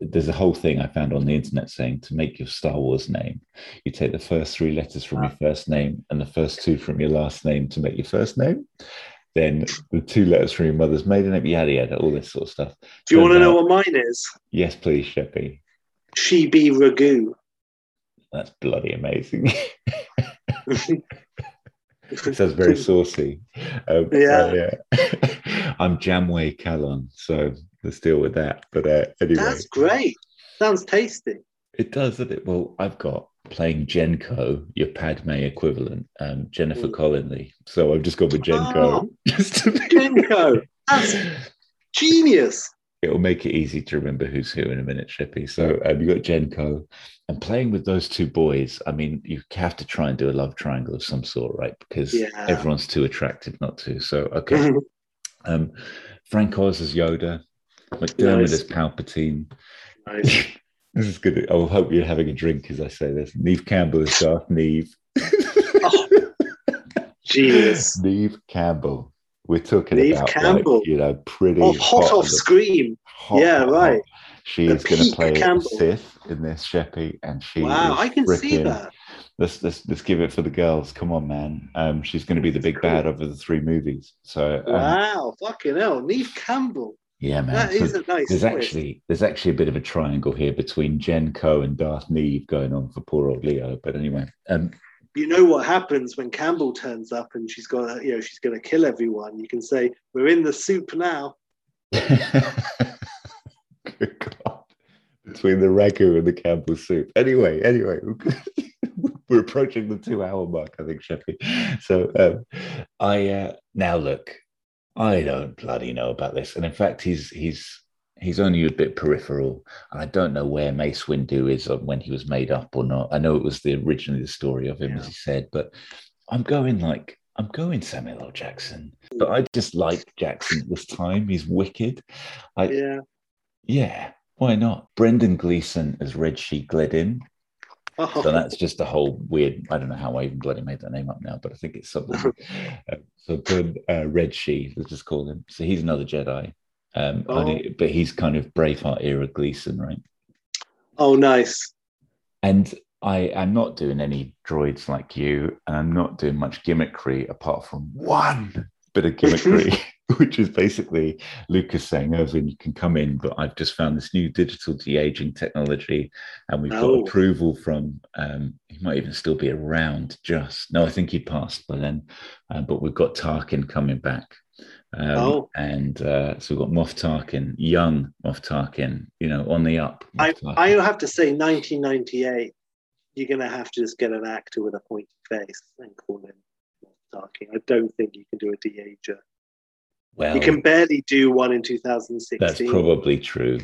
there's a whole thing I found on the internet saying to make your Star Wars name, you take the first three letters from your first name and the first two from your last name to make your first name. Then the two letters from your mother's maiden name, yada, yada, all this sort of stuff. Do you want to know what mine is? Yes, please, Sheffy. She be Ragu. That's bloody amazing. It sounds very saucy. Um, yeah. Uh, yeah. I'm Jamway Calon, so let's deal with that. But uh, anyway. That's great. Sounds tasty. It does, doesn't it? Well, I've got playing Jenko, your Padme equivalent, um, Jennifer mm. Collinley. So I've just gone with Jenko. Oh, Jenko. That's genius. It'll make it easy to remember who's who in a minute, Shippy. So um, you've got Jenko, and playing with those two boys, I mean, you have to try and do a love triangle of some sort, right? Because yeah. everyone's too attractive not to. So, okay. um, Frank Oz as Yoda, McDermott nice. as Palpatine. Nice. This is good. I hope you're having a drink as I say this. Neve Campbell as Darth Neve. Oh, genius. Neve Campbell. We're talking Neve about Campbell, like, you know, pretty oh, hot, hot off Scream. Hot, yeah, right. Hot. She's going to play Campbell. Sith in this, Sheppy, and she. Wow, I can ripping. see that. Let's let's let's give it for the girls. Come on, man. Um, she's going to be the big bad over the three movies. So um, wow, fucking hell, Neve Campbell. Yeah, man. That so is a nice. There's twist. actually there's actually a bit of a triangle here between Jenko and Darth Neve going on for poor old Leo. But anyway, um. You know what happens when Campbell turns up and she's got, you know, she's going to kill everyone. You can say, "We're in the soup now." Good God! Between the ragu and the Campbell soup. Anyway, anyway, we're approaching the two-hour mark, I think, Sheffy. So um, I uh, now look. I don't bloody know about this, and in fact, he's he's. He's only a bit peripheral. I don't know where Mace Windu is or when he was made up or not. I know it was the originally the story of him, yeah. as he said, but I'm going like, I'm going Samuel L. Jackson. But I just like Jackson this time. He's wicked. I, yeah. Yeah, why not? Brendan Gleeson as Red She Gledin. Oh. So that's just a whole weird, I don't know how I even bloody made that name up now, but I think it's something. uh, so good, uh, Red She, let's just call him. So he's another Jedi. Um, oh. only, but he's kind of Braveheart era Gleason, right? Oh, nice. And I am not doing any droids like you, and I'm not doing much gimmickry apart from one bit of gimmickry, which is basically Lucas saying, Irvin, you can come in, but I've just found this new digital de-aging technology, and we've oh. got approval from, um, he might even still be around just, no, I think he passed by then, uh, but we've got Tarkin coming back. Um, oh. And uh, so we've got Moff Tarkin, young Moff Tarkin, you know, on the up. I, I have to say, nineteen ninety-eight, you're going to have to just get an actor with a pointy face and call him Moff Tarkin. I don't think you can do a de-ager. Well, you can barely do one in two thousand sixteen. That's probably true.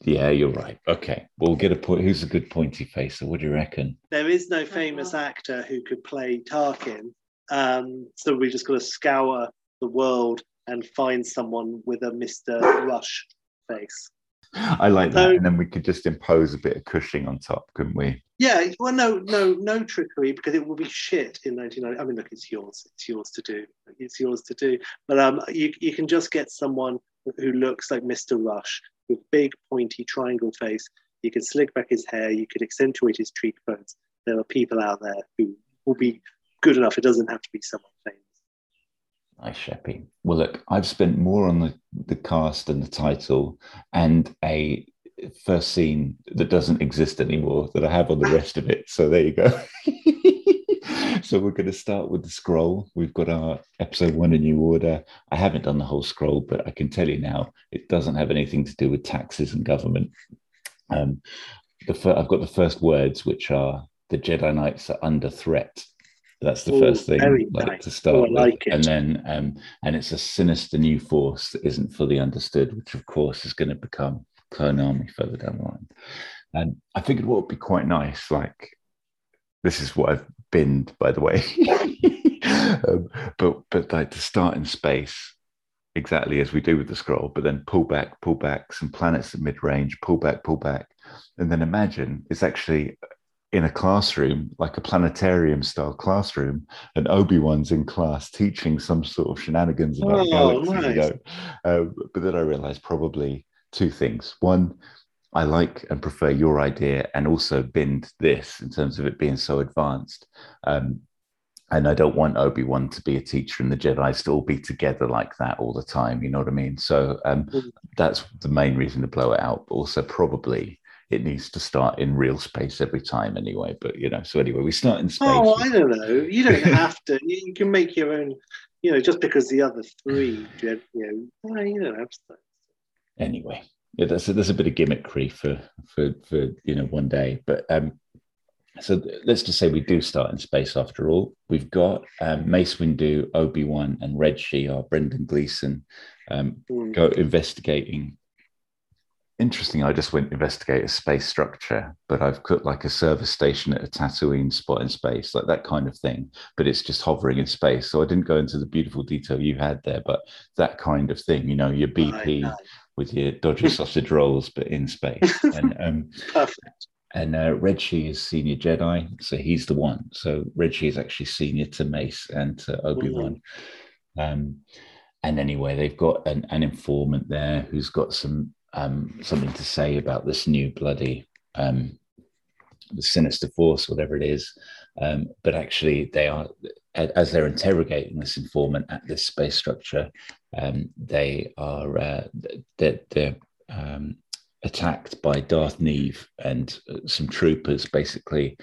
Yeah, you're right. Okay, we'll get a point. Who's a good pointy facer? What do you reckon? There is no famous actor who could play Tarkin, um, so we just got to scour the world and find someone with a Mister Rush face. I like so, that, and then we could just impose a bit of Cushing on top, couldn't we? Yeah, well, no, no, no trickery, because it will be shit in nineteen ninety. I mean, look, it's yours, it's yours to do, it's yours to do. But um, you you can just get someone who looks like Mister Rush with big pointy triangle face. You can slick back his hair, you can accentuate his cheekbones. There are people out there who will be good enough. It doesn't have to be someone famous. Nice, Sheppy. Well, look, I've spent more on the, the cast and the title and a first scene that doesn't exist anymore than I have on the rest of it. So there you go. So we're going to start with the scroll. We've got our episode one in new order. I haven't done the whole scroll, but I can tell you now it doesn't have anything to do with taxes and government. Um, the fir- I've got the first words, which are the Jedi Knights are under threat. That's the Ooh, first thing like, nice. to start oh, with. Like and then, um, and it's a sinister new force that isn't fully understood, which of course is going to become Clone Army further down the line. And I figured what would be quite nice, like, this is what I've binned, by the way, um, but, but like to start in space, exactly as we do with the scroll, but then pull back, pull back, some planets at mid-range, pull back, pull back. And then imagine it's actually in a classroom, like a planetarium style classroom, and Obi-Wan's in class teaching some sort of shenanigans about oh, galaxies. Nice. You know? Uh, but then I realized probably two things. One, I like and prefer your idea, and also binned this in terms of it being so advanced. Um, and I don't want Obi-Wan to be a teacher and the Jedi to all be together like that all the time. You know what I mean? So um, that's the main reason to blow it out. But also probably it needs to start in real space every time anyway. But, you know, so anyway, we start in space. Oh, I don't know. You don't have to. You can make your own, you know, just because the other three, you know, you don't have to. Anyway. Yeah, that's a, that's a bit of gimmickry for, for, for you know, one day. But um, so let's just say we do start in space after all. We've got um, Mace Windu, Obi-Wan, and Red Shear, Brendan Gleeson, um, mm. go investigating. Interesting, I just went investigate a space structure, but I've put like a service station at a Tatooine spot in space, like that kind of thing. But it's just hovering in space. So I didn't go into the beautiful detail you had there, but that kind of thing, you know, your B P... Oh, with your dodgy sausage rolls, but in space. And um, perfect. And uh, Red Shear is senior Jedi, so he's the one. So Red Shear is actually senior to Mace and to Obi-Wan. Mm-hmm. Um, and anyway, they've got an, an informant there who's got some um, something to say about this new bloody um, the sinister force, whatever it is. Um, but actually, they are as they're interrogating this informant at this space structure. Um, they are uh, they're, they're um, attacked by Darth Neve and some troopers, basically.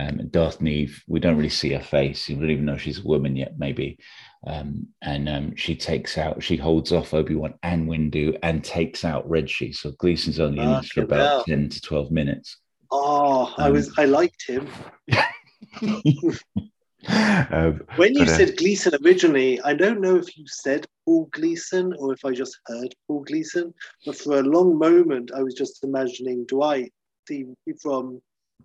Um, and Darth Neve, we don't really see her face. You don't even know she's a woman yet, maybe. Um, and um, she takes out, she holds off Obi-Wan and Windu and takes out Red Shear. So Gleason's only in this for about out. ten to twelve minutes. Oh, um, I was, I liked him. Um, when you but, uh, said Gleason originally, I don't know if you said Paul Gleason or if I just heard Paul Gleason, but for a long moment I was just imagining Dwight the, from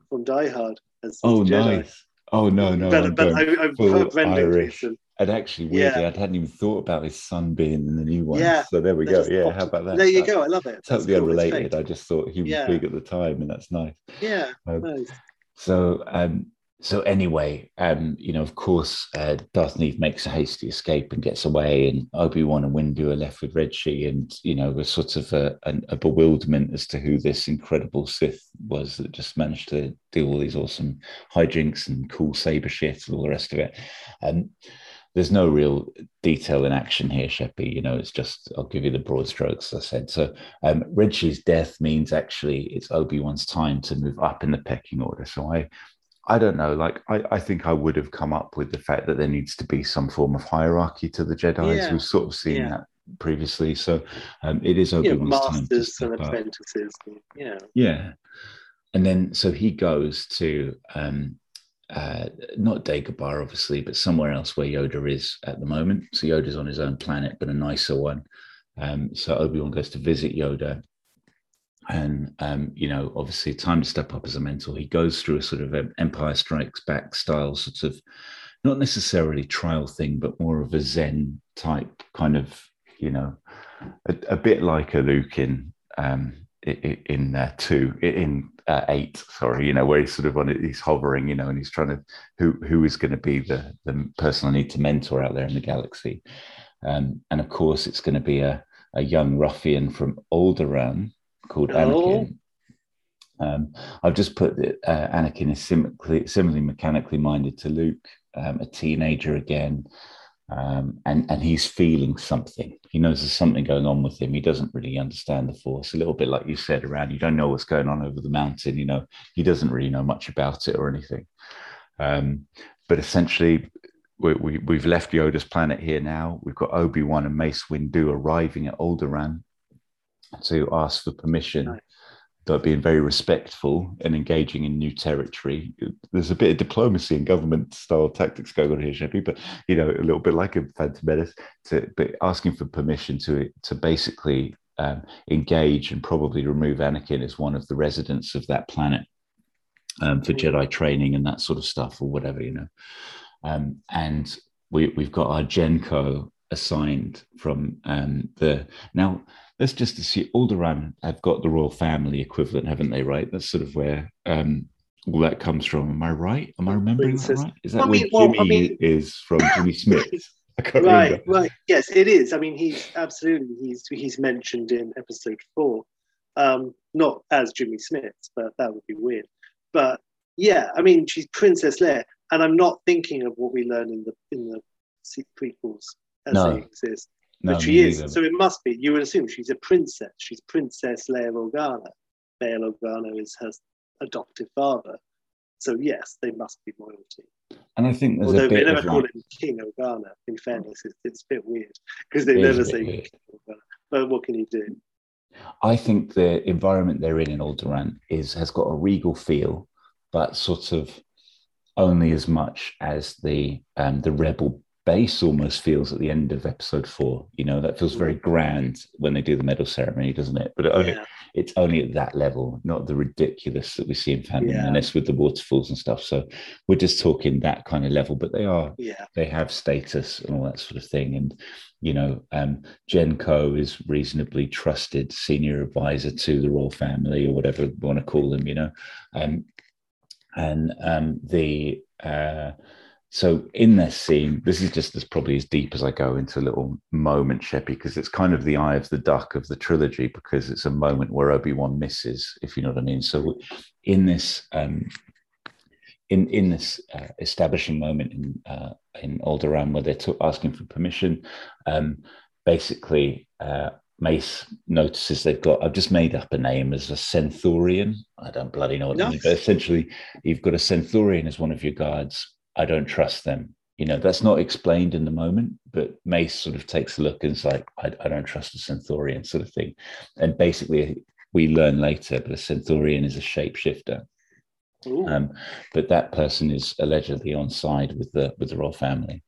from Die Hard as oh Jedi. Nice oh no no but, but I, I've heard Brendan Gleeson. And actually weirdly yeah. I hadn't even thought about his son being in the new one, yeah, so there we go. Yeah, how about that? There you that's, go I love it. Totally cool, unrelated. I just thought he was yeah. big at the time, and that's nice. Yeah um, nice. so um So anyway, um, you know, of course, uh, Darth Neve makes a hasty escape and gets away, and Obi-Wan and Windu are left with Red Shear, and, you know, a sort of a, a, a bewilderment as to who this incredible Sith was that just managed to do all these awesome hijinks and cool saber shit and all the rest of it. Um, there's no real detail in action here, Sheppy. You know, it's just, I'll give you the broad strokes, as I said. So um, Red Shear's death means actually it's Obi-Wan's time to move up in the pecking order. So I... I don't know, like, I, I think I would have come up with the fact that there needs to be some form of hierarchy to the Jedi. Yeah. We've sort of seen yeah. that previously. So um, it is Obi-Wan's yeah, time to step up. Masters and apprentices. Yeah. Yeah. And then, so he goes to, um, uh, not Dagobah, obviously, but somewhere else where Yoda is at the moment. So Yoda's on his own planet, but a nicer one. Um, so Obi-Wan goes to visit Yoda. And, um, you know, obviously time to step up as a mentor. He goes through a sort of an Empire Strikes Back style sort of, not necessarily trial thing, but more of a Zen type kind of, you know, a, a bit like a Luke in um, in uh, two, in uh, eight, sorry, you know, where he's sort of on it, he's hovering, you know, and he's trying to, who who is going to be the, the person I need to mentor out there in the galaxy. Um, and of course, it's going to be a, a young ruffian from Alderaan, called Anakin. Oh. Um, I've just put that uh, Anakin is similarly, similarly mechanically minded to Luke, um, a teenager again, um, and, and he's feeling something. He knows there's something going on with him. He doesn't really understand the Force, a little bit like you said around, you don't know what's going on over the mountain, you know, he doesn't really know much about it or anything. Um, but essentially, we, we, we've left Yoda's planet here now. We've got Obi-Wan and Mace Windu arriving at Alderaan to ask for permission, right, but being very respectful and engaging in new territory. There's a bit of diplomacy and government-style tactics going on here, Sheppy, but, you know, a little bit like a Phantom Menace, to, but asking for permission to, to basically um, engage and probably remove Anakin as one of the residents of that planet um, for mm-hmm. Jedi training and that sort of stuff or whatever, you know. Um, and we, we've got our Genko assigned from um, the... Now... Let's just see, Alderaan have got the royal family equivalent, haven't they, right? That's sort of where um, all that comes from. Am I right? Am I remembering that right? Is that I mean, where Jimmy well, I mean, is from? Jimmy Smith. I can't right, remember. Right. Yes, it is. I mean, he's absolutely he's he's mentioned in episode four, um, not as Jimmy Smith, but that would be weird. But yeah, I mean, she's Princess Leia, and I'm not thinking of what we learn in the in the prequels as no. they exist. But no, she is, either. So it must be. You would assume she's a princess. She's Princess Leia Organa. Bail Organa is her adoptive father. So yes, they must be royalty. And I think there's Although a bit they never of call like... him King Organa. In fairness, it's, it's a bit weird because they it never say King Organa. But what can you do? I think the environment they're in in Alderaan is has got a regal feel, but sort of only as much as the um, the rebel. Base almost feels at the end of episode four, you know, that feels very grand when they do the medal ceremony, doesn't it? But it only, yeah. it's only at that level, not the ridiculous that we see in Phantom yeah. Menace with the waterfalls and stuff. So we're just talking that kind of level, but they are, yeah. they have status and all that sort of thing. And, you know, um, Jen Koh is reasonably trusted senior advisor to the royal family or whatever you want to call them, you know. Um, and um, the... Uh, So in this scene, this is just as probably as deep as I go into a little moment, Sheppy, because it's kind of the eye of the duck of the trilogy, because it's a moment where Obi-Wan misses, if you know what I mean. So in this um, in in this uh, establishing moment in uh, in Alderaan where they're t- asking for permission, um, basically uh, Mace notices they've got, I've just made up a name as a Centaurian. I don't bloody know what no. it means, but essentially you've got a Centaurian as one of your guards. I don't trust them. You know, that's not explained in the moment, but Mace sort of takes a look and is like, I, I don't trust a Centaurian sort of thing. And basically we learn later, but a Centaurian is a shapeshifter. Um, but that person is allegedly on side with the with the royal family.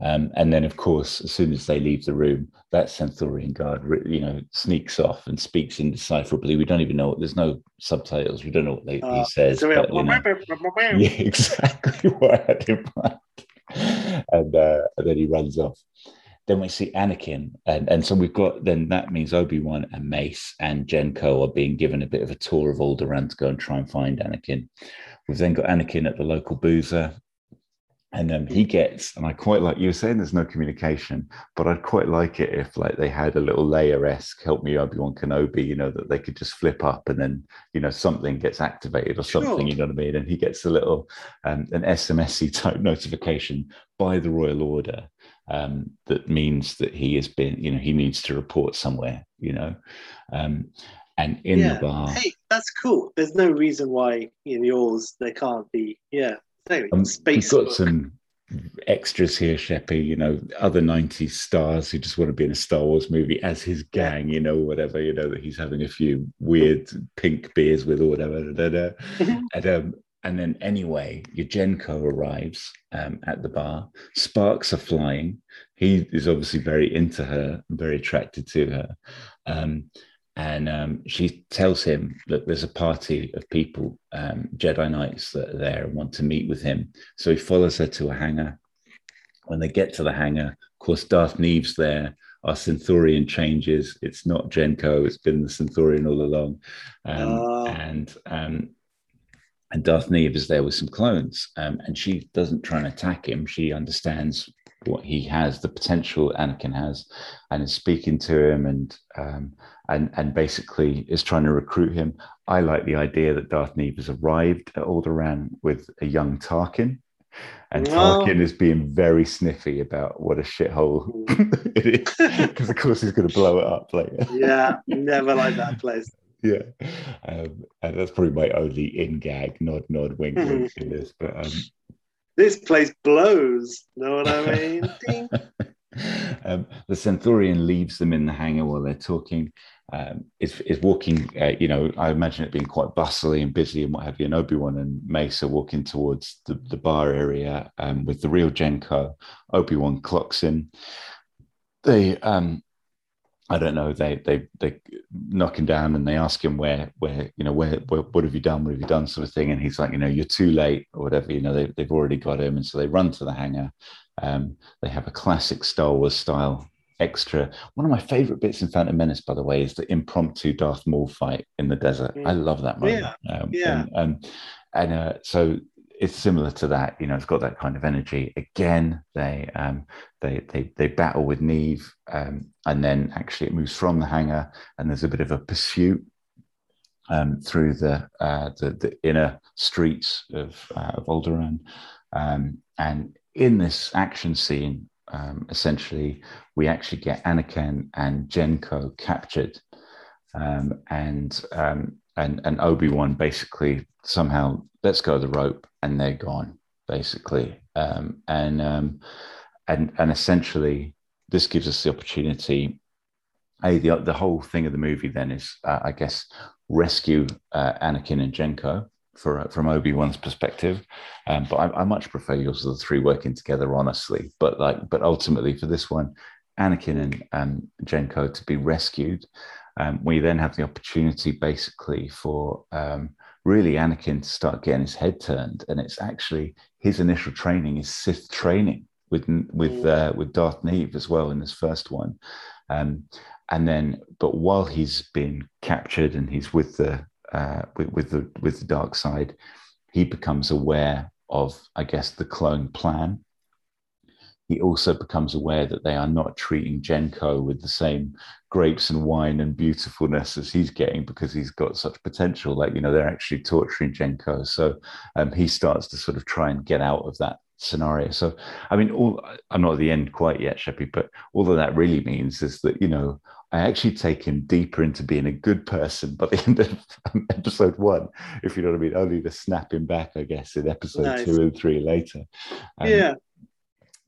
Um, and then, of course, as soon as they leave the room, that Centaurian guard, you know, sneaks off and speaks indecipherably. We don't even know. There's no subtitles. We don't know what they, uh, he says. But, you know, yeah, exactly what I had in mind. And, uh, and then he runs off. Then we see Anakin. And, and so we've got, then that means Obi-Wan and Mace and Jen Koh are being given a bit of a tour of Alderaan to go and try and find Anakin. We've then got Anakin at the local boozer. And um, he gets, and I quite like, you were saying there's no communication, but I'd quite like it if like they had a little Leia-esque, help me Obi-Wan Kenobi, you know, that they could just flip up and then, you know, something gets activated or something, sure. you know what I mean? And he gets a little, um, an S M S-y type notification by the royal order um, that means that he has been, you know, he needs to report somewhere, you know. Um, and in yeah. the bar. Hey, that's cool. There's no reason why in yours they can't be, yeah. Anyway, um, we've got some extras here, Sheppy, you know, other nineties stars who just want to be in a Star Wars movie as his gang, you know, whatever, you know, that he's having a few weird pink beers with or whatever. Da, da, da. and, um, and then anyway, your Jen Koh arrives um, at the bar. Sparks are flying. He is obviously very into her, very attracted to her. Um, And um, she tells him, look, there's a party of people, um, Jedi Knights that are there and want to meet with him. So he follows her to a hangar. When they get to the hangar, of course, Darth Neve's there. Our Centaurian changes. It's not Jen Koh. It's been the Centaurian all along. Um, oh. And um, and Darth Neve is there with some clones. Um, and she doesn't try and attack him. She understands what he has, the potential Anakin has, and is speaking to him and um, and and basically is trying to recruit him. I like the idea that Darth Neve has arrived at Alderaan with a young Tarkin, and no. Tarkin is being very sniffy about what a shithole it is, because of course he's going to blow it up later. Yeah, never like that place. Yeah, um, and that's probably my only in gag, nod, nod, wink, wink in this, but. Um, This place blows, know what I mean? um, the Centaurian leaves them in the hangar while they're talking. Um, is is walking, uh, you know, I imagine it being quite bustly and busy and what have you. And Obi-Wan and Mace are walking towards the, the bar area um, with the real Jen Koh. Obi-Wan clocks him. They... Um, I don't know. They they they knock him down and they ask him where where you know where, where what have you done? What have you done? Sort of thing. And he's like, you know, you're too late or whatever. You know, they, they've already got him. And so they run to the hangar. Um, they have a classic Star Wars style extra. One of my favorite bits in Phantom Menace, by the way, is the impromptu Darth Maul fight in the desert. Mm. I love that moment. Yeah. Um, yeah. And, and And uh, so it's similar to that, you know, it's got that kind of energy. Again, they um, they, they they battle with Niamh, um, and then actually it moves from the hangar, and there's a bit of a pursuit um, through the, uh, the the inner streets of, uh, of Alderaan. Um, and in this action scene, um, essentially, we actually get Anakin and Jenko captured, um, and um, and and Obi-Wan basically somehow lets go of the rope and they're gone, basically. Um, and um, and and essentially, this gives us the opportunity. A, the the whole thing of the movie then is, uh, I guess, rescue uh, Anakin and Jenko for uh, from Obi-Wan's perspective. Um, but I, I much prefer yours of the three working together, honestly. But like, but ultimately for this one, Anakin and um, Jenko to be rescued. Um, we then have the opportunity, basically, for um, really Anakin to start getting his head turned, and it's actually his initial training is Sith training with with uh, with Darth Niamh as well in this first one, um, and then but while he's been captured and he's with the uh, with, with the with the dark side, he becomes aware of, I guess, the clone plan. He also becomes aware that they are not treating Jenko with the same grapes and wine and beautifulness as he's getting, because he's got such potential. Like, you know, they're actually torturing Jenko. So um, he starts to sort of try and get out of that scenario. So, I mean, all, I'm not at the end quite yet, Sheppy, but all that that really means is that, you know, I actually take him deeper into being a good person by the end of um, episode one, if you know what I mean, only to snap him back, I guess, in episode nice. two and three later. Um, yeah.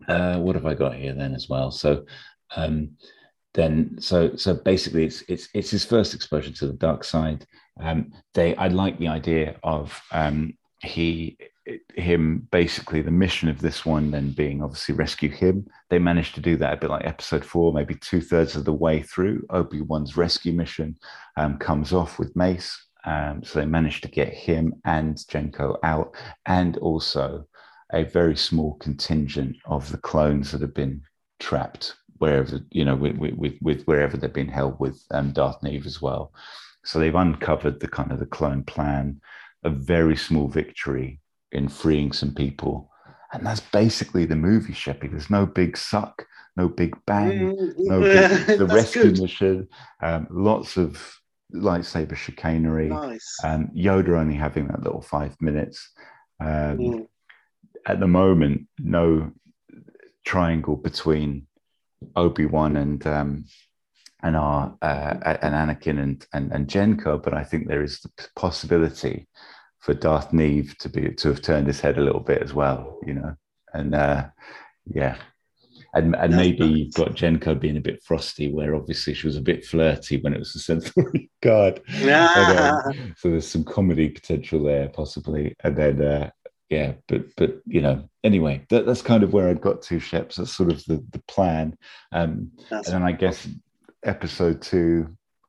Uh, what have I got here then as well? So, um, then so so basically, it's it's it's his first exposure to the dark side. Um, they I like the idea of um, he him basically the mission of this one then being obviously rescue him. They managed to do that a bit like episode four, maybe two thirds of the way through. Obi-Wan's rescue mission um, comes off with Mace, um, so they managed to get him and Jenko out, and also a very small contingent of the clones that have been trapped wherever, you know, with, with, with wherever they've been held with um, Darth Niamh as well. So they've uncovered the kind of the clone plan, a very small victory in freeing some people. And that's basically the movie, Sheppy. There's no big suck, no big bang, no big, the rescue good. mission, um, lots of lightsaber chicanery. Nice. Um, Yoda only having that little five minutes. Um, mm. At the moment, no triangle between Obi-Wan and um, and our uh, and Anakin and, and and Jenko, but I think there is the possibility for Darth Niamh to be to have turned his head a little bit as well, you know, and uh, yeah, and and That's maybe nice. You've got Jenko being a bit frosty, where obviously she was a bit flirty when it was the sensory guard. Ah. And, um, so there's some comedy potential there, possibly, and then. Uh, Yeah, but but you know, anyway, that, that's kind of where I got to, Sheps. That's sort of the the plan, um, and then I guess episode two,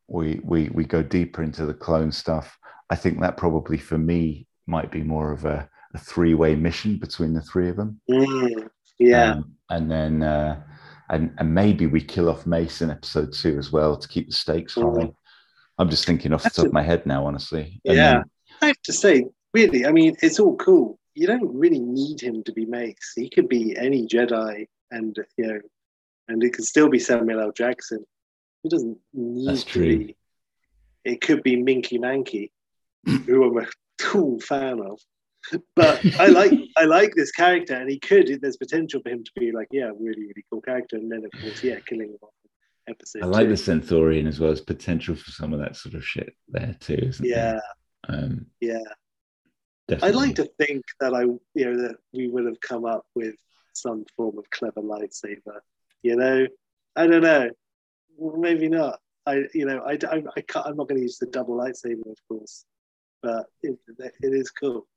we we we go deeper into the clone stuff. I think that probably for me might be more of a, a three way mission between the three of them. Mm, yeah, um, and then uh, and and maybe we kill off Mace in episode two as well to keep the stakes mm. high. I'm just thinking off that's the top a, of my head now, honestly. And yeah, then, I have to say, really, I mean, it's all cool. You don't really need him to be Mace. He could be any Jedi, and you know, and it could still be Samuel L. Jackson. He doesn't need That's to true. be. It could be Minky Mankey, who I'm a cool fan of. But I like I like this character, and he could. There's potential for him to be like, yeah, really, really cool character. And then of course, yeah, killing him off in episode. I like two. The Centaurian as well. There's potential for some of that sort of shit there too, isn't yeah. there? Um, yeah. Yeah. Definitely. I'd like to think that I, you know, that we would have come up with some form of clever lightsaber. You know, I don't know. Well, maybe not. I, you know, I, I, I can't, I'm not going to use the double lightsaber, of course, but it, it is cool.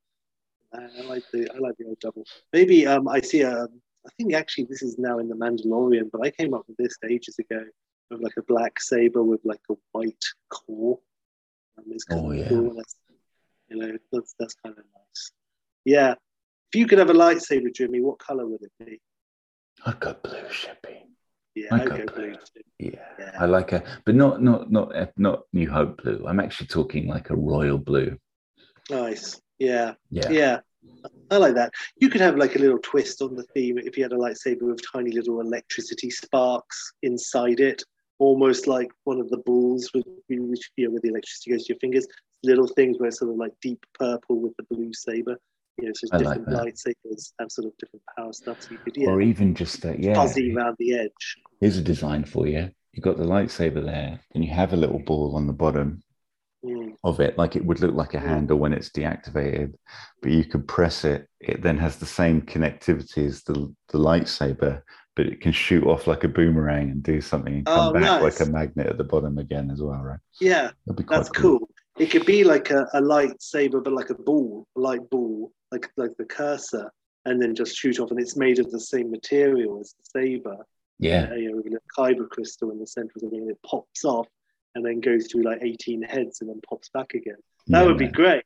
I, I like the, I like the old double. Maybe um, I see a. I think actually this is now in The Mandalorian, but I came up with this ages ago of like a black saber with like a white core. And it's kind oh of yeah. Cool. You know, that's, that's kind of nice. Yeah. If you could have a lightsaber, Jimmy, what colour would it be? I'd go blue, Sheppy. Yeah, I'd, I'd go, go blue. blue too. Yeah. yeah, I like a, but not not not not New Hope blue. I'm actually talking like a royal blue. Nice. Yeah. Yeah. Yeah. I like that. You could have like a little twist on the theme if you had a lightsaber with tiny little electricity sparks inside it, almost like one of the balls with, which, you know, where the electricity goes to your fingers. Little things where it's sort of like deep purple with the blue saber. You know, so different like lightsabers have sort of different power stuff. So you could, yeah, or even just that, yeah, fuzzy around the edge. Here's a design for you. You've got the lightsaber there, and you have a little ball on the bottom mm. of it, like it would look like a handle when it's deactivated, but you could press it. It then has the same connectivity as the, the lightsaber, but it can shoot off like a boomerang and do something and come oh, back nice. like a magnet at the bottom again as well, right? Yeah, that'd be quite that's cool. cool. It could be like a, a lightsaber, but like a ball, a light ball, like like the cursor, and then just shoot off. And it's made of the same material as the saber. Yeah. Uh, you know, with a kyber crystal in the center of the thing, and it pops off and then goes through like eighteen heads and then pops back again. That yeah, would man. be great.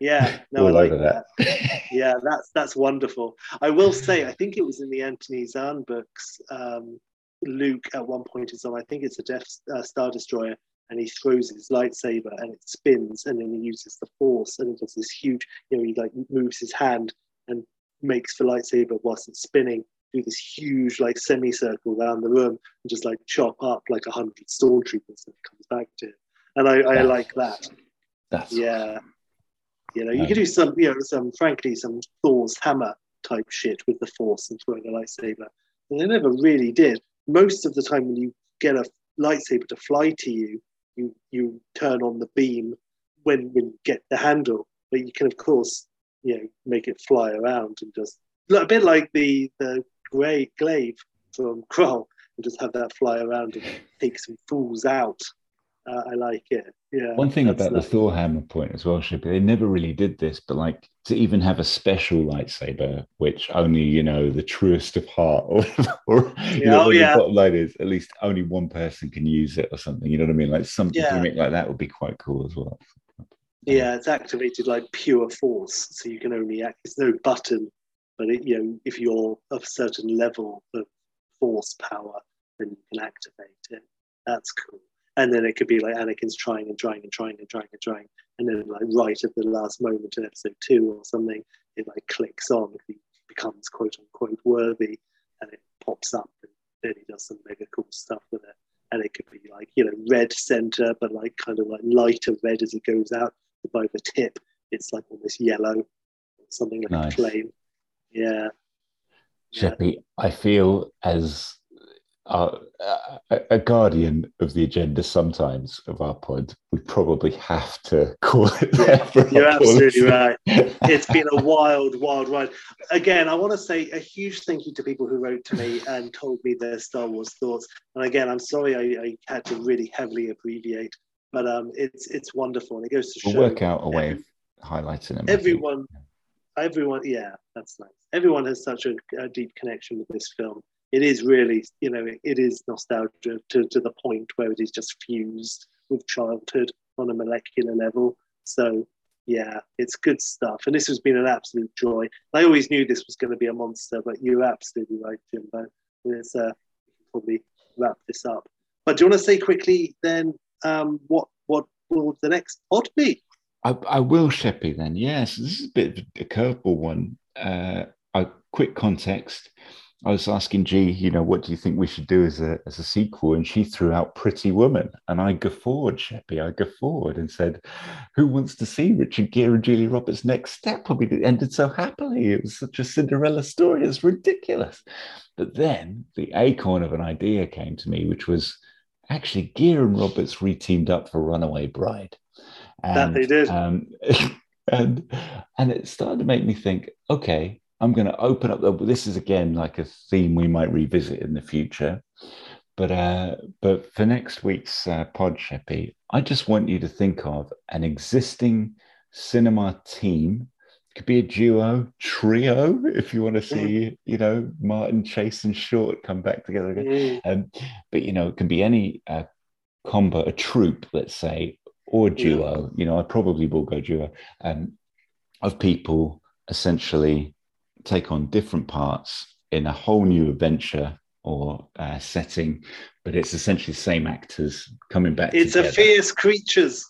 Yeah. No, I like that. that. Yeah, that's that's wonderful. I will say, I think it was in the Anthony Zahn books, um, Luke at one point is on, I think it's a Death uh, Star Destroyer, and he throws his lightsaber and it spins, and then he uses the force, and it does this huge, you know, he like moves his hand and makes the lightsaber whilst it's spinning do this huge like semicircle around the room and just like chop up like a hundred stormtroopers, and it comes back to him. And I, I like that. That's yeah. Awesome. You know, you um, could do some, you know, some frankly some Thor's hammer type shit with the force and throwing a lightsaber. And they never really did. Most of the time when you get a lightsaber to fly to you, You, you turn on the beam when, when you get the handle, but you can, of course, you know, make it fly around and just look a bit like the, the grey glaive from Kroll, and just have that fly around and take some fools out. Uh, I like it. Yeah. One thing about nice. the Thor hammer point as well, Shippy, they never really did this, but like to even have a special lightsaber, which only, you know, the truest of heart or, or yeah, you know, oh, yeah. the bottom line is at least only one person can use it or something. You know what I mean? Like something yeah. like that would be quite cool as well. Yeah, it's activated like pure force. So you can only act, there's no button, but it, you know, if you're of a certain level of force power, then you can activate it. That's cool. And then it could be like Anakin's trying and trying and trying and trying and trying. And then like right at the last moment in episode two or something, it like clicks on, he becomes quote unquote worthy, and it pops up, and then he does some mega cool stuff with it. And it could be like, you know, red center, but like kind of like lighter red as it goes out. By the tip, it's like almost yellow, something like nice. a flame. Yeah. Sheppy, yeah. I feel as... Uh, a, a guardian of the agenda sometimes of our pod, we probably have to call it that. Yeah, you're absolutely right. It's been a wild, wild ride. Again, I want to say a huge thank you to people who wrote to me and told me their Star Wars thoughts. And again, I'm sorry I, I had to really heavily abbreviate, but um, it's it's wonderful. And it goes to we'll show... We'll work out a way every, of highlighting it. Everyone, everyone, yeah, that's nice. Everyone has such a, a deep connection with this film. It is really, you know, it, it is nostalgia to, to the point where it is just fused with childhood on a molecular level. So, yeah, it's good stuff. And this has been an absolute joy. I always knew this was going to be a monster, but you're absolutely right, Jimbo. Let's uh, probably wrap this up. But do you want to say quickly then um, what, what will the next pod be? I, I will, Sheppy, then. Yes, this is a bit of a curveball one. Uh, a quick context. I was asking G, you know, what do you think we should do as a as a sequel? And she threw out Pretty Woman. And I guffawed, Sheppy, I guffawed and said, who wants to see Richard Gere and Julia Roberts' next step? I mean, it ended so happily. It was such a Cinderella story. It's ridiculous. But then the acorn of an idea came to me, which was actually Gere and Roberts re-teamed up for Runaway Bride. And, that they did. Um, and, and it started to make me think, okay, I'm going to open up. The, this is again like a theme we might revisit in the future, but uh, but for next week's uh, pod, Sheppy, I just want you to think of an existing cinema team. It could be a duo, trio, if you want to see, you know, Martin, Chase, and Short come back together again. Um, but you know, it can be any uh, combo, a troupe, let's say, or duo. You know, I probably will go duo um, of people essentially. Take on different parts in a whole new adventure or uh, setting, but it's essentially the same actors coming back. It's together. A fierce creatures.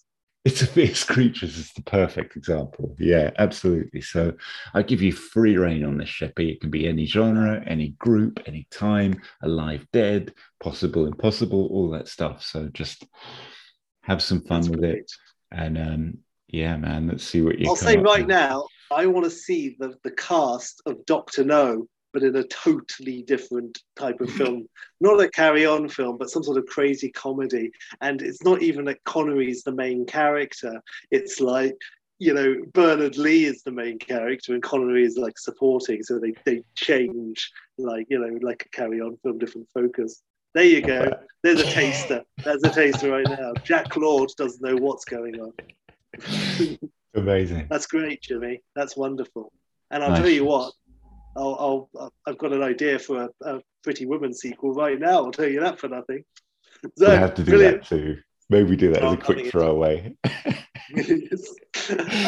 It's a fierce creatures is the perfect example. Yeah, absolutely. So I give you free rein on this, Sheppy. It can be any genre, any group, any time, alive, dead, possible, impossible, all that stuff. So just have some fun that's with great. It. And um, yeah, man, let's see what you I'll say right with. Now, I want to see the, the cast of Doctor No, but in a totally different type of film. Not a carry-on film, but some sort of crazy comedy. And it's not even that Connery's the main character. It's like, you know, Bernard Lee is the main character and Connery is like supporting. So they, they change, like, you know, like a carry-on film, different focus. There you go. There's a taster. There's a taster right now. Jack Lord doesn't know what's going on. Amazing. That's great, Jimmy. That's wonderful. And I'll nice. Tell you what, I'll, I'll, I've got an idea for a, a Pretty Woman sequel right now. I'll tell you that for nothing. So, we have to do brilliant. That too. Maybe we do that oh, as a quick throwaway. I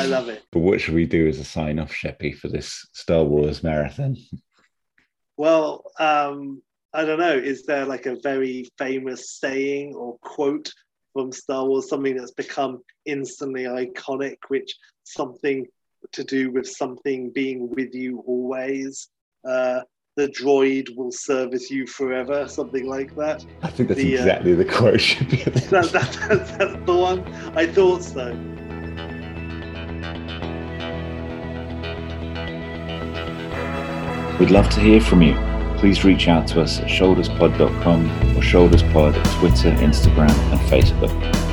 love it. But what should we do as a sign-off, Sheppy, for this Star Wars marathon? Well, um, I don't know. Is there like a very famous saying or quote from Star Wars, something that's become instantly iconic, which something... to do with something being with you always. Uh, the droid will service you forever, something like that. I think that's the, exactly uh, the quote should be. that, that, that's, that's the one. I thought so. We'd love to hear from you. Please reach out to us at shoulders pod dot com or shoulderspod at Twitter, Instagram and Facebook.